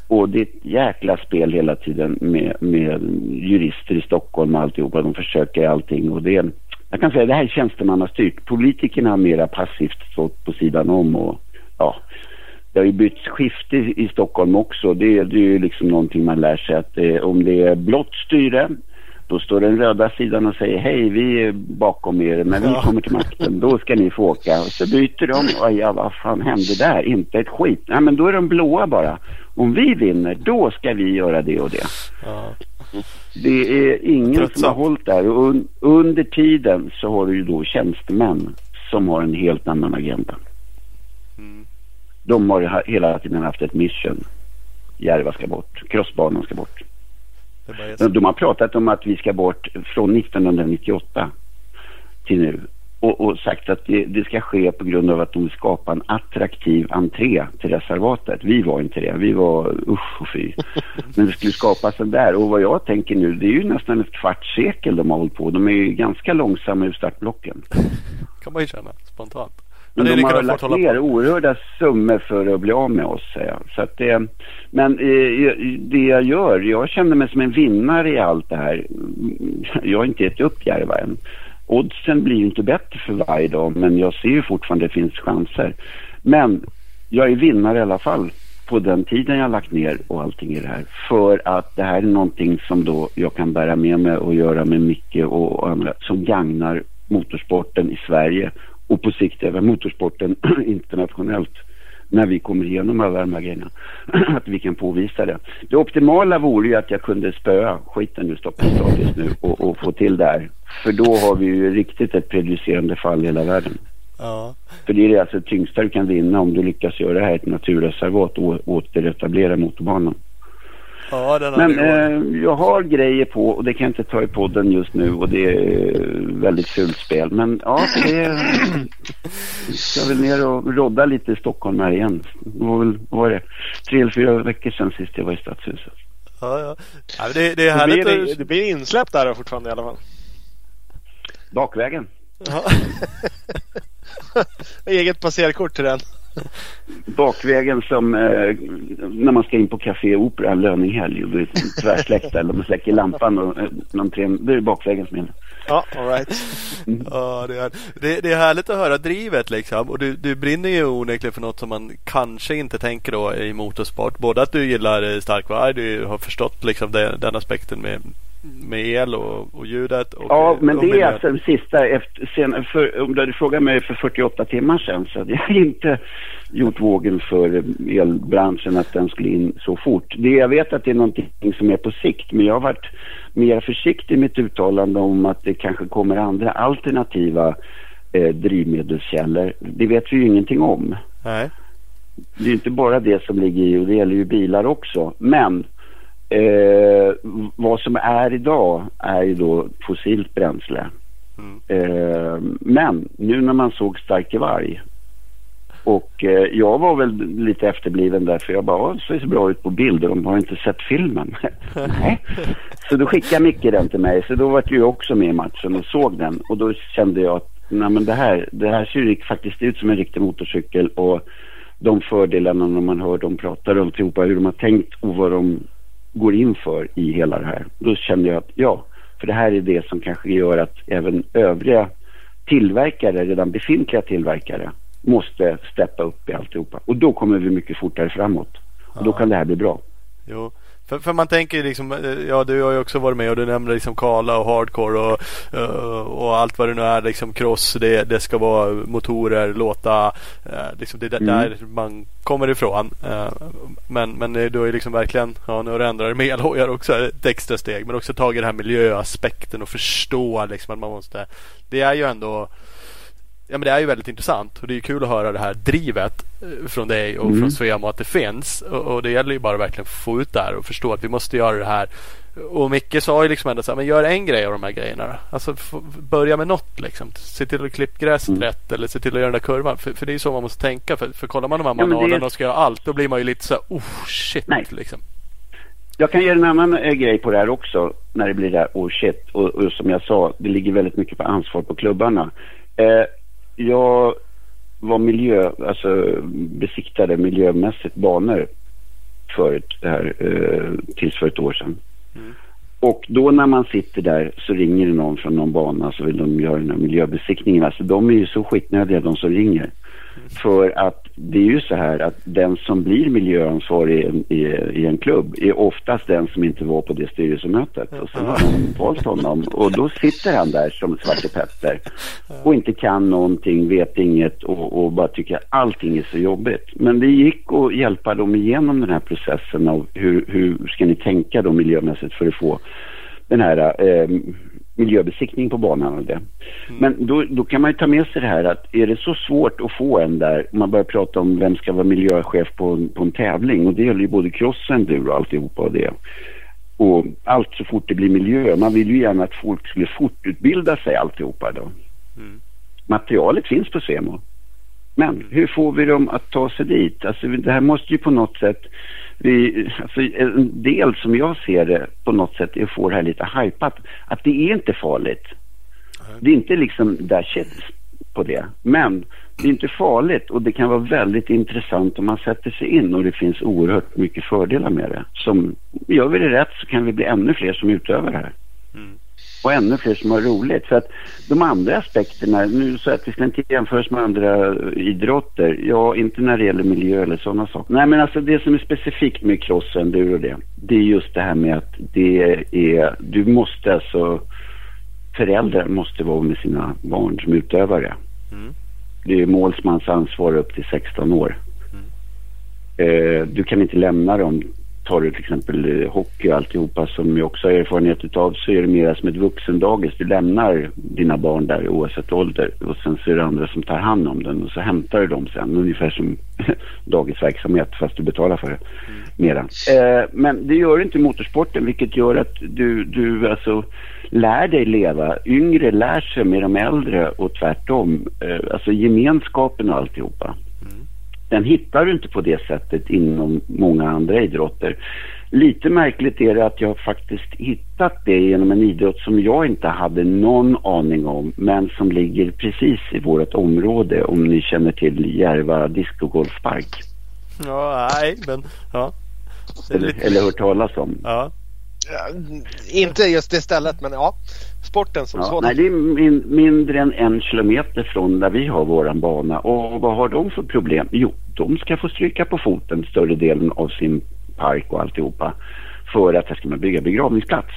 Och det är ett jäkla spel hela tiden med jurister i Stockholm och alltihopa. De försöker allting. Och det är, jag kan säga, det här tjänsteman har styrt. Politikerna har mera passivt stått på sidan om. Och, ja, det har ju bytt skift i Stockholm också. Det är ju liksom någonting man lär sig. Att om det är blått styre, då står den röda sidan och säger hej, vi är bakom er, men vi kommer till makten, då ska ni få åka. Och så byter de, ja vad fan hände där? Inte ett skit. Nej, men då är de blåa bara. Om vi vinner, då ska vi göra det och det. Ja. Det är ingen som har hållit där. Och under tiden så har du ju då tjänstemän som har en helt annan agenda. Mm. De har ju hela tiden haft ett mission. Järva ska bort, crossbanan ska bort. De har pratat om att vi ska bort från 1998 till nu och sagt att det ska ske på grund av att de skapar en attraktiv entré till reservatet. Vi var inte det, vi var usch och fy. Men det skulle skapas så där, och vad jag tänker nu, det är ju nästan ett kvartssekel de har hållit på. De är ju ganska långsamma ur startblocken. Kan man ju känna spontant. Men de har lagt ner oerhörda summor för att bli av med oss, säger jag. Så att det, men det jag gör, jag känner mig som en vinnare i allt det här. Jag har inte gett upp Järva än. Oddsen blir ju inte bättre för varje dag, men jag ser ju fortfarande att det finns chanser. Men jag är vinnare i alla fall på den tiden jag har lagt ner och allting i det här. För att det här är någonting som då jag kan bära med mig och göra med mycket och andra som gagnar motorsporten i Sverige. Och på sikt även motorsporten internationellt, när vi kommer igenom alla de här grejerna, att vi kan påvisa det. Det optimala vore ju att jag kunde spöa skiten ur Stockholms stad just nu och få till där. För då har vi ju riktigt ett prejudicerande fall i hela världen. Ja. För det är alltså tyngsta du kan vinna om du lyckas göra det här ett naturreservat och återetablera motorbanan. Ja, men jag har grejer på, och det kan jag inte ta i podden just nu, och det är väldigt fult spel. Men ja, det är... jag vill ner och rodda lite i Stockholm här igen. Vad var det? 3 eller 4 veckor sedan sist jag var i Stadshuset. Ja. Ja, det är härligt. Det blir insläppt där fortfarande i alla fall. Bakvägen. Ja. Eget passerkort till den. Bakvägen som när man ska in på Café Opera en lönninghelg och blir tvärsläckt eller man släcker lampan och det är bakvägen som är. Ja, all right. Ja, det är härligt att höra drivet liksom, och du brinner ju onekligen för något som man kanske inte tänker då i motorsport. Både att du gillar Stark Varg, du har förstått liksom den aspekten med el och ljudet och, ja, men det är alltså den sista om du hade frågat mig för 48 timmar sedan så hade jag inte gjort vågen för elbranschen att den skulle in så fort. Jag vet att det är någonting som är på sikt, men jag har varit mer försiktig i mitt uttalande om att det kanske kommer andra alternativa drivmedelskällor. Det vet vi ju ingenting om. Nej. Det är ju inte bara det som ligger i, och det gäller ju bilar också, men vad som är idag är ju då fossilt bränsle. Mm. Men nu när man såg Stark Varg, och jag var väl lite efterbliven där, för jag bara, det ser så bra ut på bilder, de har inte sett filmen. Nej. Så då skickade Micke den till mig, så då var jag också med i matchen och såg den, och då kände jag att nej, men det här ser ju faktiskt ut som en riktig motorcykel, och de fördelarna när man hör dem prata om tillhopa, hur de har tänkt och vad de går in för i hela det här. Då kände jag att ja, för det här är det som kanske gör att även övriga tillverkare, redan befintliga tillverkare, måste steppa upp i alltihopa. Och då kommer vi mycket fortare framåt. Och då kan det här bli bra. Jo. För man tänker liksom, ja, du har ju också varit med och du nämnde liksom Kala och Hardcore och och allt vad det nu är, liksom cross, det ska vara motorer, låta, liksom det är där man kommer ifrån. Men det, då är liksom verkligen, ja, nu har det ändrat med lojar också ett extra steg, men också tagit den här miljöaspekten och förstå liksom att man måste, det är ju ändå, ja, men det är ju väldigt intressant och det är ju kul att höra det här drivet från dig och från Svemo att det finns, och det gäller ju bara verkligen få ut där och förstå att vi måste göra det här. Och Micke sa ju liksom ändå så här, men gör en grej av de här grejerna. Alltså börja med något liksom. Se till att klippa gräset rätt, eller se till att göra den där kurvan. För det är ju så man måste tänka. För kollar man de här manualerna och ska göra allt, då blir man ju lite så här, oh shit. Nej. Liksom. Jag kan göra en annan grej på det här också, när det blir det här, oh shit. Och som jag sa, det ligger väldigt mycket på ansvar på klubbarna. Jag var besiktade miljömässigt banor förut det här, tills för ett år sedan. Mm. Och då när man sitter där så ringer det någon från någon bana så vill de göra den här miljöbesiktningen. Alltså de är ju så skitnödiga de som ringer. För att det är ju så här att den som blir miljöansvarig i en klubb är oftast den som inte var på det styrelsemötet. Och sen har de valt honom och då sitter han där som Svarte Petter och inte kan någonting, vet inget och bara tycker att allting är så jobbigt. Men vi gick och hjälpa dem igenom den här processen av hur ska ni tänka då miljömässigt för att få den här miljöbesiktning på banan och det. Men då kan man ju ta med sig det här att är det så svårt att få en där, man börjar prata om vem ska vara miljöchef på en tävling, och det gäller ju både crossen, du och alltihopa och det. Och allt så fort det blir miljö, man vill ju gärna att folk skulle fortutbilda sig alltihopa då. Materialet finns på Svemo. Men hur får vi dem att ta sig dit? Alltså det här måste ju på något sätt en del som jag ser det på något sätt är att få det här lite hypat, att det är inte farligt. Det är inte liksom där shit på det, men det är inte farligt och det kan vara väldigt intressant om man sätter sig in, och det finns oerhört mycket fördelar med det. Som gör vi det rätt så kan vi bli ännu fler som utövar det här. Och ännu fler som har roligt. För att de andra aspekterna, nu så att vi ska inte jämföras med andra idrotter, ja, inte när det gäller miljö eller sådana saker. Nej, men alltså det som är specifikt med crossen, du och det är just det här med att du måste alltså, föräldrar måste vara med sina barn som utövare. Det är målsmans ansvar upp till 16 år. Du kan inte lämna dem. Tar du till exempel hockey och alltihopa som jag också har erfarenhet utav, så är det mer som ett vuxendagis. Du lämnar dina barn där oavsett ålder och sen så är det andra som tar hand om den och så hämtar du dem sen. Ungefär som dagisverksamhet fast du betalar för det mera. Men det gör inte motorsporten, vilket gör att du alltså lär dig leva. Yngre lär sig med de äldre och tvärtom. Alltså gemenskapen och alltihopa. Den hittar du inte på det sättet inom många andra idrotter. Lite märkligt är det att jag faktiskt hittat det genom en idrott som jag inte hade någon aning om, men som ligger precis i vårt område, om ni känner till Järva discogolfpark. Ja, nej, men ja. Eller hört talas om. Ja. Inte just det stället, men ja, sporten som sådan. Nej, det är mindre än 1 kilometer från där vi har våran bana. Och vad har de för problem? Jo, de ska få stryka på foten större delen av sin park och alltihopa för att här ska man bygga begravningsplats.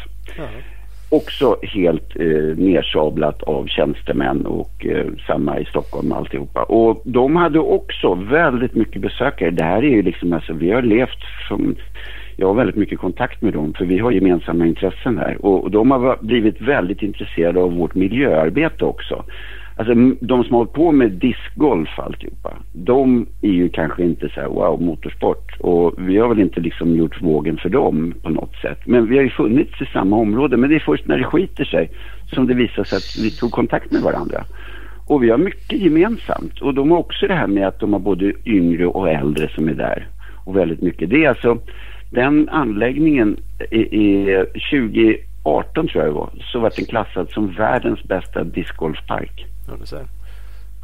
Också helt nedsablat av tjänstemän och samma i Stockholm och alltihopa. Och de hade också väldigt mycket besökare. Det här är ju liksom, alltså vi har levt som... Jag har väldigt mycket kontakt med dem för vi har gemensamma intressen här. Och de har blivit väldigt intresserade av vårt miljöarbete också. Alltså de som har hållit på med discgolf alltihopa, de är ju kanske inte så här, wow, motorsport. Och vi har väl inte liksom gjort vågen för dem på något sätt. Men vi har ju funnits i samma område. Men det är först när det skiter sig som det visar sig att vi tog kontakt med varandra. Och vi har mycket gemensamt. Och de har också det här med att de har både yngre och äldre som är där. Och väldigt mycket. Det är alltså... Den anläggningen i 2018 tror jag det var, så var den klassad som världens bästa discgolfpark. Ja, det ser.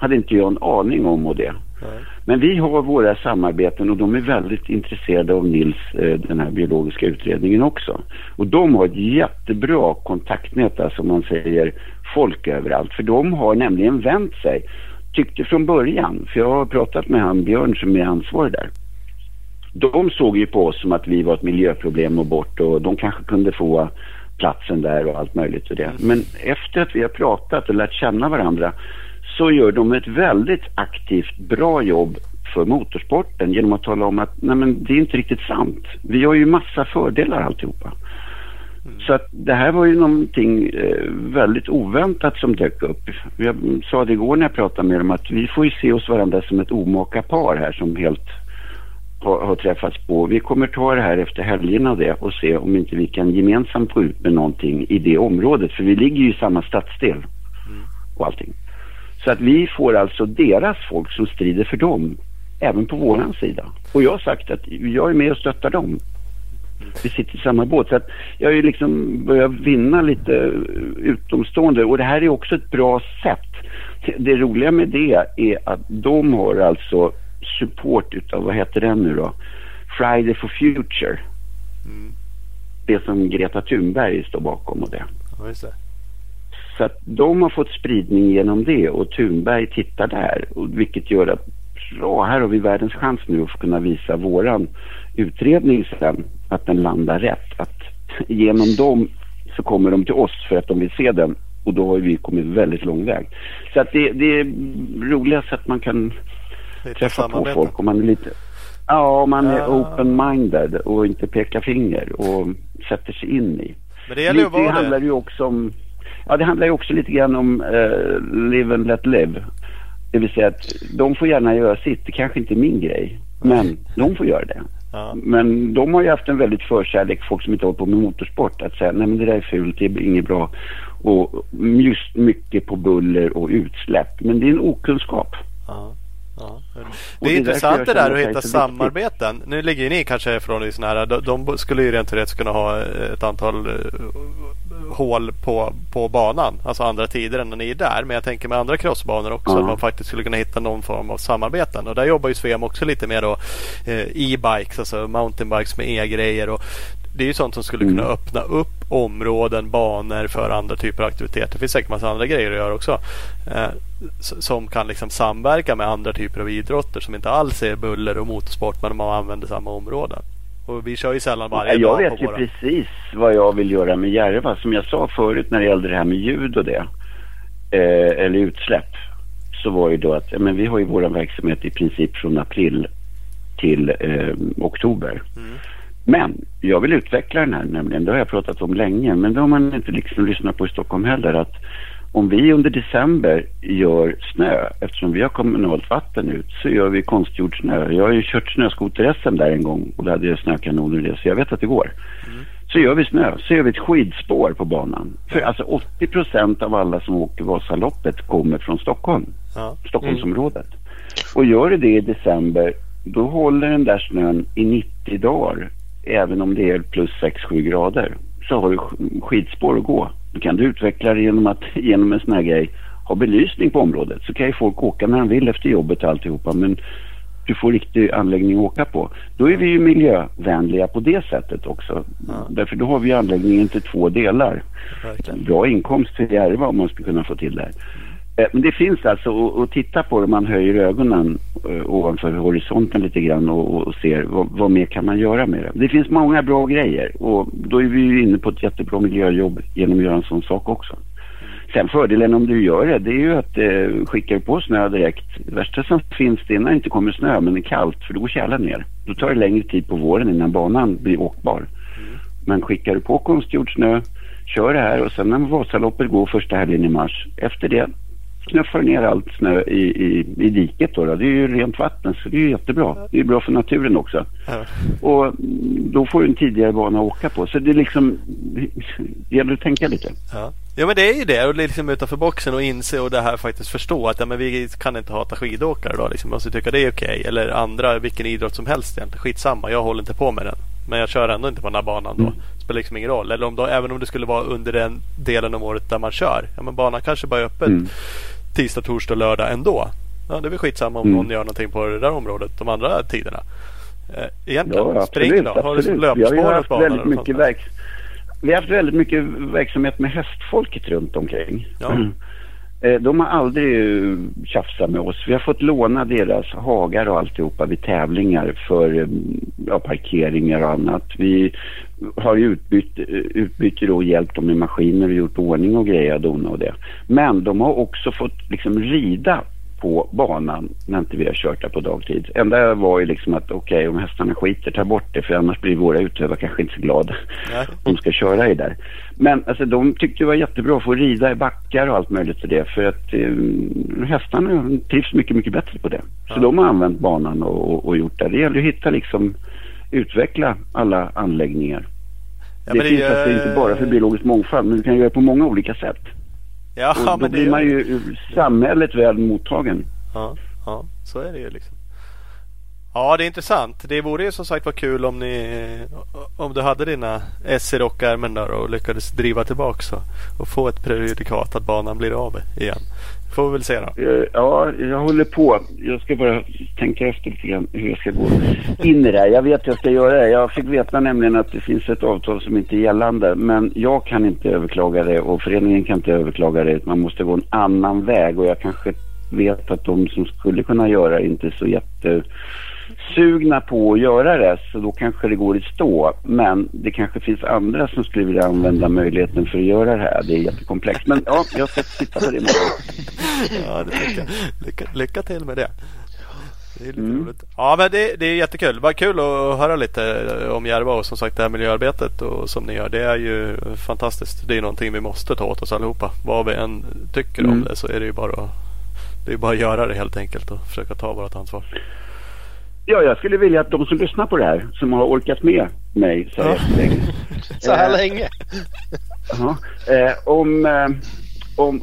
Hade inte jag en aning om och det. Nej. Men vi har våra samarbeten och de är väldigt intresserade av Nils, den här biologiska utredningen också. Och de har ett jättebra kontaktnät, alltså man säger folk överallt. För de har nämligen vänt sig, tyckte från början, för jag har pratat med han Björn som är ansvarig där. De såg ju på oss som att vi var ett miljöproblem och bort, och de kanske kunde få platsen där och allt möjligt och det. Men efter att vi har pratat och lärt känna varandra så gör de ett väldigt aktivt, bra jobb för motorsporten genom att tala om att nej, men det är inte riktigt sant. Vi har ju massa fördelar alltihopa. Så att det här var ju någonting väldigt oväntat som dök upp. Jag sa det igår när jag pratade med dem att vi får ju se oss varandra som ett omaka par här som helt har träffats på. Vi kommer ta det här efter helgen av det och se om inte vi kan gemensamt få ut med någonting i det området. För vi ligger ju i samma stadsdel och allting. Så att vi får alltså deras folk som strider för dem även på våran sida. Och jag har sagt att jag är med och stöttar dem. Vi sitter i samma båt. Så att jag har ju liksom börjat vinna lite utomstående. Och det här är också ett bra sätt. Det roliga med det är att de har alltså support utav, vad heter den nu då? Friday for Future. Mm. Det som Greta Thunberg står bakom och det. Ja, just det. Så att de har fått spridning genom det och Thunberg tittar där. Och vilket gör att ja, här har vi världens chans nu att kunna visa våran utredning sen att den landar rätt. Att genom dem så kommer de till oss för att de vill se den. Och då har vi kommit väldigt lång väg. Så att det är roligast att man kan träffa på folk om man är lite om man är open-minded och inte pekar finger och sätter sig in i. Men det handlar ju också om det handlar ju också lite grann om live and let live. Det vill säga att de får gärna göra sitt. Det kanske inte är min grej, men de får göra det. Ja. Men de har ju haft en väldigt förkärlek, folk som inte håller på med motorsport, att säga nej men det där är fult, det är inget bra och just mycket på buller och utsläpp. Men det är en okunskap. Ja. Det är intressant det där att hitta samarbeten. Nu ligger ni kanske från sån här, de skulle ju rent och rätt kunna ha ett antal hål på banan, alltså andra tider än när ni är där, men jag tänker med andra crossbanor också att man faktiskt skulle kunna hitta någon form av samarbeten. Och där jobbar ju Svemo också lite mer då e-bikes, alltså mountainbikes med e-grejer, och det är ju sånt som skulle kunna öppna upp områden, banor för andra typer av aktiviteter. Det finns säkert massa andra grejer att göra också som kan liksom samverka med andra typer av idrotter som inte alls är buller och motorsport, men man använder samma områden. Och vi kör ju sällan varje dag. Jag vet ju precis vad jag vill göra med Järva. Som jag sa förut när det gällde det här med ljud och det eller utsläpp, så var ju då att men vi har ju vår verksamhet i princip från april till oktober. Men jag vill utveckla den här nämligen. Det har jag pratat om länge, men det har man inte liksom lyssnat på i Stockholm heller, att om vi under december gör snö, eftersom vi har kommunalt vatten ut, så gör vi konstgjord snö. Jag har ju kört snöskoter-SM där en gång och där hade jag snökanoner och det, så jag vet att det går. Så gör vi snö, så gör vi ett skidspår på banan. För alltså 80% av alla som åker Vasaloppet kommer från Stockholm, Stockholmsområdet. Och gör det i december, då håller den där snön i 90 dagar, även om det är plus 6-7 grader. Så har du skidspår att gå. Då kan du utveckla det genom en sån här grej ha belysning på området. Så kan ju folk åka när de vill efter jobbet och alltihopa, men du får riktig anläggning att åka på. Då är vi ju miljövänliga på det sättet också. Därför då har vi anläggningen till två delar. Bra inkomst till Järva om man ska kunna få till det här. Men det finns alltså att titta på det. Man höjer ögonen ovanför horisonten lite grann och ser vad mer kan man göra med det. Det finns många bra grejer och då är vi ju inne på ett jättebra miljöjobb genom att göra en sån sak också. Sen fördelen om du gör det är ju att skicka på snö direkt. Värsta som finns det när det inte kommer snö, men det är kallt för då kärlar ner. Då tar det längre tid på våren innan banan blir åkbar. Men skickar du på konstgjord snö, kör det här och sen när Vasaloppet går första helgen i mars, efter det snuffar ner allt snö i diket då. Det är ju rent vatten, så det är ju jättebra. Det är bra för naturen också. Och då får du en tidigare bana att åka på. Så det är liksom, det gäller att tänka lite. Ja, men det är ju det. Och liksom utanför boxen och inse och det här faktiskt förstå att ja, men vi kan inte hata skidåkare då. Liksom, man måste tycka det är okej. Eller andra, vilken idrott som helst egentligen. Skitsamma, jag håller inte på med den. Men jag kör ändå inte på den här banan då. Spelar liksom ingen roll. Eller även om det skulle vara under den delen av året där man kör. Ja, men banan kanske bara är öppet. Tisdag, torsdag, lördag ändå. Ja, det är väl skitsamma om någon gör någonting på det där området de andra tiderna. Egentligen, spring då. Har du löpspåret på banan? Vi har haft väldigt mycket verksamhet med hästfolket runt omkring. De har aldrig tjafsat med oss. Vi har fått låna deras hagar och alltihopa vid tävlingar för parkeringar och annat. Vi har ju utbytt och hjälpt dem med maskiner och gjort ordning och grejer, dona och det. Men de har också fått liksom rida på banan när inte vi har kört där på dagtid. Enda var ju liksom att okej, om hästarna skiter, ta bort det, för annars blir våra utövare kanske inte så glada. Nej. De ska köra i där. Men alltså, de tyckte det var jättebra att få rida i backar och allt möjligt till det, för att hästarna trivs mycket, mycket bättre på det. Så ja, de har använt banan och gjort det. Det gäller att hitta liksom, utveckla alla anläggningar. Ja, det finns alltså inte bara för biologisk mångfald, men du kan göra på många olika sätt. Ja, och då men blir man ju samhället väl mottagen. Ja, ja, så är det ju liksom. Ja, det är intressant. Det vore ju som sagt var kul om du hade dina SR och ärmen där och lyckades driva tillbaka så, och få ett prejudikat att banan blir av igen. Får vi väl se då. Ja, jag håller på. Jag ska bara tänka efter lite grann hur jag ska gå in i det. Jag vet att jag ska göra det. Jag fick veta nämligen att det finns ett avtal som inte är gällande, men jag kan inte överklaga det och föreningen kan inte överklaga det. Man måste gå en annan väg, och jag kanske vet att de som skulle kunna göra inte så jättesugna på att göra det, så då kanske det går i stå. Men det kanske finns andra som skulle vilja använda möjligheten för att göra det här. Det är jättekomplext. Men ja, jag ska titta på det imorgon. Ja, lycka till med det. Det är lite roligt. Ja, men det är jättekul. Bara kul att höra lite om Järva och som sagt det här miljöarbetet och som ni gör. Det är ju fantastiskt. Det är någonting vi måste ta åt oss allihopa. Vad vi än tycker om det, så är det ju bara att göra det helt enkelt och försöka ta vårt ansvar. Ja, jag skulle vilja att de som lyssnar på det här, som har orkat med mig så här länge. Så här länge.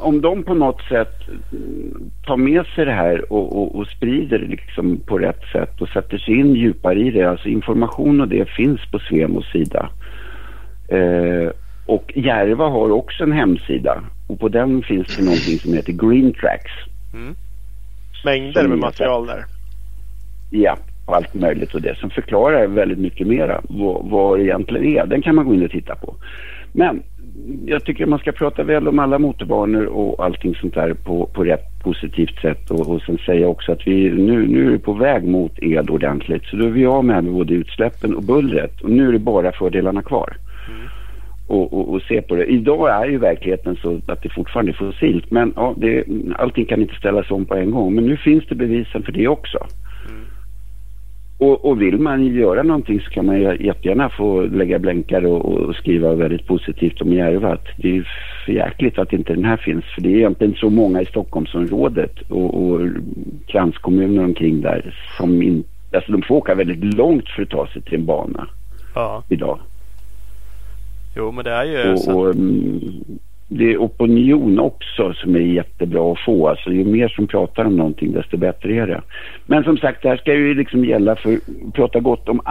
Om de på något sätt tar med sig det här och sprider det liksom på rätt sätt och sätter sig in djupare i det. Alltså information och det finns på Svemos sida. Och Järva har också en hemsida. Och på den finns det någonting som heter Green Tracks. Mängder med material där. Ja, och allt möjligt och det som förklarar väldigt mycket mera vad det egentligen är. Den kan man gå in och titta på. Men jag tycker man ska prata väl om alla motorbanor och allting sånt där på rätt positivt sätt, och sen säga också att vi nu är vi på väg mot el ordentligt, så då är vi av med både utsläppen och bullret, och nu är det bara fördelarna kvar. Och se på det. Idag är ju verkligheten så att det fortfarande är fossilt, men ja, allting kan inte ställas om på en gång, men nu finns det bevisen för det också. Och vill man göra någonting så kan man jättegärna få lägga blänkar och skriva väldigt positivt om Järva. Det är ju förjäkligt att inte den här finns, för det är egentligen så många i Stockholmsområdet och kranskommuner omkring där som alltså de får åka väldigt långt för att ta sig till en bana idag. Jo, men det är ju och det är opinion också som är jättebra att få. Alltså, ju mer som pratar om någonting, desto bättre är det. Men som sagt, det här ska ju liksom gälla för att prata gott om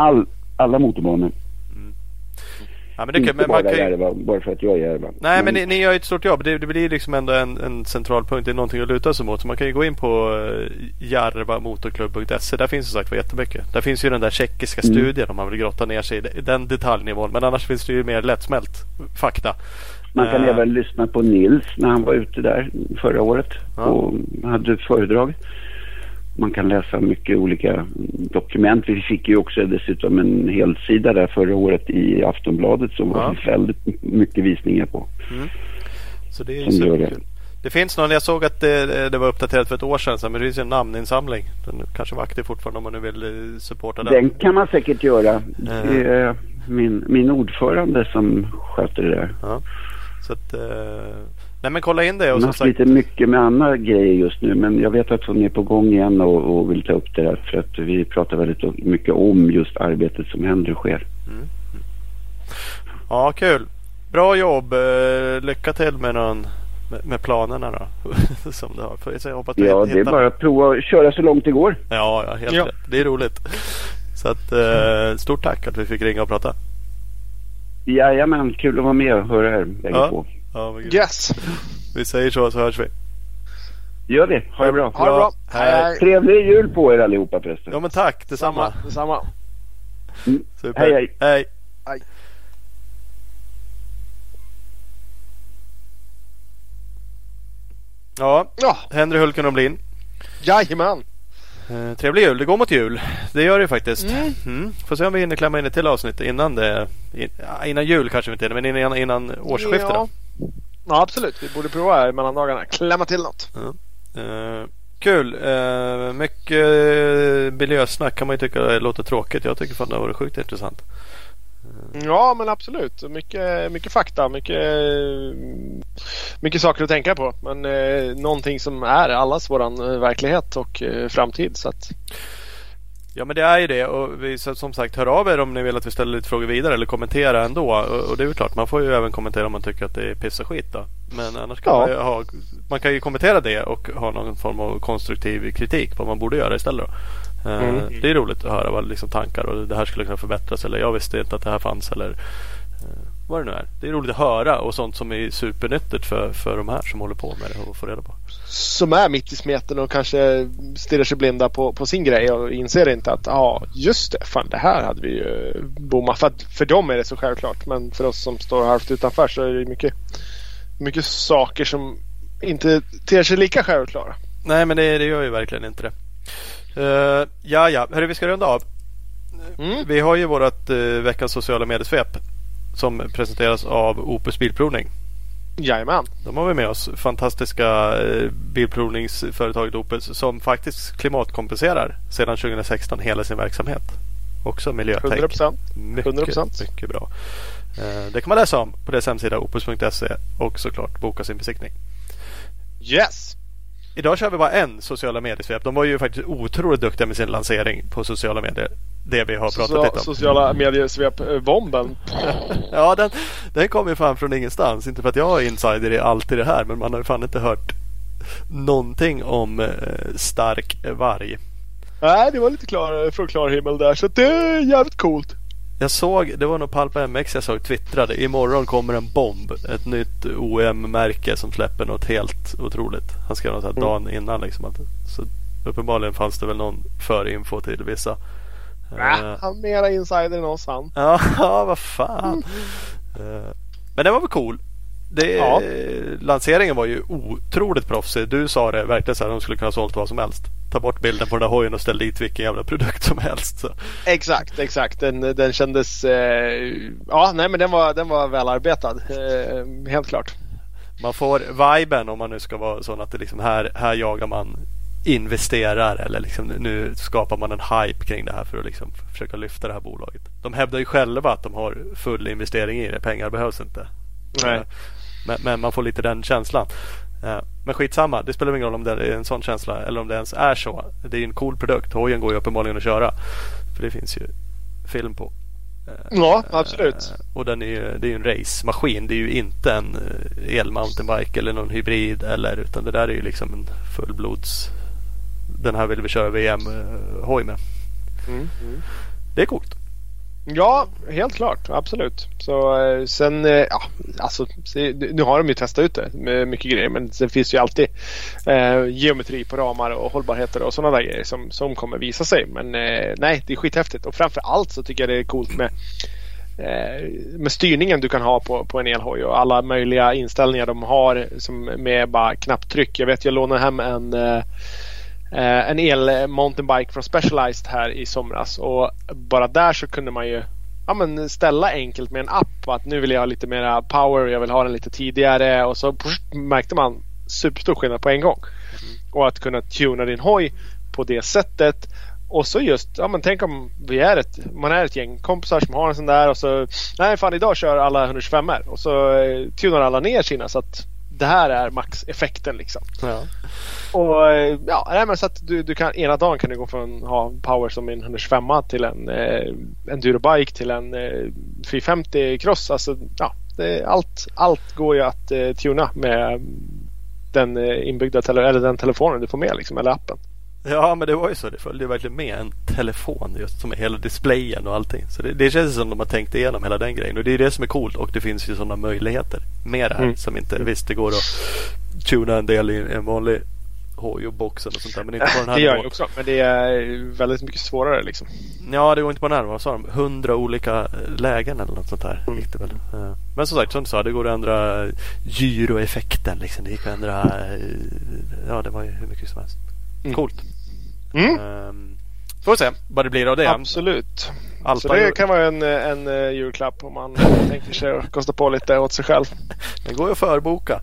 alla motorbanor. Ja, men det inte men bara man kan ju... Järva, bara för att jag är Järva. Nej, men ni gör ett stort jobb. Det blir liksom ändå en central punkt. Det är någonting att luta sig mot. Så man kan ju gå in på jarvamotorklubb.se. Där finns som sagt jättemycket. Där finns ju den där tjeckiska studien om man vill grotta ner sig i den detaljnivån. Men annars finns det ju mer lättsmält fakta. Man kan även lyssna på Nils när han var ute där förra året och hade ett föredrag. Man kan läsa mycket olika dokument. Vi fick ju också dessutom en hel sida där förra året i Aftonbladet som var väldigt mycket visningar på. Så det är ju superkul. Det finns någon, jag såg att det var uppdaterat för ett år sedan, men det finns ju en namninsamling. Den kanske var aktiv fortfarande om man nu vill supporta den. Den kan man säkert göra. Det är min ordförande som sköter det. Så att... Nej, men kolla in det. Och har sagt... lite mycket med andra grejer just nu, men jag vet att hon är på gång igen och vill ta upp det där, för att vi pratar väldigt mycket om just arbetet som händer och sker. Ja, kul. Bra jobb. Lycka till med med planerna då. Som du har. För jag hoppas att det är bara att prova att köra så långt det går. Ja helt rätt. Det är roligt. Så att, stort tack att vi fick ringa och prata. Jajamän, kul att vara med och höra här bägge två. Yes. Vi säger så hörs vi. Gör vi, ha det bra. Ha det bra. Hej. Trevlig jul på er allihopa förresten. Ja, men tack, detsamma. Super. Hej. Ja. Henry Hulken och Blin. Jajamän. Trevlig jul, det går mot jul. Det gör det faktiskt. Får se om vi hinner klämma in ett till avsnitt innan det, innan jul kanske vi inte, men innan årsskiftet. Ja, absolut, vi borde prova här mellan dagarna, klämma till något. Kul. Mycket miljösnack kan man ju tycka låter tråkigt. Jag tycker fan det var sjukt intressant. Ja, men absolut. Mycket fakta, mycket saker att tänka på. Men någonting som är allas våran verklighet och framtid, så att... Ja, men det är ju det. Och vi, som sagt, hör av er om ni vill att vi ställer lite frågor vidare eller kommentera ändå. Och det är ju klart, man får ju även kommentera om man tycker att det är piss och skit då. Men annars kan man kan ju kommentera det och ha någon form av konstruktiv kritik på vad man borde göra istället då. Det är roligt att höra vad liksom tankar och det här skulle kunna förbättras, eller jag visste inte att det här fanns, eller vad det nu är. Det är roligt att höra och sånt som är supernyttigt för de här som håller på med det och får reda på. Som är mitt i smeten och kanske stirrar sig blinda på sin grej och inser inte att just det, fan det här hade vi ju bommat. För dem är det så självklart, men för oss som står halvt utanför så är det mycket saker som inte ter sig lika självklara. Nej, men det gör ju verkligen inte det. Hörru, vi ska runda av. Vi har ju vårt veckans sociala mediesvep som presenteras av Opus Bilprovning. Jajamän. De har vi med oss, fantastiska bilprovningsföretaget Opus, som faktiskt klimatkompenserar sedan 2016 hela sin verksamhet. Också miljötänk. 100%. Mycket bra. Det kan man läsa om på deras hemsida opus.se och såklart boka sin besiktning. Yes. Idag kör vi bara en sociala mediesvep. De var ju faktiskt otroligt duktiga med sin lansering på sociala medier. Det vi har pratat lite om. Sociala mediesvep-bomben. Ja, den kom ju fan från ingenstans. Inte för att jag är insider i allt i det här, men man har ju fan inte hört någonting om Stark Varg. Nej, det var lite från klar himmel där. Så det är jävligt coolt. Jag såg, det var nog Palpa MX jag såg twittrade, imorgon kommer en bomb, ett nytt OM-märke som släpper något helt otroligt. Han skrev något så här dagen innan liksom, att, så uppenbarligen fanns det väl någon förinfo till vissa. Han mera insider än oss han. Ja, vad fan. Men det var väl cool. Lanseringen var ju otroligt proffsig. Du sa det verkligen så här, de skulle kunna ha sålt vad som helst. Ta bort bilden på den där hojen och ställ dit vilken jävla produkt som helst. Så. Exakt. Den kändes... men den var välarbetad. Helt klart. Man får viben, om man nu ska vara sån, att det liksom här jagar man investerar, eller liksom, nu skapar man en hype kring det här för att liksom försöka lyfta det här bolaget. De hävdar ju själva att de har full investering i det. Pengar behövs inte. Nej. Men man får lite den känslan. Men skitsamma, det spelar ingen roll om det är en sån känsla eller om det ens är så. Det är ju en cool produkt, hojen går ju uppenbarligen att köra, för det finns ju film på. Ja, absolut. Och det är ju en racemaskin. Det är ju inte en el-mountainbike eller någon hybrid eller, utan det där är ju liksom en fullblods, den här vill vi köra VM-hoj med. Det är coolt. Ja, helt klart, absolut. Så sen, alltså, nu har de ju testat ut det med mycket grejer, men sen finns ju alltid geometri på ramar och hållbarheter och sådana där grejer som kommer visa sig. Men nej, det är skithäftigt. Och framförallt så tycker jag det är coolt med styrningen du kan ha på en elhoj och alla möjliga inställningar de har, som med bara knapptryck. Jag vet, jag lånar hem en el mountainbike från Specialized här i somras, och bara där så kunde man ju ställa enkelt med en app att nu vill jag ha lite mera power, jag vill ha den lite tidigare, och så märkte man superstor skillnad på en gång. Och att kunna tuna din hoj på det sättet, och så just tänk om man är ett gäng kompisar som har en sån där, och så nej fan, idag kör alla 125er, och så tunar alla ner sina, så att det här är maxeffekten liksom. Och så att du kan, ena dagen kan du gå från ha power som en 125 till en endurobike till en 450 cross. Alltså, allt går ju att tuna med den inbyggda den telefonen du får med liksom, eller appen. Ja, men det var ju så, det följde verkligen med en telefon just, som är hela displayen och allting. Så det känns som de har tänkt igenom hela den grejen, och det är det som är coolt, och det finns ju sådana möjligheter med det här som inte visst, det går att tuna en del i en vanlig hoj och boxen och sånt där, men inte på den här. Det gör jag också, men det är väldigt mycket svårare liksom. Ja, det går inte på den här, vad sa de? 100 olika lägen eller något sånt där. Men som sagt, som du sa, det går att ändra gyroeffekten liksom. Det gick att ändra ja, det var ju hur mycket som helst. Coolt. Mm. Får vi se vad det blir av det. Absolut. Alpa, så det kan vara en julklapp om man tänker sig att kosta på lite åt sig själv. Det går ju att förboka.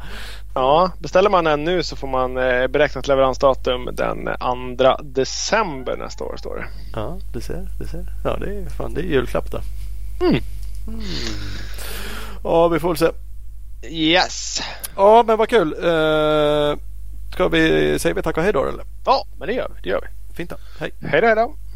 Ja, beställer man en nu så får man beräknat leveransdatum den 2 december nästa år, står det. Ja, det ser. Ja, det är fan, det är julklapp då. Mm. Ja, vi får se. Yes. Ja, men vad kul. Ska vi säga vi tackar hej då eller? Ja, men det gör vi. Fint då. Hej då.